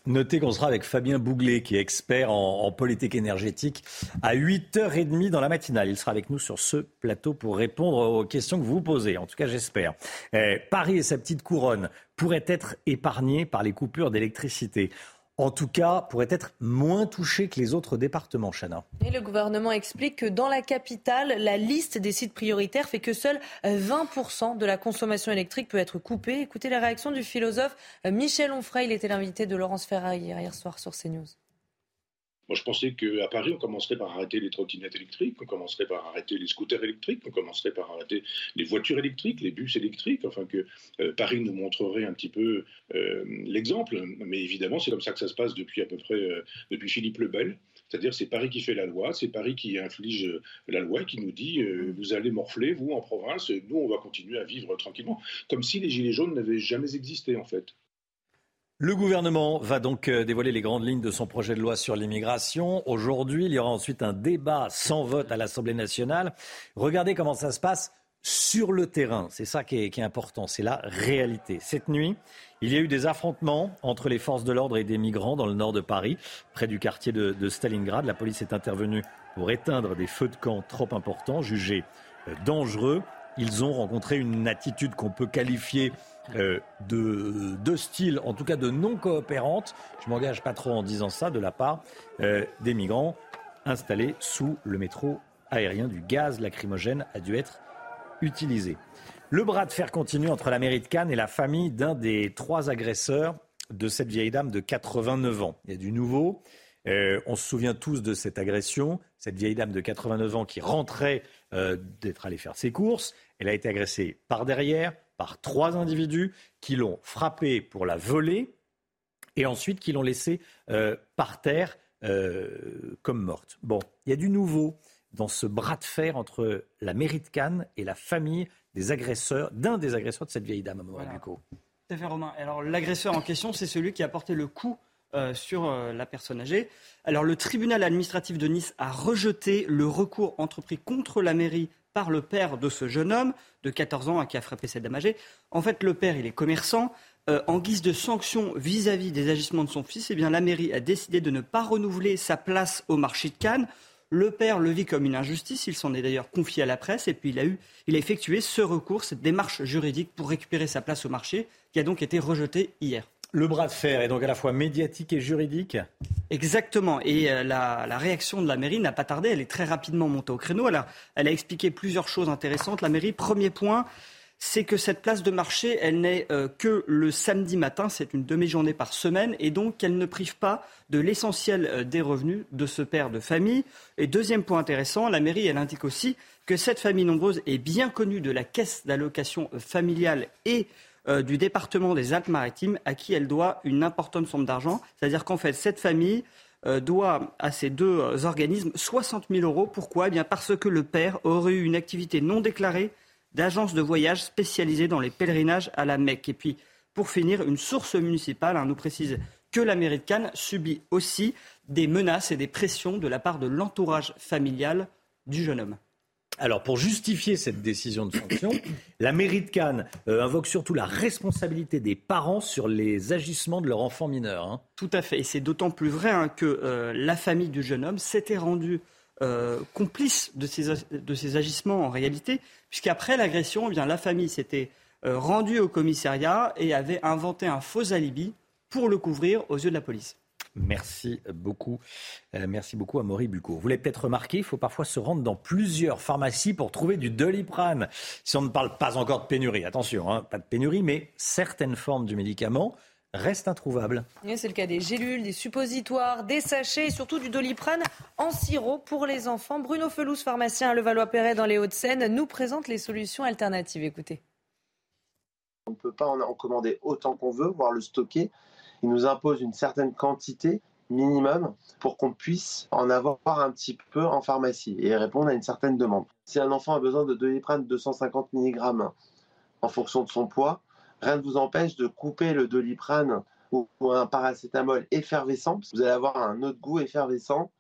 Notez qu'on sera avec Fabien Bouglé, qui est expert en, en politique énergétique, à huit heures trente dans la matinale. Il sera avec nous sur ce plateau pour répondre aux questions que vous vous posez, en tout cas j'espère. Eh, Paris et sa petite couronne pourraient être épargnés par les coupures d'électricité. En tout cas, pourrait être moins touché que les autres départements, Chana. Et le gouvernement explique que dans la capitale, la liste des sites prioritaires fait que seuls vingt pour cent de la consommation électrique peut être coupée. Écoutez la réaction du philosophe Michel Onfray. Il était l'invité de Laurence Ferrari hier soir sur CNews. Moi, je pensais qu'à Paris, on commencerait par arrêter les trottinettes électriques, on commencerait par arrêter les scooters électriques, on commencerait par arrêter les voitures électriques, les bus électriques, enfin que euh, Paris nous montrerait un petit peu euh, l'exemple. Mais évidemment, c'est comme ça que ça se passe depuis à peu près, euh, depuis Philippe le Bel. C'est-à-dire c'est Paris qui fait la loi, c'est Paris qui inflige la loi et qui nous dit euh, vous allez morfler, vous, en province, nous, on va continuer à vivre tranquillement. Comme si les gilets jaunes n'avaient jamais existé, en fait. Le gouvernement va donc dévoiler les grandes lignes de son projet de loi sur l'immigration. Aujourd'hui, il y aura ensuite un débat sans vote à l'Assemblée nationale. Regardez comment ça se passe sur le terrain. C'est ça qui est, qui est important, c'est la réalité. Cette nuit, il y a eu des affrontements entre les forces de l'ordre et des migrants dans le nord de Paris, près du quartier de, de Stalingrad. La police est intervenue pour éteindre des feux de camp trop importants, jugés dangereux. Ils ont rencontré une attitude qu'on peut qualifier euh, de, de style, en tout cas de non coopérante, je ne m'engage pas trop en disant ça, de la part euh, des migrants installés sous le métro aérien. Du gaz lacrymogène a dû être utilisé. Le bras de fer continue entre la mairie de Cannes et la famille d'un des trois agresseurs de cette vieille dame de quatre-vingt-neuf ans. Il y a du nouveau. Euh, on se souvient tous de cette agression, cette vieille dame de quatre-vingt-neuf ans qui rentrait euh, d'être allée faire ses courses. Elle a été agressée par derrière par trois individus qui l'ont frappée pour la voler et ensuite qui l'ont laissée euh, par terre euh, comme morte. Bon, il y a du nouveau dans ce bras de fer entre la mairie de Cannes et la famille des agresseurs, d'un des agresseurs de cette vieille dame, Amaury Bucco. Tout à fait, Romain. Alors, l'agresseur en question, c'est celui qui a porté le coup Euh, sur euh, la personne âgée. Alors, le tribunal administratif de Nice a rejeté le recours entrepris contre la mairie par le père de ce jeune homme de quatorze ans à qui a frappé cette dame âgée. En fait, le père, il est commerçant. Euh, en guise de sanction vis-à-vis des agissements de son fils, eh bien, la mairie a décidé de ne pas renouveler sa place au marché de Cannes. Le père le vit comme une injustice. Il s'en est d'ailleurs confié à la presse. Et puis, il a, eu, il a effectué ce recours, cette démarche juridique pour récupérer sa place au marché qui a donc été rejetée hier. Le bras de fer est donc à la fois médiatique et juridique ? Exactement. Et la, la réaction de la mairie n'a pas tardé. Elle est très rapidement montée au créneau. Elle a, elle a expliqué plusieurs choses intéressantes. La mairie, premier point, c'est que cette place de marché, elle n'est euh, que le samedi matin. C'est une demi-journée par semaine. Et donc, elle ne prive pas de l'essentiel euh, des revenus de ce père de famille. Et deuxième point intéressant, la mairie, elle indique aussi que cette famille nombreuse est bien connue de la caisse d'allocation familiale et Euh, du département des Alpes-Maritimes à qui elle doit une importante somme d'argent. C'est-à-dire qu'en fait, cette famille euh, doit à ces deux euh, organismes soixante mille euros. Pourquoi ? Eh bien, parce que le père aurait eu une activité non déclarée d'agences de voyage spécialisées dans les pèlerinages à la Mecque. Et puis, pour finir, une source municipale hein, nous précise que la mairie de Cannes subit aussi des menaces et des pressions de la part de l'entourage familial du jeune homme. Alors, pour justifier cette décision de sanction, la mairie de Cannes euh, invoque surtout la responsabilité des parents sur les agissements de leur enfant mineur. Hein. Tout à fait. Et c'est d'autant plus vrai hein, que euh, la famille du jeune homme s'était rendue euh, complice de ces, de ces agissements en réalité, puisqu'après l'agression, eh bien, la famille s'était euh, rendue au commissariat et avait inventé un faux alibi pour le couvrir aux yeux de la police. Merci beaucoup. Euh, merci beaucoup à Amaury Bucco. Vous l'avez peut-être remarqué, il faut parfois se rendre dans plusieurs pharmacies pour trouver du Doliprane. Si on ne parle pas encore de pénurie, attention, hein, pas de pénurie, mais certaines formes du médicament restent introuvables. Et c'est le cas des gélules, des suppositoires, des sachets et surtout du Doliprane en sirop pour les enfants. Bruno Fellouz, pharmacien à Levallois-Perret dans les Hauts-de-Seine, nous présente les solutions alternatives. Écoutez. On ne peut pas en commander autant qu'on veut, voire le stocker. Il nous impose une certaine quantité minimum pour qu'on puisse en avoir un petit peu en pharmacie et répondre à une certaine demande. Si un enfant a besoin de Doliprane deux cent cinquante milligrammes en fonction de son poids, rien ne vous empêche de couper le Doliprane ou un paracétamol effervescent. Vous allez avoir un autre goût effervescent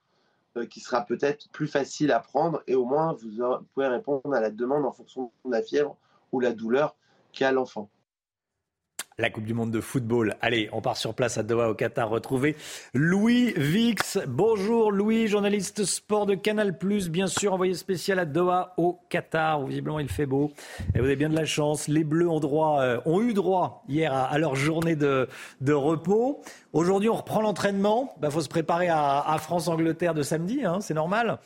qui sera peut-être plus facile à prendre et au moins vous pouvez répondre à la demande en fonction de la fièvre ou la douleur qu'a l'enfant. La Coupe du Monde de football. Allez, on part sur place à Doha, au Qatar, retrouver Louis Vix. Bonjour Louis, journaliste sport de Canal+, bien sûr, envoyé spécial à Doha, au Qatar, où visiblement il fait beau. Et vous avez bien de la chance. Les Bleus ont, droit, euh, ont eu droit hier à, à leur journée de, de repos. Aujourd'hui, on reprend l'entraînement. Bah, faut se préparer à, à France-Angleterre de samedi, hein, c'est normal.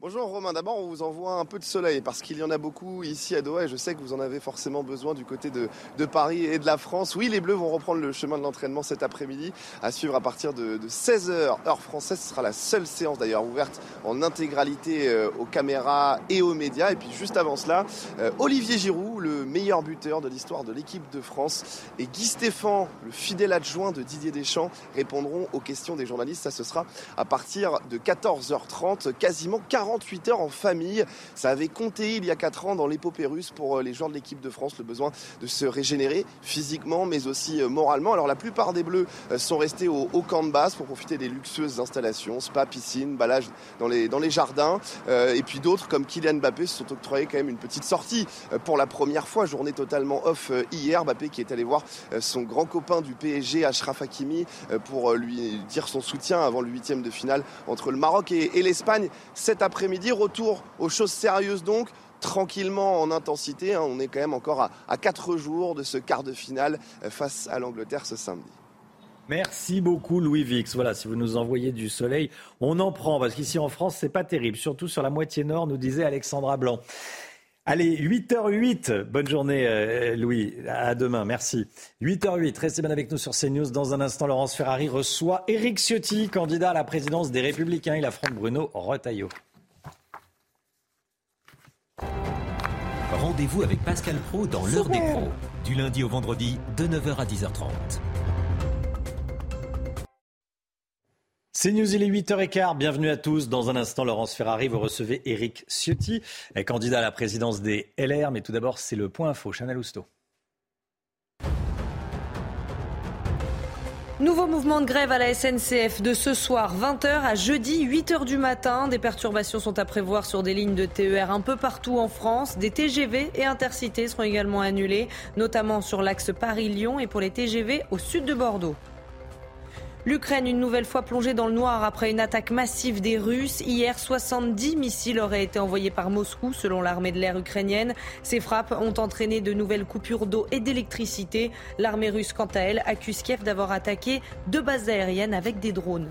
Bonjour Romain, d'abord on vous envoie un peu de soleil parce qu'il y en a beaucoup ici à Doha et je sais que vous en avez forcément besoin du côté de, de Paris et de la France. Oui, les Bleus vont reprendre le chemin de l'entraînement cet après-midi à suivre à partir de, de seize heures heure française. Ce sera la seule séance d'ailleurs ouverte en intégralité euh, aux caméras et aux médias. Et puis juste avant cela, euh, Olivier Giroud, le meilleur buteur de l'histoire de l'équipe de France et Guy Stéphane, le fidèle adjoint de Didier Deschamps, répondront aux questions des journalistes. Ça ce sera à partir de quatorze heures trente, quasiment quarante quarante-huit heures en famille. Ça avait compté il y a quatre ans dans l'épopée russe pour les joueurs de l'équipe de France, le besoin de se régénérer physiquement mais aussi moralement. Alors la plupart des Bleus sont restés au, au camp de base pour profiter des luxueuses installations, spa, piscine, balade dans les, dans les jardins. Euh, et puis d'autres comme Kylian Mbappé se sont octroyés quand même une petite sortie pour la première fois. Journée totalement off hier. Mbappé qui est allé voir son grand copain du P S G, Achraf Hakimi, pour lui dire son soutien avant le huitième de finale entre le Maroc et, et l'Espagne. Cet après Après-midi, retour aux choses sérieuses donc, tranquillement en intensité. Hein, on est quand même encore à, à quatre jours de ce quart de finale face à l'Angleterre ce samedi. Merci beaucoup Louis Vix. Voilà, si vous nous envoyez du soleil, on en prend parce qu'ici en France, c'est pas terrible. Surtout sur la moitié nord, nous disait Alexandra Blanc. Allez, huit heures huit, bonne journée euh, Louis, à demain, merci. huit heures huit, restez bien avec nous sur CNews. Dans un instant, Laurence Ferrari reçoit Eric Ciotti, candidat à la présidence des Républicains. Il affronte Bruno Retailleau. Rendez-vous avec Pascal Praud dans l'heure des pros, du lundi au vendredi de neuf heures à dix heures trente. CNews, il est huit heures quinze, bienvenue à tous. Dans un instant, Laurence Ferrari, vous recevez Eric Ciotti, candidat à la présidence des L R. Mais tout d'abord, c'est le point info, Chanel Housteau. Nouveau mouvement de grève à la S N C F de ce soir vingt heures à jeudi huit heures du matin. Des perturbations sont à prévoir sur des lignes de T E R un peu partout en France. Des T G V et Intercités seront également annulés, notamment sur l'axe Paris-Lyon et pour les T G V au sud de Bordeaux. L'Ukraine une nouvelle fois plongée dans le noir après une attaque massive des Russes. Hier, soixante-dix missiles auraient été envoyés par Moscou, selon l'armée de l'air ukrainienne. Ces frappes ont entraîné de nouvelles coupures d'eau et d'électricité. L'armée russe, quant à elle, accuse Kiev d'avoir attaqué deux bases aériennes avec des drones.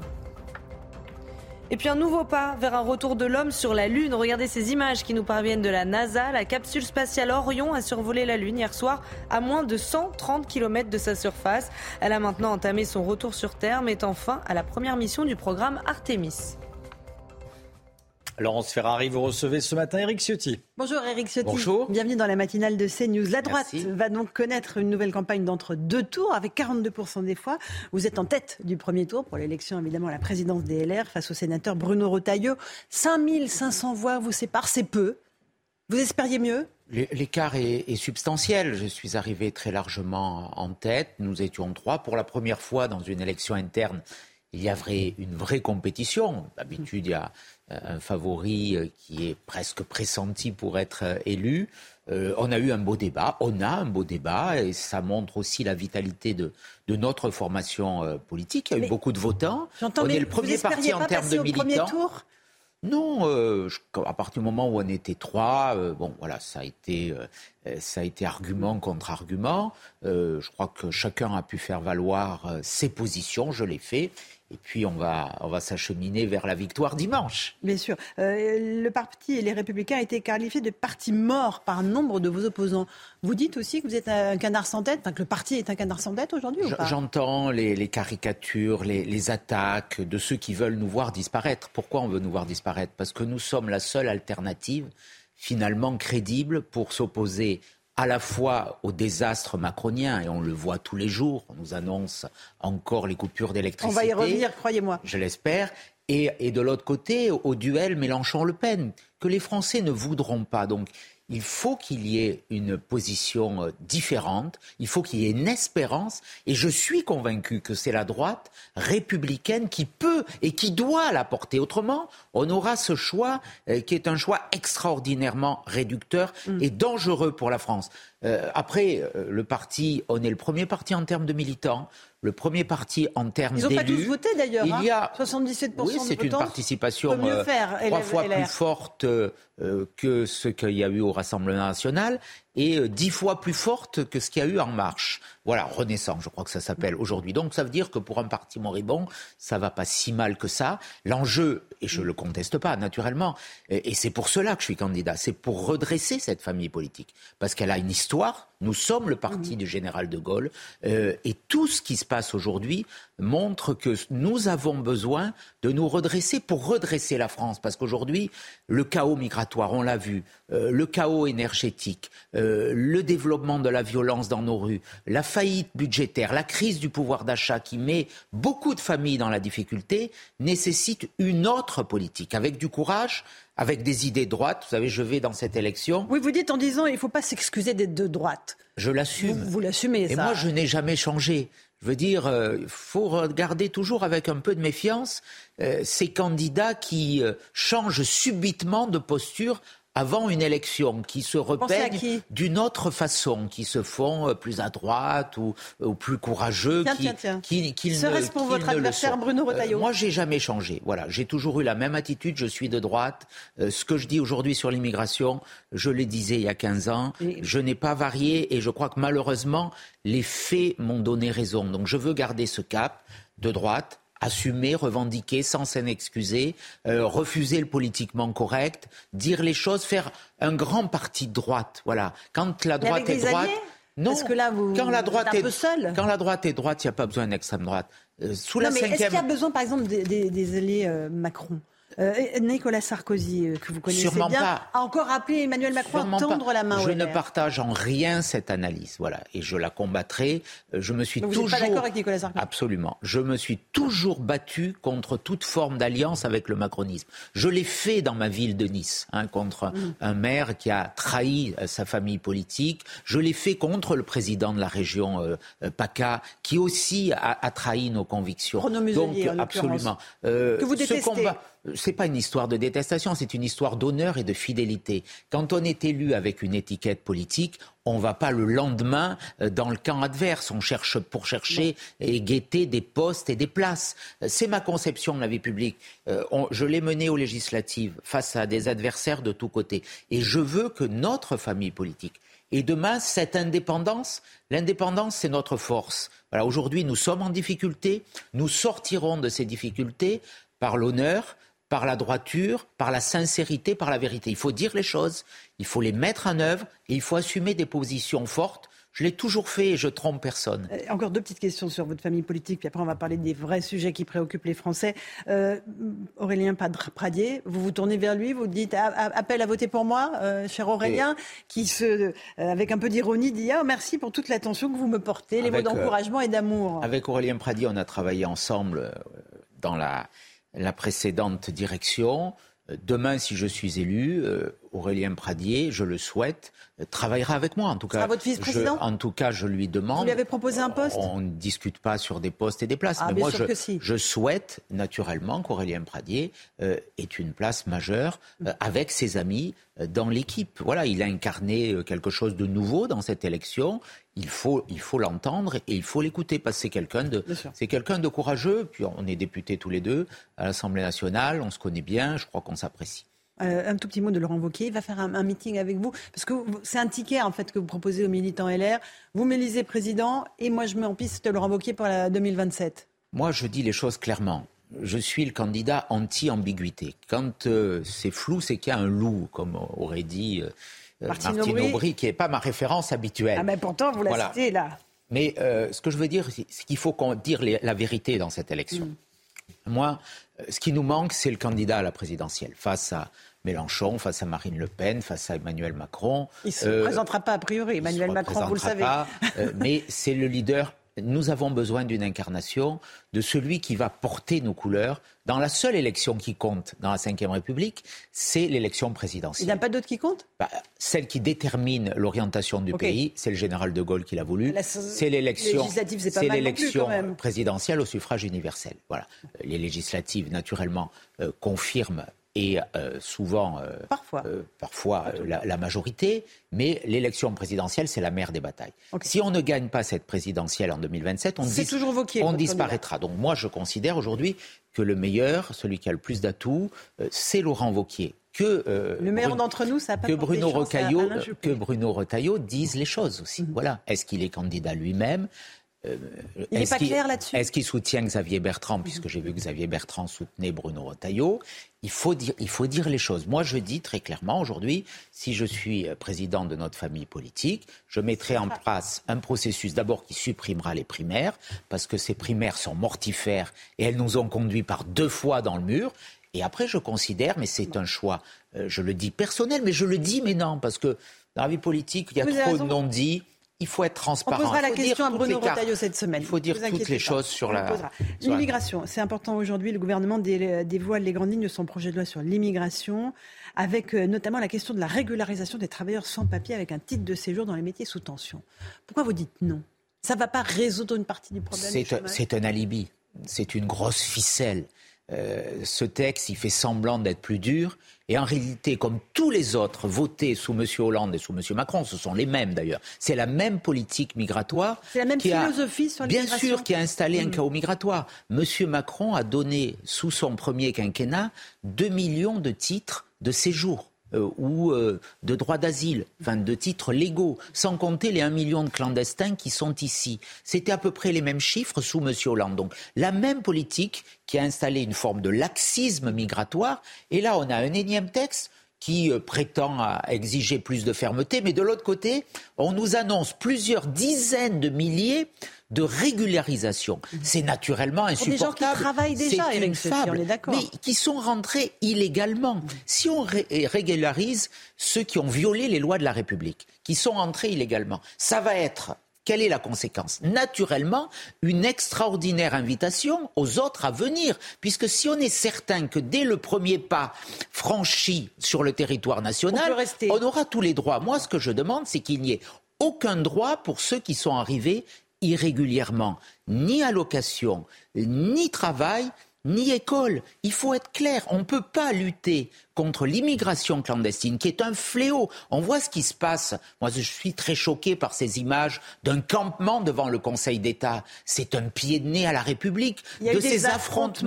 Et puis un nouveau pas vers un retour de l'homme sur la Lune. Regardez ces images qui nous parviennent de la NASA. La capsule spatiale Orion a survolé la Lune hier soir à moins de cent trente kilomètres de sa surface. Elle a maintenant entamé son retour sur Terre, mettant fin à la première mission du programme Artemis. Laurence Ferrari, vous recevez ce matin Eric Ciotti. Bonjour Eric Ciotti. Bonjour. Bienvenue dans la matinale de CNews. La droite Merci. va donc connaître une nouvelle campagne d'entre deux tours avec quarante-deux pour cent des fois. Vous êtes en tête du premier tour pour l'élection, évidemment, à la présidence des L R face au sénateur Bruno Retailleau. cinq mille cinq cents voix vous séparent, c'est peu. Vous espériez mieux ? L'écart est, est substantiel. Je suis arrivé très largement en tête. Nous étions trois. Pour la première fois dans une élection interne, il y avait une vraie compétition. D'habitude, il y a un favori qui est presque pressenti pour être élu. Euh, on a eu un beau débat. On a un beau débat. Et ça montre aussi la vitalité de, de notre formation politique. Il y a eu mais, beaucoup de votants. On est le premier parti en termes de militants. Non, euh, je, à partir du moment où on était trois, euh, bon, voilà, ça a été, euh, ça a été argument contre argument. Euh, je crois que chacun a pu faire valoir euh, ses positions. Je l'ai fait. Et puis on va, on va s'acheminer vers la victoire dimanche. Bien sûr. Euh, le parti et les Républicains a été qualifié de parti mort par nombre de vos opposants. Vous dites aussi que vous êtes un canard sans tête, enfin que le parti est un canard sans tête aujourd'hui ou pas ? J'entends les, les caricatures, les, les attaques de ceux qui veulent nous voir disparaître. Pourquoi on veut nous voir disparaître ? Parce que nous sommes la seule alternative finalement crédible pour s'opposer à la fois au désastre macronien, et on le voit tous les jours, on nous annonce encore les coupures d'électricité. On va y revenir, croyez-moi. Je l'espère. Et, et de l'autre côté, au duel Mélenchon-Le Pen, que les Français ne voudront pas. Donc, il faut qu'il y ait une position différente, il faut qu'il y ait une espérance, et je suis convaincu que c'est la droite républicaine qui peut et qui doit la porter. Autrement, on aura ce choix euh, qui est un choix extraordinairement réducteur et dangereux pour la France. Euh, après, euh, le parti, on est le premier parti en termes de militants, le premier parti en termes d'élus. Ils n'ont pas tous voté d'ailleurs, il y a, hein, soixante-dix-sept pour cent oui, de votants. Oui, c'est une participation euh, faire, trois L R. Fois plus forte euh, que ce qu'il y a eu au Rassemblement national et euh, dix fois plus forte que ce qu'il y a eu En Marche. Voilà, Renaissance, je crois que ça s'appelle aujourd'hui. Donc ça veut dire que pour un parti moribond, ça ne va pas si mal que ça. L'enjeu, et je ne le conteste pas naturellement, et, et c'est pour cela que je suis candidat, c'est pour redresser cette famille politique, parce qu'elle a une histoire. Nous sommes le parti du général de Gaulle euh, et tout ce qui se passe aujourd'hui montre que nous avons besoin de nous redresser pour redresser la France. Parce qu'aujourd'hui, le chaos migratoire, on l'a vu, euh, le chaos énergétique, euh, le développement de la violence dans nos rues, la faillite budgétaire, la crise du pouvoir d'achat qui met beaucoup de familles dans la difficulté nécessite une autre politique avec du courage, avec des idées droites. Vous savez, je vais dans cette élection. Oui, vous dites en disant il ne faut pas s'excuser d'être de droite. Je l'assume. Vous, vous l'assumez, ça. Et moi, je n'ai jamais changé. Je veux dire, il euh, faut regarder toujours avec un peu de méfiance euh, ces candidats qui euh, changent subitement de posture avant une élection, qui se repeignent d'une autre façon, qui se font plus à droite ou, ou plus courageux. Tiens, qui, tiens, tiens. Qui, qui Serait-ce ne, pour votre adversaire Bruno Retailleau ? euh, Moi, j'ai jamais changé. Voilà, j'ai toujours eu la même attitude. Je suis de droite. Euh, ce que je dis aujourd'hui sur l'immigration, je le disais il y a quinze ans. Oui. Je n'ai pas varié et je crois que malheureusement, les faits m'ont donné raison. Donc, je veux garder ce cap de droite. Assumer, revendiquer, sans s'en excuser, euh, refuser le politiquement correct, dire les choses, faire un grand parti de droite. Voilà. Quand la droite est droite, non. Parce que là, vous, quand la droite vous êtes un est, peu seul. Quand la droite est droite, il n'y a pas besoin d'une extrême droite. Euh, sous non, la mais cinquième... Est-ce qu'il y a besoin, par exemple, des, des, des alliés euh, Macron? Euh, Nicolas Sarkozy, euh, que vous connaissez Sûrement bien, pas. a encore appelé Emmanuel Macron Sûrement à tendre pas. la main. Je ne partage en rien cette analyse, voilà, et je la combattrai. Je me suis vous toujours. Vous n'êtes pas d'accord avec Nicolas Sarkozy ? Absolument. Je me suis toujours battu contre toute forme d'alliance avec le macronisme. Je l'ai fait dans ma ville de Nice, hein, contre mmh. un maire qui a trahi euh, sa famille politique. Je l'ai fait contre le président de la région euh, euh, PACA, qui aussi a, a trahi nos convictions. Donc, absolument. Euh, que vous détestez. Ce combat, c'est pas une histoire de détestation, c'est une histoire d'honneur et de fidélité. Quand on est élu avec une étiquette politique, on va pas le lendemain dans le camp adverse. On cherche pour chercher et guetter des postes et des places. C'est ma conception de la vie publique. Euh, on, je l'ai menée aux législatives face à des adversaires de tous côtés. Et je veux que notre famille politique et demain, cette indépendance, l'indépendance, c'est notre force. Voilà, aujourd'hui, nous sommes en difficulté. Nous sortirons de ces difficultés par l'honneur, par la droiture, par la sincérité, par la vérité. Il faut dire les choses, il faut les mettre en œuvre et il faut assumer des positions fortes. Je l'ai toujours fait et je trompe personne. Euh, encore deux petites questions sur votre famille politique, puis après on va parler des vrais sujets qui préoccupent les Français. Euh, Aurélien Pradier, vous vous tournez vers lui, vous dites a- a- appel à voter pour moi, euh, cher Aurélien, et... qui se, euh, avec un peu d'ironie dit ah, merci pour toute l'attention que vous me portez, avec, les mots d'encouragement euh, et d'amour. Avec Aurélien Pradier, on a travaillé ensemble dans la, la précédente direction. Demain, si je suis élu, Aurélien Pradier, je le souhaite, travaillera avec moi. En tout cas, votre vice-président je, en tout cas, je lui demande... Vous lui avez proposé un poste ? On ne discute pas sur des postes et des places. Ah, mais moi, je, si. je souhaite naturellement qu'Aurélien Pradier euh, ait une place majeure euh, avec ses amis euh, dans l'équipe. Voilà, il a incarné quelque chose de nouveau dans cette élection. Il faut, il faut l'entendre et il faut l'écouter parce que c'est quelqu'un de, c'est quelqu'un de courageux. Puis on est députés tous les deux à l'Assemblée nationale, on se connaît bien, je crois qu'on s'apprécie. Euh, un tout petit mot de Laurent Wauquiez, il va faire un, un meeting avec vous, parce que vous, c'est un ticket en fait que vous proposez aux militants L R. Vous m'élisez président et moi je mets en piste Laurent Wauquiez pour la deux mille vingt-sept. Moi je dis les choses clairement, je suis le candidat anti-ambiguïté. Quand euh, c'est flou, c'est qu'il y a un loup, comme aurait dit euh, Martine, Martine Aubry. Aubry, qui n'est pas ma référence habituelle. Ah mais pourtant vous la voilà. citez là. Mais euh, ce que je veux dire, c'est qu'il faut qu'on dise la vérité dans cette élection. Mmh. Moi, ce qui nous manque, c'est le candidat à la présidentielle. Face à Mélenchon, face à Marine Le Pen, face à Emmanuel Macron. Il ne se euh, présentera pas a priori, Emmanuel Macron, vous le savez. Pas, euh, mais c'est le leader. Nous avons besoin d'une incarnation, de celui qui va porter nos couleurs dans la seule élection qui compte dans la cinquième République, c'est l'élection présidentielle. Il n'y en a pas d'autre qui compte ? bah, Celle qui détermine l'orientation du okay. pays, c'est le général de Gaulle qui l'a voulu. La... C'est l'élection, législative, c'est pas c'est mal l'élection non plus, présidentielle au suffrage universel. Voilà. Les législatives, naturellement, euh, confirment et euh, souvent, euh, parfois, euh, parfois euh, la, la majorité, mais l'élection présidentielle, c'est la mère des batailles. Okay. Si on ne gagne pas cette présidentielle en deux mille vingt-sept, on, dis- on disparaîtra. Donc moi, je considère aujourd'hui que le meilleur, celui qui a le plus d'atouts, euh, c'est Laurent Wauquiez. Que, euh, le meilleur Bruno, d'entre nous, ça n'a pas que Bruno Retailleau, que Bruno Retailleau dise les choses aussi. Mmh. Voilà. Est-ce qu'il est candidat lui-même ? Euh, Il n'est pas clair là-dessus. Est-ce qu'il soutient Xavier Bertrand, puisque j'ai vu que Xavier Bertrand soutenait Bruno Retailleau ? Il faut dire, il faut dire les choses. Moi, je dis très clairement aujourd'hui, si je suis président de notre famille politique, je mettrai en place un processus d'abord qui supprimera les primaires, parce que ces primaires sont mortifères et elles nous ont conduits par deux fois dans le mur. Et après, je considère, mais c'est un choix, je le dis personnel, mais je le dis, mais non, parce que dans la vie politique, il y a Vous trop de non-dits. Il faut être transparent. On posera la question à Bruno Retailleau cette semaine. Il faut dire toutes les choses sur la... L'immigration, c'est important aujourd'hui. Le gouvernement dé, dévoile les grandes lignes de son projet de loi sur l'immigration, avec euh, notamment la question de la régularisation des travailleurs sans papier avec un titre de séjour dans les métiers sous tension. Pourquoi vous dites non ? Ça ne va pas résoudre une partie du problème. C'est, du c'est un alibi. C'est une grosse ficelle. Euh, ce texte, il fait semblant d'être plus dur. Et en réalité, comme tous les autres votés sous M. Hollande et sous M. Macron, ce sont les mêmes d'ailleurs. C'est la même politique migratoire. C'est la même philosophie a, sur l'immigration. Bien sûr, qui a installé mmh. un chaos migratoire. M. Macron a donné, sous son premier quinquennat, deux millions de titres de séjour euh, ou euh, de droit d'asile, enfin de titres légaux, sans compter les un million de clandestins qui sont ici. C'était à peu près les mêmes chiffres sous M. Hollande. Donc la même politique qui a installé une forme de laxisme migratoire. Et là, on a un énième texte qui prétend à exiger plus de fermeté. Mais de l'autre côté, on nous annonce plusieurs dizaines de milliers de régularisations. C'est naturellement insupportable. Pour des gens qui travaillent déjà, c'est une fable, on est d'accord. Mais qui sont rentrés illégalement. Si on ré- régularise ceux qui ont violé les lois de la République, qui sont rentrés illégalement, ça va être... Quelle est la conséquence ? Naturellement, une extraordinaire invitation aux autres à venir, puisque si on est certain que dès le premier pas franchi sur le territoire national, on, on aura tous les droits. Moi, ce que je demande, c'est qu'il n'y ait aucun droit pour ceux qui sont arrivés irrégulièrement, ni allocation, ni travail, ni école. Il faut être clair, on ne peut pas lutter contre l'immigration clandestine, qui est un fléau. On voit ce qui se passe. Moi, je suis très choqué par ces images d'un campement devant le Conseil d'État. C'est un pied de nez à la République, de ces affrontements.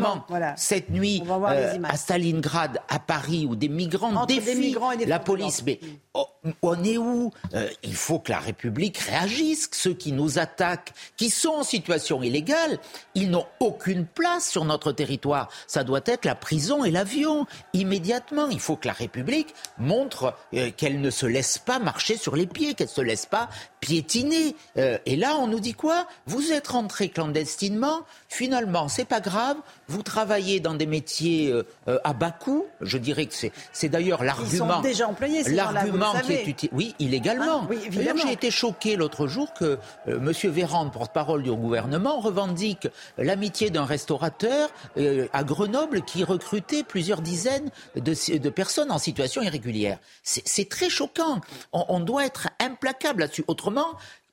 affrontements. Voilà. Cette nuit, euh, à Stalingrad, à Paris, où des migrants Entre défient des migrants et des la police. Mais oh, on est où ? euh, Il faut que la République réagisse. Ceux qui nous attaquent, qui sont en situation illégale, ils n'ont aucune place sur notre territoire. territoire. Ça doit être la prison et l'avion, immédiatement. Il faut que la République montre euh, qu'elle ne se laisse pas marcher sur les pieds, qu'elle ne se laisse pas piétiner. Euh, et là, on nous dit quoi ? Vous êtes rentrés clandestinement, finalement, c'est pas grave, vous travaillez dans des métiers euh, euh, à bas coût, je dirais que c'est, c'est d'ailleurs l'argument... Ils sont déjà employés, c'est l'argument là, vous qui savez. Est utile. Oui, illégalement. Ah, oui, évidemment. J'ai été choqué l'autre jour que euh, M. Véran, porte-parole du gouvernement, revendique l'amitié d'un restaurateur euh, à Grenoble qui recrutait plusieurs dizaines de, de personnes en situation irrégulière. C'est, c'est très choquant. On, on doit être implacable là-dessus. Autrement,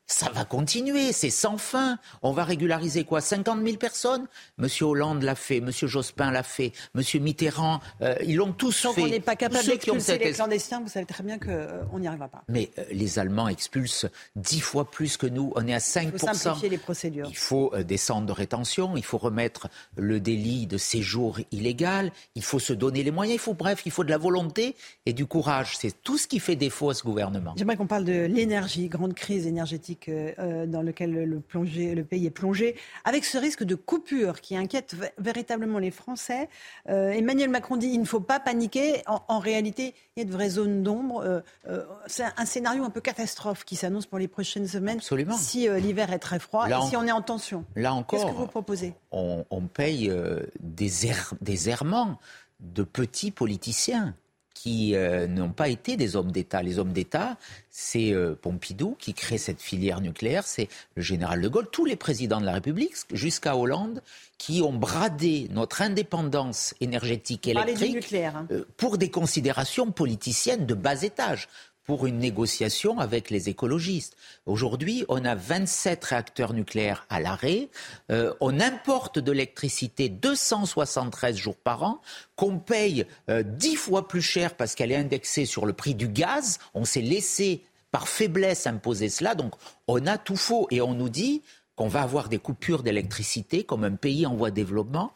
ça va continuer, c'est sans fin. On va régulariser quoi ? cinquante mille personnes ? Monsieur Hollande l'a fait, Monsieur Jospin l'a fait, Monsieur Mitterrand, euh, ils l'ont tous donc fait. On n'est pas capable d'expulser les clandestins, vous savez très bien qu'on euh, n'y arrivera pas. Mais euh, les Allemands expulsent dix fois plus que nous, on est à cinq pour cent. Il faut simplifier les procédures. Il faut euh, descendre de rétention, il faut remettre le délit de séjour illégal, il faut se donner les moyens, il faut, bref, il faut de la volonté et du courage. C'est tout ce qui fait défaut à ce gouvernement. J'aimerais qu'on parle de l'énergie, grande crise énergétique dans lequel le, plongé, le pays est plongé, avec ce risque de coupure qui inquiète v- véritablement les Français. Euh, Emmanuel Macron dit il ne faut pas paniquer. En, en réalité, il y a de vraies zones d'ombre. Euh, euh, c'est un, un scénario un peu catastrophe qui s'annonce pour les prochaines semaines. Absolument. Si euh, l'hiver est très froid là et en... si on est en tension. Là encore, qu'est-ce que vous proposez ? On, on paye euh, des, er, des errements de petits politiciens qui euh, n'ont pas été des hommes d'État. Les hommes d'État, c'est euh, Pompidou qui crée cette filière nucléaire, c'est le général de Gaulle, tous les présidents de la République, jusqu'à Hollande, qui ont bradé notre indépendance énergétique électrique euh, pour des considérations politiciennes de bas étage, pour une négociation avec les écologistes. Aujourd'hui, on a vingt-sept réacteurs nucléaires à l'arrêt. Euh, on importe de l'électricité deux cent soixante-treize jours par an, qu'on paye euh, dix fois plus cher parce qu'elle est indexée sur le prix du gaz. On s'est laissé, par faiblesse, imposer cela. Donc, on a tout faux. Et on nous dit qu'on va avoir des coupures d'électricité comme un pays en voie de développement.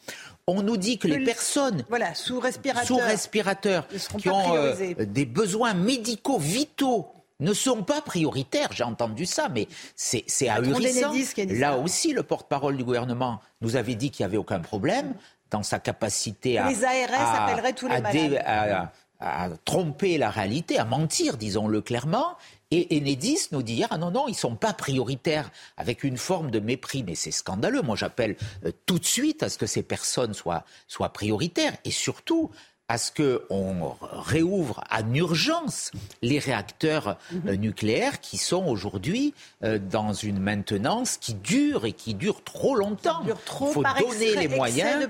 On nous dit que, que les personnes voilà, sous respirateur, sous respirateur qui ont euh, des besoins médicaux vitaux ne sont pas prioritaires. J'ai entendu ça, mais c'est, c'est ahurissant. Là aussi, le porte-parole du gouvernement nous avait dit qu'il n'y avait aucun problème dans sa capacité à, les A R S à, appelleraient tous les à, dé, à, à tromper la réalité, à mentir, disons-le clairement. Et Enedis nous dit « Ah non, non, ils ne sont pas prioritaires » avec une forme de mépris. Mais c'est scandaleux. Moi, j'appelle euh, tout de suite à ce que ces personnes soient, soient prioritaires et surtout à ce qu'on réouvre en urgence les réacteurs euh, nucléaires qui sont aujourd'hui euh, dans une maintenance qui dure et qui dure trop longtemps. Dure trop, il faut par donner extrait, les moyens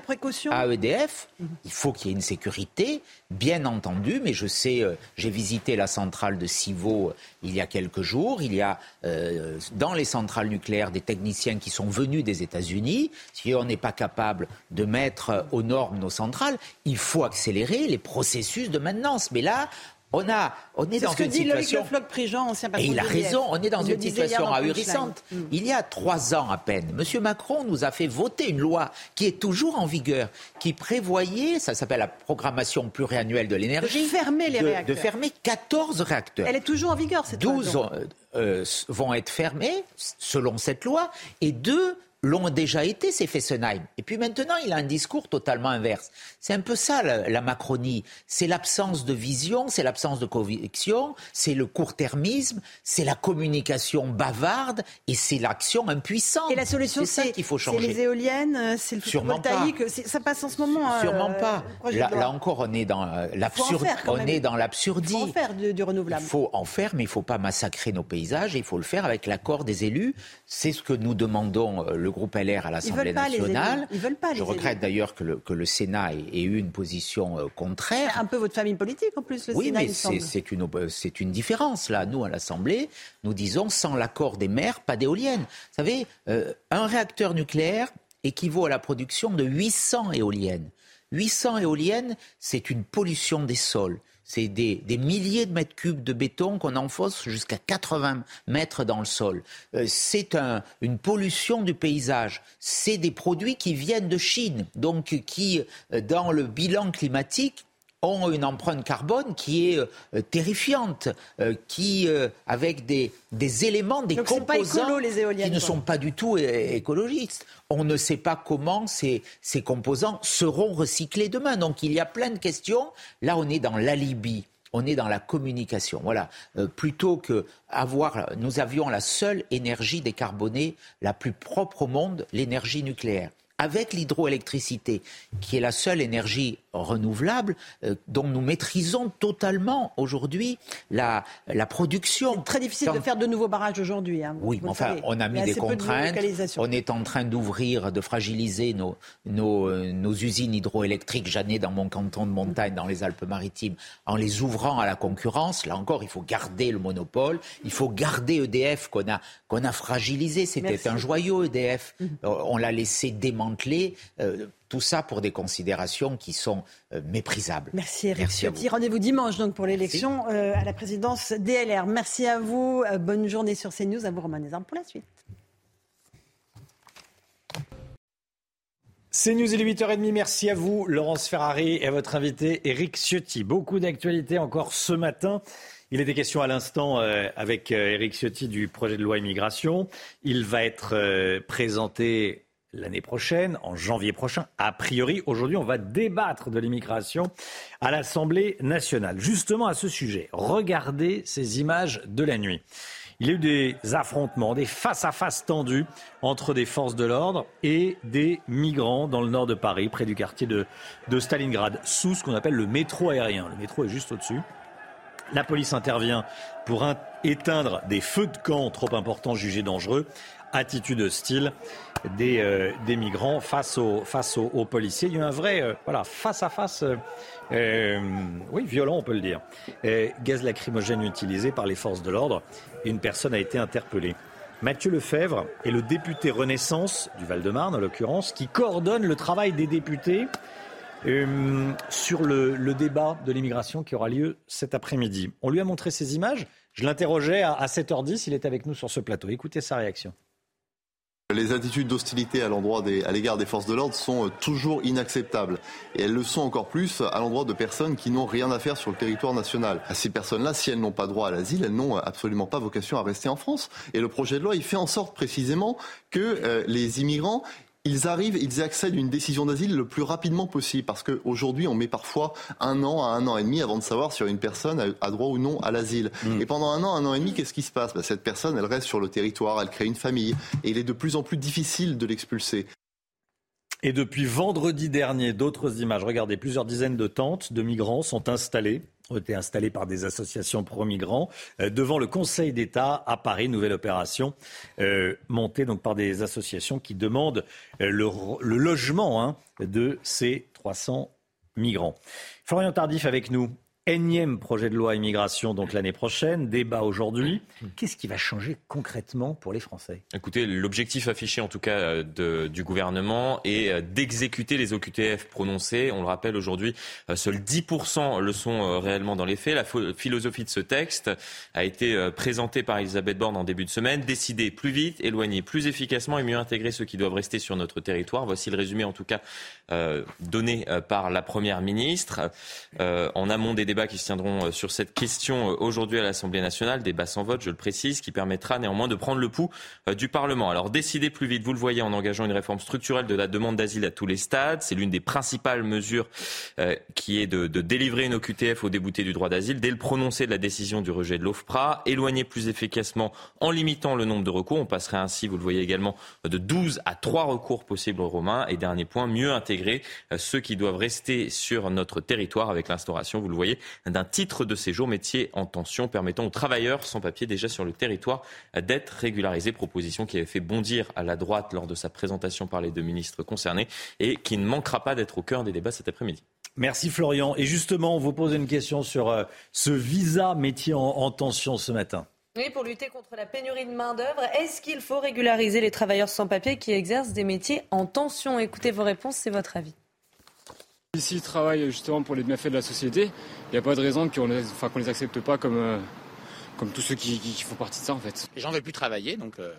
à E D F. Mm-hmm. Il faut qu'il y ait une sécurité, bien entendu. Mais je sais, euh, j'ai visité la centrale de Civaux euh, il y a quelques jours. Il y a euh, dans les centrales nucléaires des techniciens qui sont venus des États-Unis. Si on n'est pas capable de mettre aux normes nos centrales, il faut accélérer les processus de maintenance. Mais là, on, a, on est c'est dans une situation... C'est ce que dit Prigent, ancien patron de l'E D F. Et il a raison, on est dans une situation ahurissante. Mmh. Il y a trois ans à peine, M. Macron nous a fait voter une loi qui est toujours en vigueur, qui prévoyait, ça s'appelle la programmation pluriannuelle de l'énergie... De fermer les de, réacteurs. De fermer quatorze réacteurs. Elle est toujours en vigueur, cette douze loi. douze euh, vont être fermés, selon cette loi, et deux... l'ont déjà été, ces Fessenheim. Et puis maintenant, il a un discours totalement inverse. C'est un peu ça, la, la Macronie. C'est l'absence de vision, c'est l'absence de conviction, c'est le court-termisme, c'est la communication bavarde et c'est l'action impuissante. Et la solution, c'est, c'est ça qu'il faut changer. C'est les éoliennes, c'est le photovoltaïque. Ça passe en ce moment. Sûrement euh, pas. Là, là encore, on est dans l'absurde. On est dans l'absurdie. Il faut en faire du, du renouvelable. Il faut en faire, mais il ne faut pas massacrer nos paysages. Et il faut le faire avec l'accord des élus. C'est ce que nous demandons le groupe L R à l'Assemblée nationale. Ils veulent pas les élus. Je regrette d'ailleurs que le, que le Sénat ait, ait eu une position euh, contraire. C'est un peu votre famille politique en plus, le oui, Sénat, il semble. Oui, mais c'est une, c'est une différence là. Nous, à l'Assemblée, nous disons sans l'accord des maires, pas d'éoliennes. Vous savez, euh, un réacteur nucléaire équivaut à la production de huit cents éoliennes. huit cents éoliennes, c'est une pollution des sols. C'est des, des milliers de mètres cubes de béton qu'on enfonce jusqu'à quatre-vingts mètres dans le sol. Euh, c'est un, une pollution du paysage. C'est des produits qui viennent de Chine, donc qui, dans le bilan climatique, ont une empreinte carbone qui est euh, terrifiante, euh, qui, euh, avec des, des éléments, des donc composants c'est pas écolo, les éoliennes, qui ne quoi. Sont pas du tout é- écologistes. On ne sait pas comment ces, ces composants seront recyclés demain. Donc il y a plein de questions. Là, on est dans l'alibi. on est dans la communication. Voilà. Euh, plutôt que avoir, nous avions la seule énergie décarbonée, la plus propre au monde, l'énergie nucléaire. Avec l'hydroélectricité, qui est la seule énergie renouvelable euh, dont nous maîtrisons totalement aujourd'hui la, la production. C'est très difficile Quand... de faire de nouveaux barrages aujourd'hui. Hein, oui, mais enfin, savez, on a mis des contraintes. De on est en train d'ouvrir, de fragiliser nos, nos, euh, nos usines hydroélectriques. J'en ai dans mon canton de montagne, dans les Alpes-Maritimes, en les ouvrant à la concurrence. Là encore, il faut garder le monopole. Il faut garder E D F qu'on a, qu'on a fragilisé. C'était Merci. un joyau, E D F. Mmh. On l'a laissé démanteler. Euh, tout ça pour des considérations qui sont euh, méprisables. Merci Eric Ciotti. Rendez-vous dimanche donc pour l'élection euh, à la présidence des L R. Merci à vous. Euh, bonne journée sur CNews. À vous Romain Desarmes pour la suite. CNews, il est huit heures trente. Merci à vous Laurence Ferrari et à votre invité Eric Ciotti. Beaucoup d'actualités encore ce matin. Il était question à l'instant euh, avec euh, Eric Ciotti du projet de loi immigration. Il va être euh, présenté l'année prochaine, en janvier prochain, a priori. Aujourd'hui, on va débattre de l'immigration à l'Assemblée nationale. Justement à ce sujet, regardez ces images de la nuit. Il y a eu des affrontements, des face-à-face tendus entre des forces de l'ordre et des migrants dans le nord de Paris, près du quartier de, de Stalingrad, sous ce qu'on appelle le métro aérien. Le métro est juste au-dessus. La police intervient pour éteindre des feux de camp trop importants jugés dangereux. Attitude hostile des, euh, des migrants face aux, face aux, aux policiers. Il y a un vrai euh, voilà, face-à-face euh, oui, violent, on peut le dire. Euh, gaz lacrymogène utilisé par les forces de l'ordre. Une personne a été interpellée. Mathieu Lefèvre est le député Renaissance, du Val-de-Marne en l'occurrence, qui coordonne le travail des députés euh, sur le, le débat de l'immigration qui aura lieu cet après-midi. On lui a montré ces images. Je l'interrogeais à, à sept heures dix. Il est avec nous sur ce plateau. Écoutez sa réaction. Les attitudes d'hostilité à l'endroit des, à l'égard des forces de l'ordre sont toujours inacceptables. Et elles le sont encore plus à l'endroit de personnes qui n'ont rien à faire sur le territoire national. Ces personnes-là, si elles n'ont pas droit à l'asile, elles n'ont absolument pas vocation à rester en France. Et le projet de loi, il fait en sorte précisément que euh, les immigrants... Ils arrivent, ils accèdent à une décision d'asile le plus rapidement possible parce qu'aujourd'hui, on met parfois un an à un an et demi avant de savoir si une personne a droit ou non à l'asile. Mmh. Et pendant un an, un an et demi, qu'est-ce qui se passe ? Ben, cette personne, elle reste sur le territoire, elle crée une famille et il est de plus en plus difficile de l'expulser. Et depuis vendredi dernier, d'autres images. Regardez, plusieurs dizaines de tentes de migrants sont installées, ont été installées par des associations pro-migrants euh, devant le Conseil d'État à Paris. Nouvelle opération euh, montée donc par des associations qui demandent euh, le, le logement hein, de ces trois cents migrants. Florian Tardif avec nous. Énième projet de loi immigration donc l'année prochaine, débat aujourd'hui. Qu'est-ce qui va changer concrètement pour les Français ? Écoutez, l'objectif affiché en tout cas de, du gouvernement est d'exécuter les O Q T F prononcés. On le rappelle aujourd'hui, seuls dix pour cent le sont réellement dans les faits. La philosophie de ce texte a été présentée par Elisabeth Borne en début de semaine. Décider plus vite, éloigner plus efficacement et mieux intégrer ceux qui doivent rester sur notre territoire. Voici le résumé en tout cas euh, donné par la Première ministre euh, en amont des débats. Débats qui se tiendront sur cette question aujourd'hui à l'Assemblée nationale, débat sans vote, je le précise, qui permettra néanmoins de prendre le pouls du Parlement. Alors décider plus vite, vous le voyez, en engageant une réforme structurelle de la demande d'asile à tous les stades. C'est l'une des principales mesures euh, qui est de, de délivrer une O Q T F aux déboutés du droit d'asile dès le prononcé de la décision du rejet de l'OFPRA, éloigner plus efficacement en limitant le nombre de recours. On passerait ainsi, vous le voyez également, de douze à trois recours possibles aux Romains. Et dernier point, mieux intégrer ceux qui doivent rester sur notre territoire avec l'instauration, vous le voyez, d'un titre de séjour métier en tension permettant aux travailleurs sans papier déjà sur le territoire d'être régularisés. Proposition qui avait fait bondir à la droite lors de sa présentation par les deux ministres concernés et qui ne manquera pas d'être au cœur des débats cet après-midi. Merci Florian. Et justement, on vous pose une question sur ce visa métier en, en tension ce matin. Oui, pour lutter contre la pénurie de main-d'œuvre, est-ce qu'il faut régulariser les travailleurs sans papier qui exercent des métiers en tension ? Écoutez vos réponses, c'est votre avis. Ici, ils travaillent justement pour les bienfaits de la société. Il n'y a pas de raison qu'on les, enfin, qu'on les accepte pas comme, euh, comme tous ceux qui, qui, qui font partie de ça, en fait. Les gens ne veulent plus travailler, donc euh,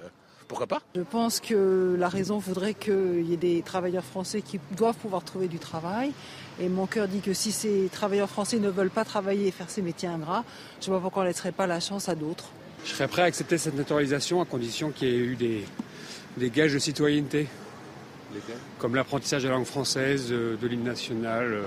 pourquoi pas ? Je pense que la raison voudrait qu'il y ait des travailleurs français qui doivent pouvoir trouver du travail. Et mon cœur dit que si ces travailleurs français ne veulent pas travailler et faire ces métiers ingrats, je ne vois pas pourquoi on ne laisserait pas la chance à d'autres. Je serais prêt à accepter cette naturalisation à condition qu'il y ait eu des, des gages de citoyenneté. Comme l'apprentissage de la langue française, de l'hymne national.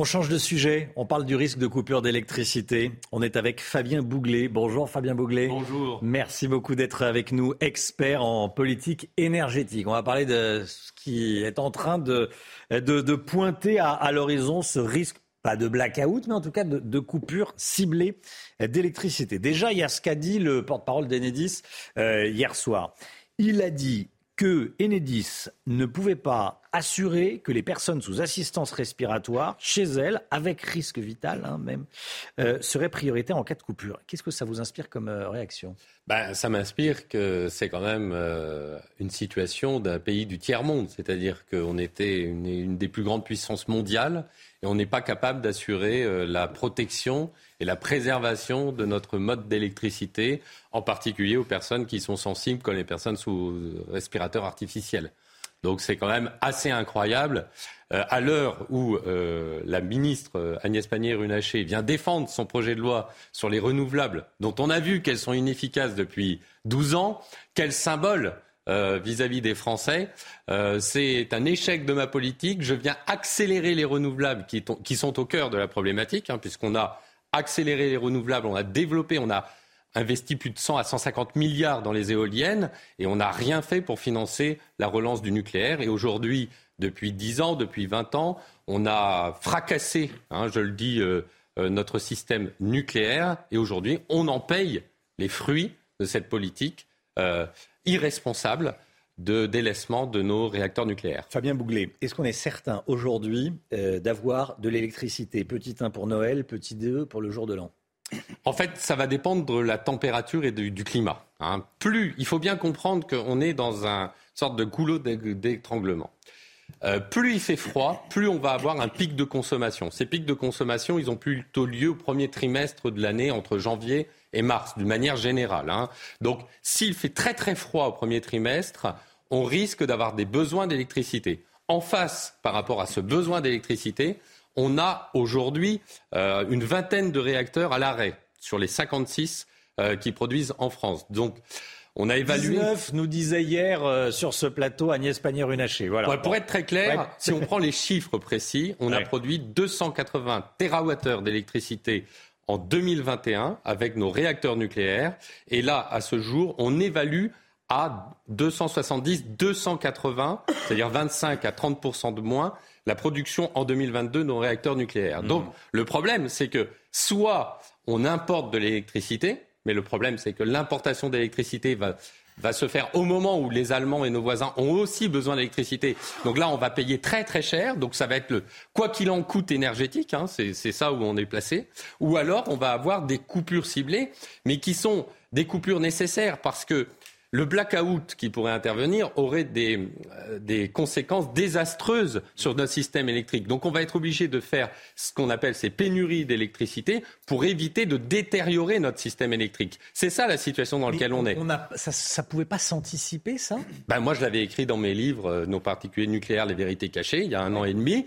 On change de sujet, on parle du risque de coupure d'électricité. On est avec Fabien Bouglé. Bonjour Fabien Bouglé. Bonjour. Merci beaucoup d'être avec nous, expert en politique énergétique. On va parler de ce qui est en train de, de, de pointer à, à l'horizon ce risque, pas de blackout, mais en tout cas de, de coupure ciblée d'électricité. Déjà, il y a ce qu'a dit le porte-parole d'Enedis euh, hier soir. Il a dit que Enedis ne pouvait pas assurer que les personnes sous assistance respiratoire, chez elles, avec risque vital hein, même, euh, seraient prioritaires en cas de coupure. Qu'est-ce que ça vous inspire comme euh, réaction ? Ben, ça m'inspire que c'est quand même euh, une situation d'un pays du tiers-monde. C'est-à-dire qu'on était une, une des plus grandes puissances mondiales et on n'est pas capable d'assurer euh, la protection et la préservation de notre mode d'électricité, en particulier aux personnes qui sont sensibles comme les personnes sous respirateur artificiel. Donc c'est quand même assez incroyable. Euh, à l'heure où euh, la ministre Agnès Pannier-Runacher vient défendre son projet de loi sur les renouvelables, dont on a vu qu'elles sont inefficaces depuis douze ans, quel symbole euh, vis-à-vis des Français. Euh, c'est un échec de ma politique. Je viens accélérer les renouvelables qui, t- qui sont au cœur de la problématique, hein, puisqu'on a accélérer les renouvelables, on a développé, on a investi plus de cent à cent cinquante milliards dans les éoliennes et on n'a rien fait pour financer la relance du nucléaire. Et aujourd'hui, depuis dix ans, depuis vingt ans, on a fracassé, hein, je le dis, euh, euh, notre système nucléaire et aujourd'hui, on en paye les fruits de cette politique euh, irresponsable de délaissement de nos réacteurs nucléaires. Fabien Bouglé, est-ce qu'on est certain aujourd'hui euh, d'avoir de l'électricité ? Petit un pour Noël, petit deux pour le jour de l'an. En fait, ça va dépendre de la température et de, du climat. Hein. Plus, il faut bien comprendre qu'on est dans une sorte de goulot d'étranglement. Euh, plus il fait froid, plus on va avoir un pic de consommation. Ces pics de consommation, ils ont plutôt lieu au premier trimestre de l'année, entre janvier et mars, d'une manière générale. Hein. Donc, s'il fait très très froid au premier trimestre, on risque d'avoir des besoins d'électricité. En face, par rapport à ce besoin d'électricité, on a aujourd'hui euh, une vingtaine de réacteurs à l'arrêt sur les cinquante-six euh, qui produisent en France. Donc, on a évalué... dix-neuf nous disait hier euh, sur ce plateau Agnès Pannier-Runacher. Voilà. Ouais, pour être très clair, ouais. Si on prend les chiffres précis, on ouais. a produit deux cent quatre-vingts térawattheures d'électricité en deux mille vingt et un avec nos réacteurs nucléaires. Et là, à ce jour, on évalue à deux cent soixante-dix, deux cent quatre-vingts, c'est-à-dire vingt-cinq à trente pour cent de moins, la production en deux mille vingt-deux de nos réacteurs nucléaires. Mmh. Donc le problème, c'est que soit on importe de l'électricité, mais le problème, c'est que l'importation d'électricité va, va se faire au moment où les Allemands et nos voisins ont aussi besoin d'électricité. Donc là, on va payer très très cher. Donc ça va être le quoi qu'il en coûte énergétique, hein, c'est, c'est ça où on est placé. Ou alors, on va avoir des coupures ciblées, mais qui sont des coupures nécessaires parce que le blackout qui pourrait intervenir aurait des, euh, des conséquences désastreuses sur notre système électrique. Donc on va être obligé de faire ce qu'on appelle ces pénuries d'électricité pour éviter de détériorer notre système électrique. C'est ça la situation dans Mais laquelle on, on est. On a, ça ne pouvait pas s'anticiper, ça ? Ben moi, je l'avais écrit dans mes livres, euh, Nos particuliers nucléaires, les vérités cachées, il y a un an et demi.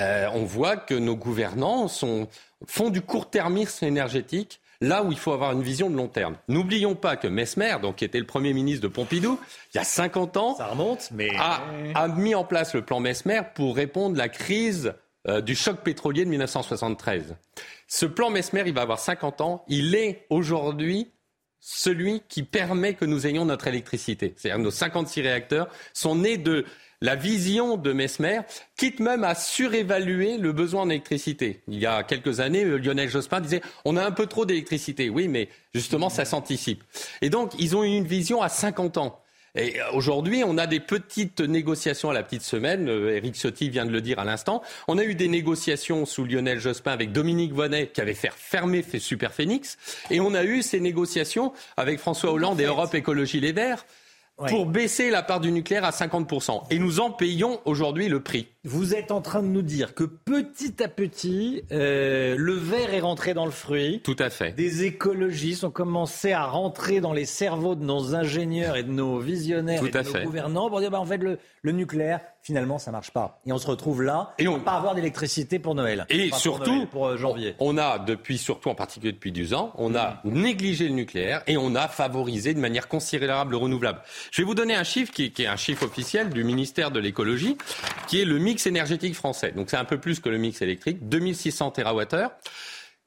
Euh, on voit que nos gouvernants sont, font du court-termisme énergétique là où il faut avoir une vision de long terme. N'oublions pas que Mesmer, donc, qui était le Premier ministre de Pompidou, il y a cinquante ans, ça remonte, mais... a, a mis en place le plan Mesmer pour répondre à la crise euh, du choc pétrolier de dix-neuf cent soixante-treize. Ce plan Mesmer, il va avoir cinquante ans. Il est aujourd'hui celui qui permet que nous ayons notre électricité. C'est-à-dire nos cinquante-six réacteurs sont nés de... la vision de Mesmer, quitte même à surévaluer le besoin en électricité. Il y a quelques années, Lionel Jospin disait « on a un peu trop d'électricité ». Oui, mais justement, ça s'anticipe. Et donc, ils ont une vision à cinquante ans. Et aujourd'hui, on a des petites négociations à la petite semaine. Eric Ciotti vient de le dire à l'instant. On a eu des négociations sous Lionel Jospin avec Dominique Voynet qui avait fait fermer Superphénix. Et on a eu ces négociations avec François Hollande et Europe Écologie Les Verts. Ouais. Pour baisser la part du nucléaire à cinquante pour cent. Et nous en payons aujourd'hui le prix. Vous êtes en train de nous dire que petit à petit, euh, le verre est rentré dans le fruit. Tout à fait. Des écologistes ont commencé à rentrer dans les cerveaux de nos ingénieurs et de nos visionnaires Tout et de nos fait. gouvernants pour dire bah, en fait, le, le nucléaire, finalement, ça ne marche pas. Et on se retrouve là, et on ne peut pas avoir d'électricité pour Noël. Et enfin, surtout, pour, Noël, pour euh, janvier. On a, depuis, surtout en particulier depuis dix ans, on a mmh. négligé le nucléaire et on a favorisé de manière considérable le renouvelable. Je vais vous donner un chiffre qui, qui est un chiffre officiel du ministère de l'écologie, qui est le mix énergétique français, donc c'est un peu plus que le mix électrique, deux mille six cents térawattheures,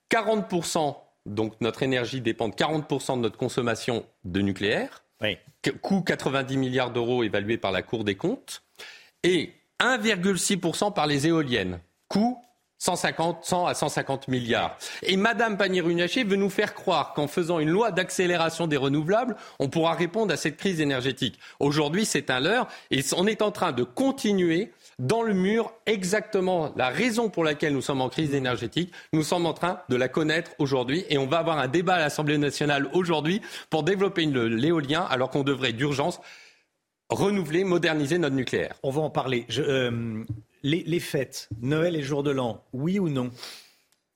quarante pour cent, donc notre énergie dépend de quarante pour cent de notre consommation de nucléaire, oui. Coût quatre-vingt-dix milliards d'euros évalué par la Cour des comptes, et un virgule six pour cent par les éoliennes, coût cent cinquante, cent à cent cinquante milliards. Et Madame Pannier-Runacher veut nous faire croire qu'en faisant une loi d'accélération des renouvelables, on pourra répondre à cette crise énergétique. Aujourd'hui, c'est un leurre et on est en train de continuer dans le mur exactement la raison pour laquelle nous sommes en crise énergétique. Nous sommes en train de la connaître aujourd'hui et on va avoir un débat à l'Assemblée nationale aujourd'hui pour développer une, l'éolien alors qu'on devrait d'urgence renouveler, moderniser notre nucléaire. On va en parler. Je, euh... Les, les fêtes, Noël et jour de l'an, oui ou non ?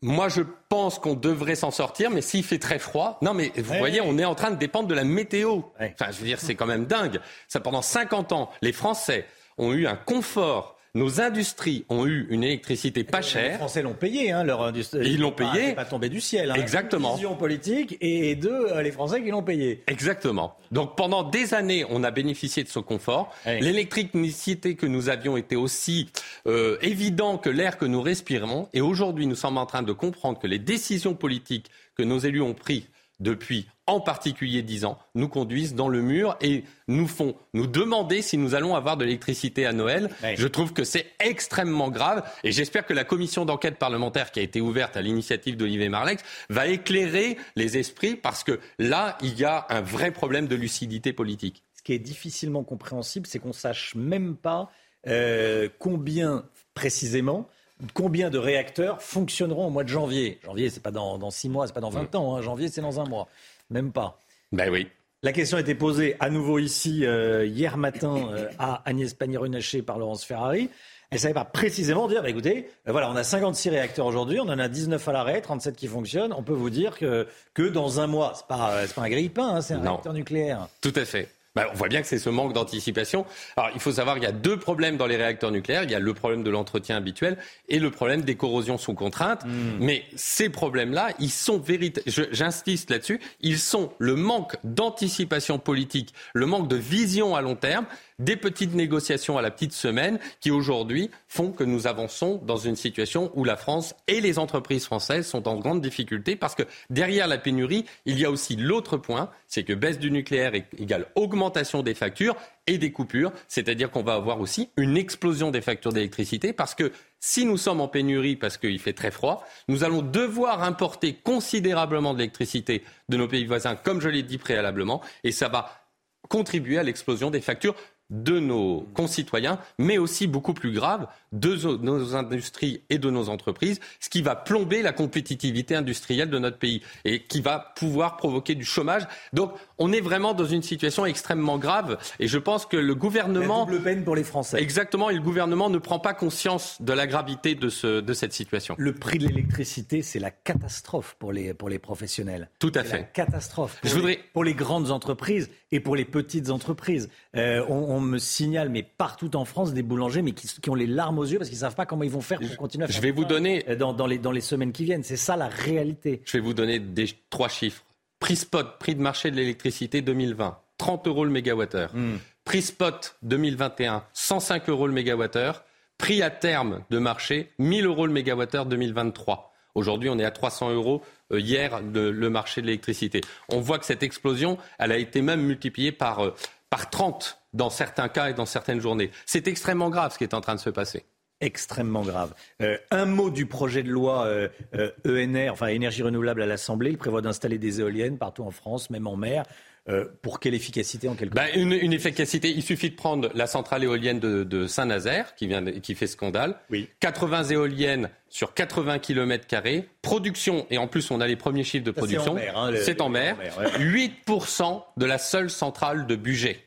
Moi, je pense qu'on devrait s'en sortir, mais s'il fait très froid... Non, mais vous ouais, voyez, ouais. on est en train de dépendre de la météo. Ouais. Enfin, je veux dire, c'est quand même dingue. Ça, pendant cinquante ans, les Français ont eu un confort. Nos industries ont eu une électricité pas chère. Les Français l'ont payé, hein, leur industrie. Ils l'ont payé. C'est pas tombé du ciel. Hein. Exactement. Une vision politique et deux, les Français qui l'ont payé. Exactement. Donc pendant des années, on a bénéficié de ce confort. Oui. L'électricité que nous avions était aussi euh, évident que l'air que nous respirons. Et aujourd'hui, nous sommes en train de comprendre que les décisions politiques que nos élus ont prises depuis en particulier dix ans, nous conduisent dans le mur et nous font nous demander si nous allons avoir de l'électricité à Noël. Ouais. Je trouve que c'est extrêmement grave et j'espère que la commission d'enquête parlementaire qui a été ouverte à l'initiative d'Olivier Marleix va éclairer les esprits parce que là, il y a un vrai problème de lucidité politique. Ce qui est difficilement compréhensible, c'est qu'on ne sache même pas euh, combien précisément... Combien de réacteurs fonctionneront au mois de janvier ? Janvier, c'est pas dans, dans six mois, c'est pas dans vingt ans. Hein. Janvier, c'est dans un mois. Même pas. Ben oui. La question a été posée à nouveau ici, euh, hier matin, euh, à Agnès Pannier-Runacher par Laurence Ferrari. Elle savait pas précisément dire, bah, écoutez, euh, voilà, on a cinquante-six réacteurs aujourd'hui, on en a dix-neuf à l'arrêt, trente-sept qui fonctionnent. On peut vous dire que, que dans un mois, c'est pas, euh, c'est pas un grille-pain, hein, c'est un non. réacteur nucléaire. Tout à fait. Ben, on voit bien que c'est ce manque d'anticipation. Alors, il faut savoir qu'il y a deux problèmes dans les réacteurs nucléaires. Il y a le problème de l'entretien habituel et le problème des corrosions sous contrainte. Mmh. Mais ces problèmes-là, ils sont véritables. J'insiste là-dessus. Ils sont le manque d'anticipation politique, le manque de vision à long terme, des petites négociations à la petite semaine qui, aujourd'hui, font que nous avançons dans une situation où la France et les entreprises françaises sont en grande difficulté parce que derrière la pénurie, il y a aussi l'autre point, c'est que baisse du nucléaire égale augmentation augmentation des factures et des coupures, c'est-à-dire qu'on va avoir aussi une explosion des factures d'électricité parce que si nous sommes en pénurie parce qu'il fait très froid, nous allons devoir importer considérablement de l'électricité de nos pays voisins, comme je l'ai dit préalablement, et ça va contribuer à l'explosion des factures de nos concitoyens, mais aussi beaucoup plus grave, de nos industries et de nos entreprises, ce qui va plomber la compétitivité industrielle de notre pays et qui va pouvoir provoquer du chômage. Donc, on est vraiment dans une situation extrêmement grave et je pense que le gouvernement... La double peine pour les Français. Exactement, et le gouvernement ne prend pas conscience de la gravité de, ce, de cette situation. Le prix de l'électricité, c'est la catastrophe pour les, pour les professionnels. Tout à fait. C'est la catastrophe pour, je les, voudrais... pour les grandes entreprises et pour les petites entreprises. Euh, on, on me signale, mais partout en France, des boulangers mais qui, qui ont les larmes aux yeux parce qu'ils ne savent pas comment ils vont faire pour continuer à faire. Je vais vous donner dans, dans, les, dans les semaines qui viennent. C'est ça la réalité. Je vais vous donner des, trois chiffres. Prix spot, prix de marché de l'électricité deux mille vingt, trente euros le mégawattheure. Mmh. Prix spot deux mille vingt et un, cent cinq euros le mégawattheure. Prix à terme de marché, mille euros le mégawattheure deux mille vingt-trois. Aujourd'hui, on est à trois cents euros hier de, le marché de l'électricité. On voit que cette explosion, elle a été même multipliée par, par trente dans certains cas et dans certaines journées. C'est extrêmement grave ce qui est en train de se passer. Extrêmement grave. Euh, un mot du projet de loi euh, euh, E N R, enfin énergie renouvelable à l'Assemblée. Il prévoit d'installer des éoliennes partout en France, même en mer. Euh, pour quelle efficacité en quelque bah, sorte une, une efficacité, il suffit de prendre la centrale éolienne de, de Saint-Nazaire, qui, vient de, qui fait scandale. Oui. quatre-vingts éoliennes sur quatre-vingts kilomètres carrés. Production, et en plus on a les premiers chiffres de production. Ça, c'est en mer. Hein, le, c'est en mer. En mer ouais. huit pour cent de la seule centrale de Bugey,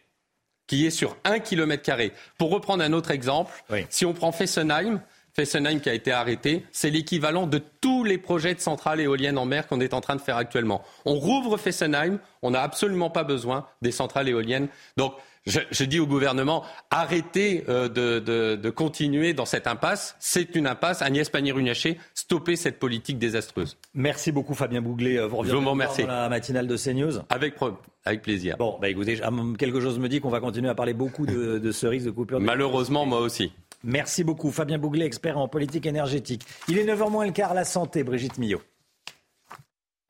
qui est sur un kilomètre carré. Pour reprendre un autre exemple, oui. si on prend Fessenheim, Fessenheim qui a été arrêté, c'est l'équivalent de tous les projets de centrales éoliennes en mer qu'on est en train de faire actuellement. On rouvre Fessenheim, on n'a absolument pas besoin des centrales éoliennes. Donc je, je dis au gouvernement, arrêtez euh, de, de, de continuer dans cette impasse. C'est une impasse. Agnès Pannier-Runacher, stoppez cette politique désastreuse. Merci beaucoup Fabien Bouglé. Vous reviendrez dans la matinale de CNews. Avec preuve. Avec plaisir. Bon, bah écoutez, quelque chose me dit qu'on va continuer à parler beaucoup de, de ce risque de coupure. Malheureusement, moi aussi. Merci beaucoup. Fabien Bouglé, expert en politique énergétique. Il est neuf heures moins le quart, la santé, Brigitte Millot.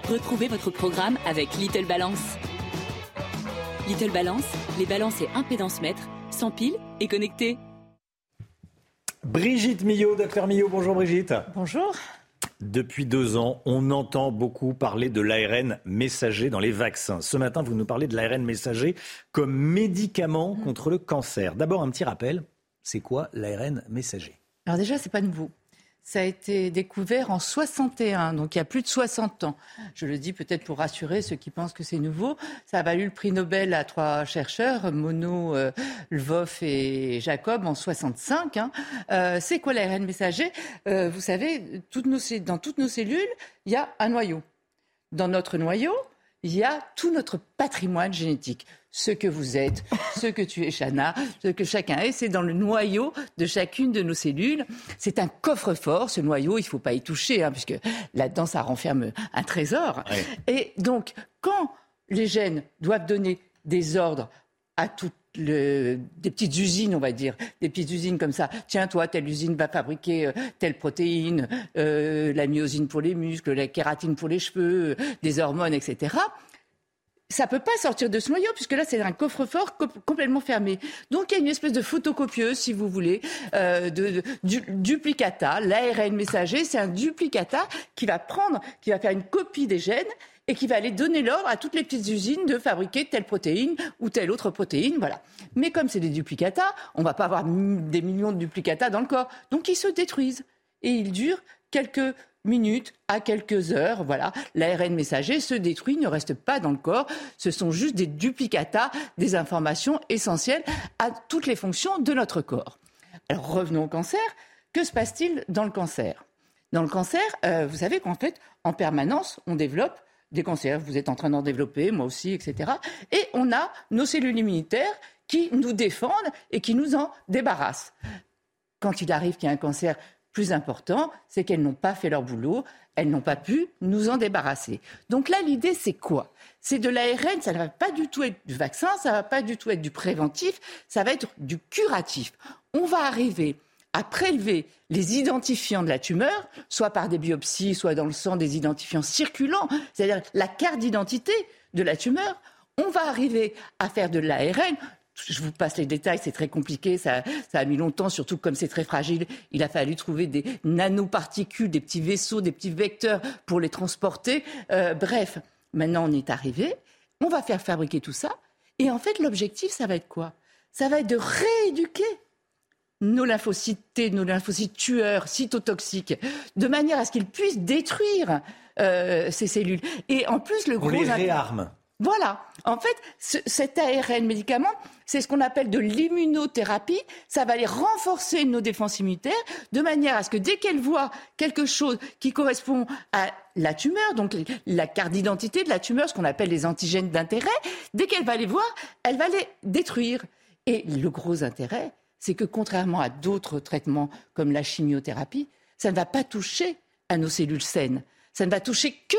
Retrouvez votre programme avec Little Balance. Little Balance, les balances et impédances mètres, sans pile et connectés. Brigitte Millot, docteur Millot, bonjour Brigitte. Bonjour. Depuis deux ans, on entend beaucoup parler de l'A R N messager dans les vaccins. Ce matin, vous nous parlez de l'A R N messager comme médicament contre le cancer. D'abord, un petit rappel. C'est quoi l'A R N messager? Alors déjà, c'est pas nouveau. Ça a été découvert en soixante et un, donc il y a plus de soixante ans. Je le dis peut-être pour rassurer ceux qui pensent que c'est nouveau. Ça a valu le prix Nobel à trois chercheurs, Monod, euh, Lvov et Jacob, en soixante-cinq. Hein. Euh, c'est quoi l'A R N messager? euh, Vous savez, toutes nos, dans toutes nos cellules, il y a un noyau. Dans notre noyau, il y a tout notre patrimoine génétique. Ce que vous êtes, ce que tu es, Chana, ce que chacun est, c'est dans le noyau de chacune de nos cellules. C'est un coffre-fort, ce noyau, il ne faut pas y toucher, hein, puisque là-dedans, ça renferme un trésor. Ouais. Et donc, quand les gènes doivent donner des ordres à toutes le, des petites usines, on va dire, des petites usines comme ça. Tiens, toi, telle usine va fabriquer euh, telle protéine, euh, la myosine pour les muscles, la kératine pour les cheveux, euh, des hormones, et cetera. Ça ne peut pas sortir de ce noyau, puisque là, c'est un coffre-fort co- complètement fermé. Donc, il y a une espèce de photocopieuse, si vous voulez, euh, de, de du, duplicata. L'A R N messager, c'est un duplicata qui va prendre, qui va faire une copie des gènes et qui va aller donner l'ordre à toutes les petites usines de fabriquer telle protéine ou telle autre protéine, voilà. Mais comme c'est des duplicatas, on ne va pas avoir des millions de duplicatas dans le corps. Donc, ils se détruisent. Et ils durent quelques minutes à quelques heures, voilà. L'A R N messager se détruit, ne reste pas dans le corps. Ce sont juste des duplicatas, des informations essentielles à toutes les fonctions de notre corps. Alors, revenons au cancer. Que se passe-t-il dans le cancer? Dans le cancer, euh, vous savez qu'en fait, en permanence, on développe des cancers, vous êtes en train d'en développer, moi aussi, et cetera. Et on a nos cellules immunitaires qui nous défendent et qui nous en débarrassent. Quand il arrive qu'il y a un cancer plus important, c'est qu'elles n'ont pas fait leur boulot, elles n'ont pas pu nous en débarrasser. Donc là, l'idée, c'est quoi? C'est de l'A R N, ça ne va pas du tout être du vaccin, ça ne va pas du tout être du préventif, ça va être du curatif. On va arriver à prélever les identifiants de la tumeur, soit par des biopsies, soit dans le sang des identifiants circulants, c'est-à-dire la carte d'identité de la tumeur, on va arriver à faire de l'A R N. Je vous passe les détails, c'est très compliqué, ça, ça a mis longtemps, surtout comme c'est très fragile, il a fallu trouver des nanoparticules, des petits vaisseaux, des petits vecteurs pour les transporter. Euh, bref, maintenant on est arrivé, on va faire fabriquer tout ça. Et en fait, l'objectif, ça va être quoi? Ça va être de rééduquer nos lymphocytes T, nos lymphocytes tueurs, cytotoxiques, de manière à ce qu'ils puissent détruire euh, ces cellules. Et en plus, le gros... On les réarme. Voilà. En fait, ce, cet A R N médicament, c'est ce qu'on appelle de l'immunothérapie. Ça va aller renforcer nos défenses immunitaires de manière à ce que dès qu'elles voient quelque chose qui correspond à la tumeur, donc la carte d'identité de la tumeur, ce qu'on appelle les antigènes d'intérêt, dès qu'elle va les voir, elle va les détruire. Et le gros intérêt, c'est que contrairement à d'autres traitements comme la chimiothérapie, ça ne va pas toucher à nos cellules saines. Ça ne va toucher que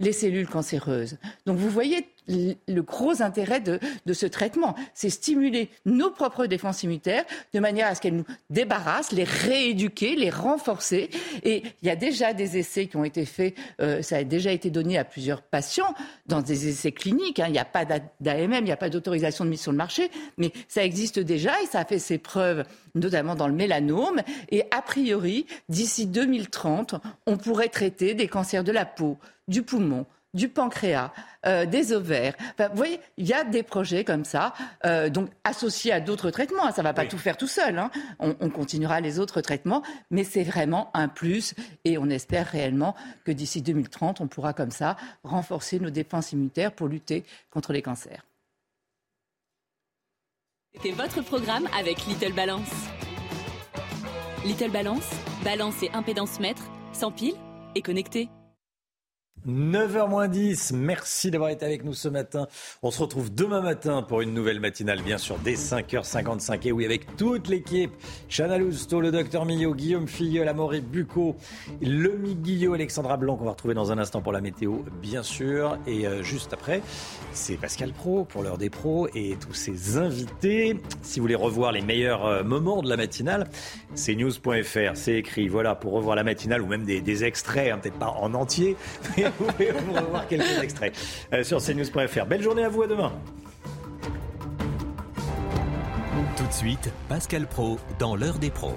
les cellules cancéreuses. Donc vous voyez le gros intérêt de, de ce traitement. C'est stimuler nos propres défenses immunitaires de manière à ce qu'elles nous débarrassent, les rééduquer, les renforcer. Et il y a déjà des essais qui ont été faits, euh, ça a déjà été donné à plusieurs patients dans des essais cliniques. Hein. Il n'y a pas d'A M M, il n'y a pas d'autorisation de mise sur le marché, mais ça existe déjà et ça a fait ses preuves, notamment dans le mélanome. Et a priori, d'ici deux mille trente, on pourrait traiter des cancers de la peau, du poumon, du pancréas, euh, des ovaires. Enfin, vous voyez, il y a des projets comme ça, euh, donc associés à d'autres traitements. Hein, ça ne va pas oui. tout faire tout seul. Hein. On, on continuera les autres traitements, mais c'est vraiment un plus. Et on espère réellement que d'ici deux mille trente, on pourra comme ça renforcer nos dépenses immunitaires pour lutter contre les cancers. C'était votre programme avec Little Balance. Little Balance, balance et impédance mètre, sans pile et connecté. neuf heures moins dix, merci d'avoir été avec nous ce matin. On se retrouve demain matin pour une nouvelle matinale, bien sûr, dès cinq heures cinquante-cinq. Et oui, avec toute l'équipe, Chana Lousteau, le docteur Millot, Guillaume Filleul, Amaury Bucco, Lomic Guillot, Alexandra Blanc, qu'on va retrouver dans un instant pour la météo, bien sûr. Et euh, juste après, c'est Pascal Praud pour l'heure des pros et tous ses invités. Si vous voulez revoir les meilleurs euh, moments de la matinale, c'est news point f r, c'est écrit. Voilà, pour revoir la matinale ou même des, des extraits, hein, peut-être pas en entier, mais vous pouvez vous revoir quelques extraits sur c news point f r. Belle journée à vous, à demain. Tout de suite, Pascal Praud dans l'heure des pros.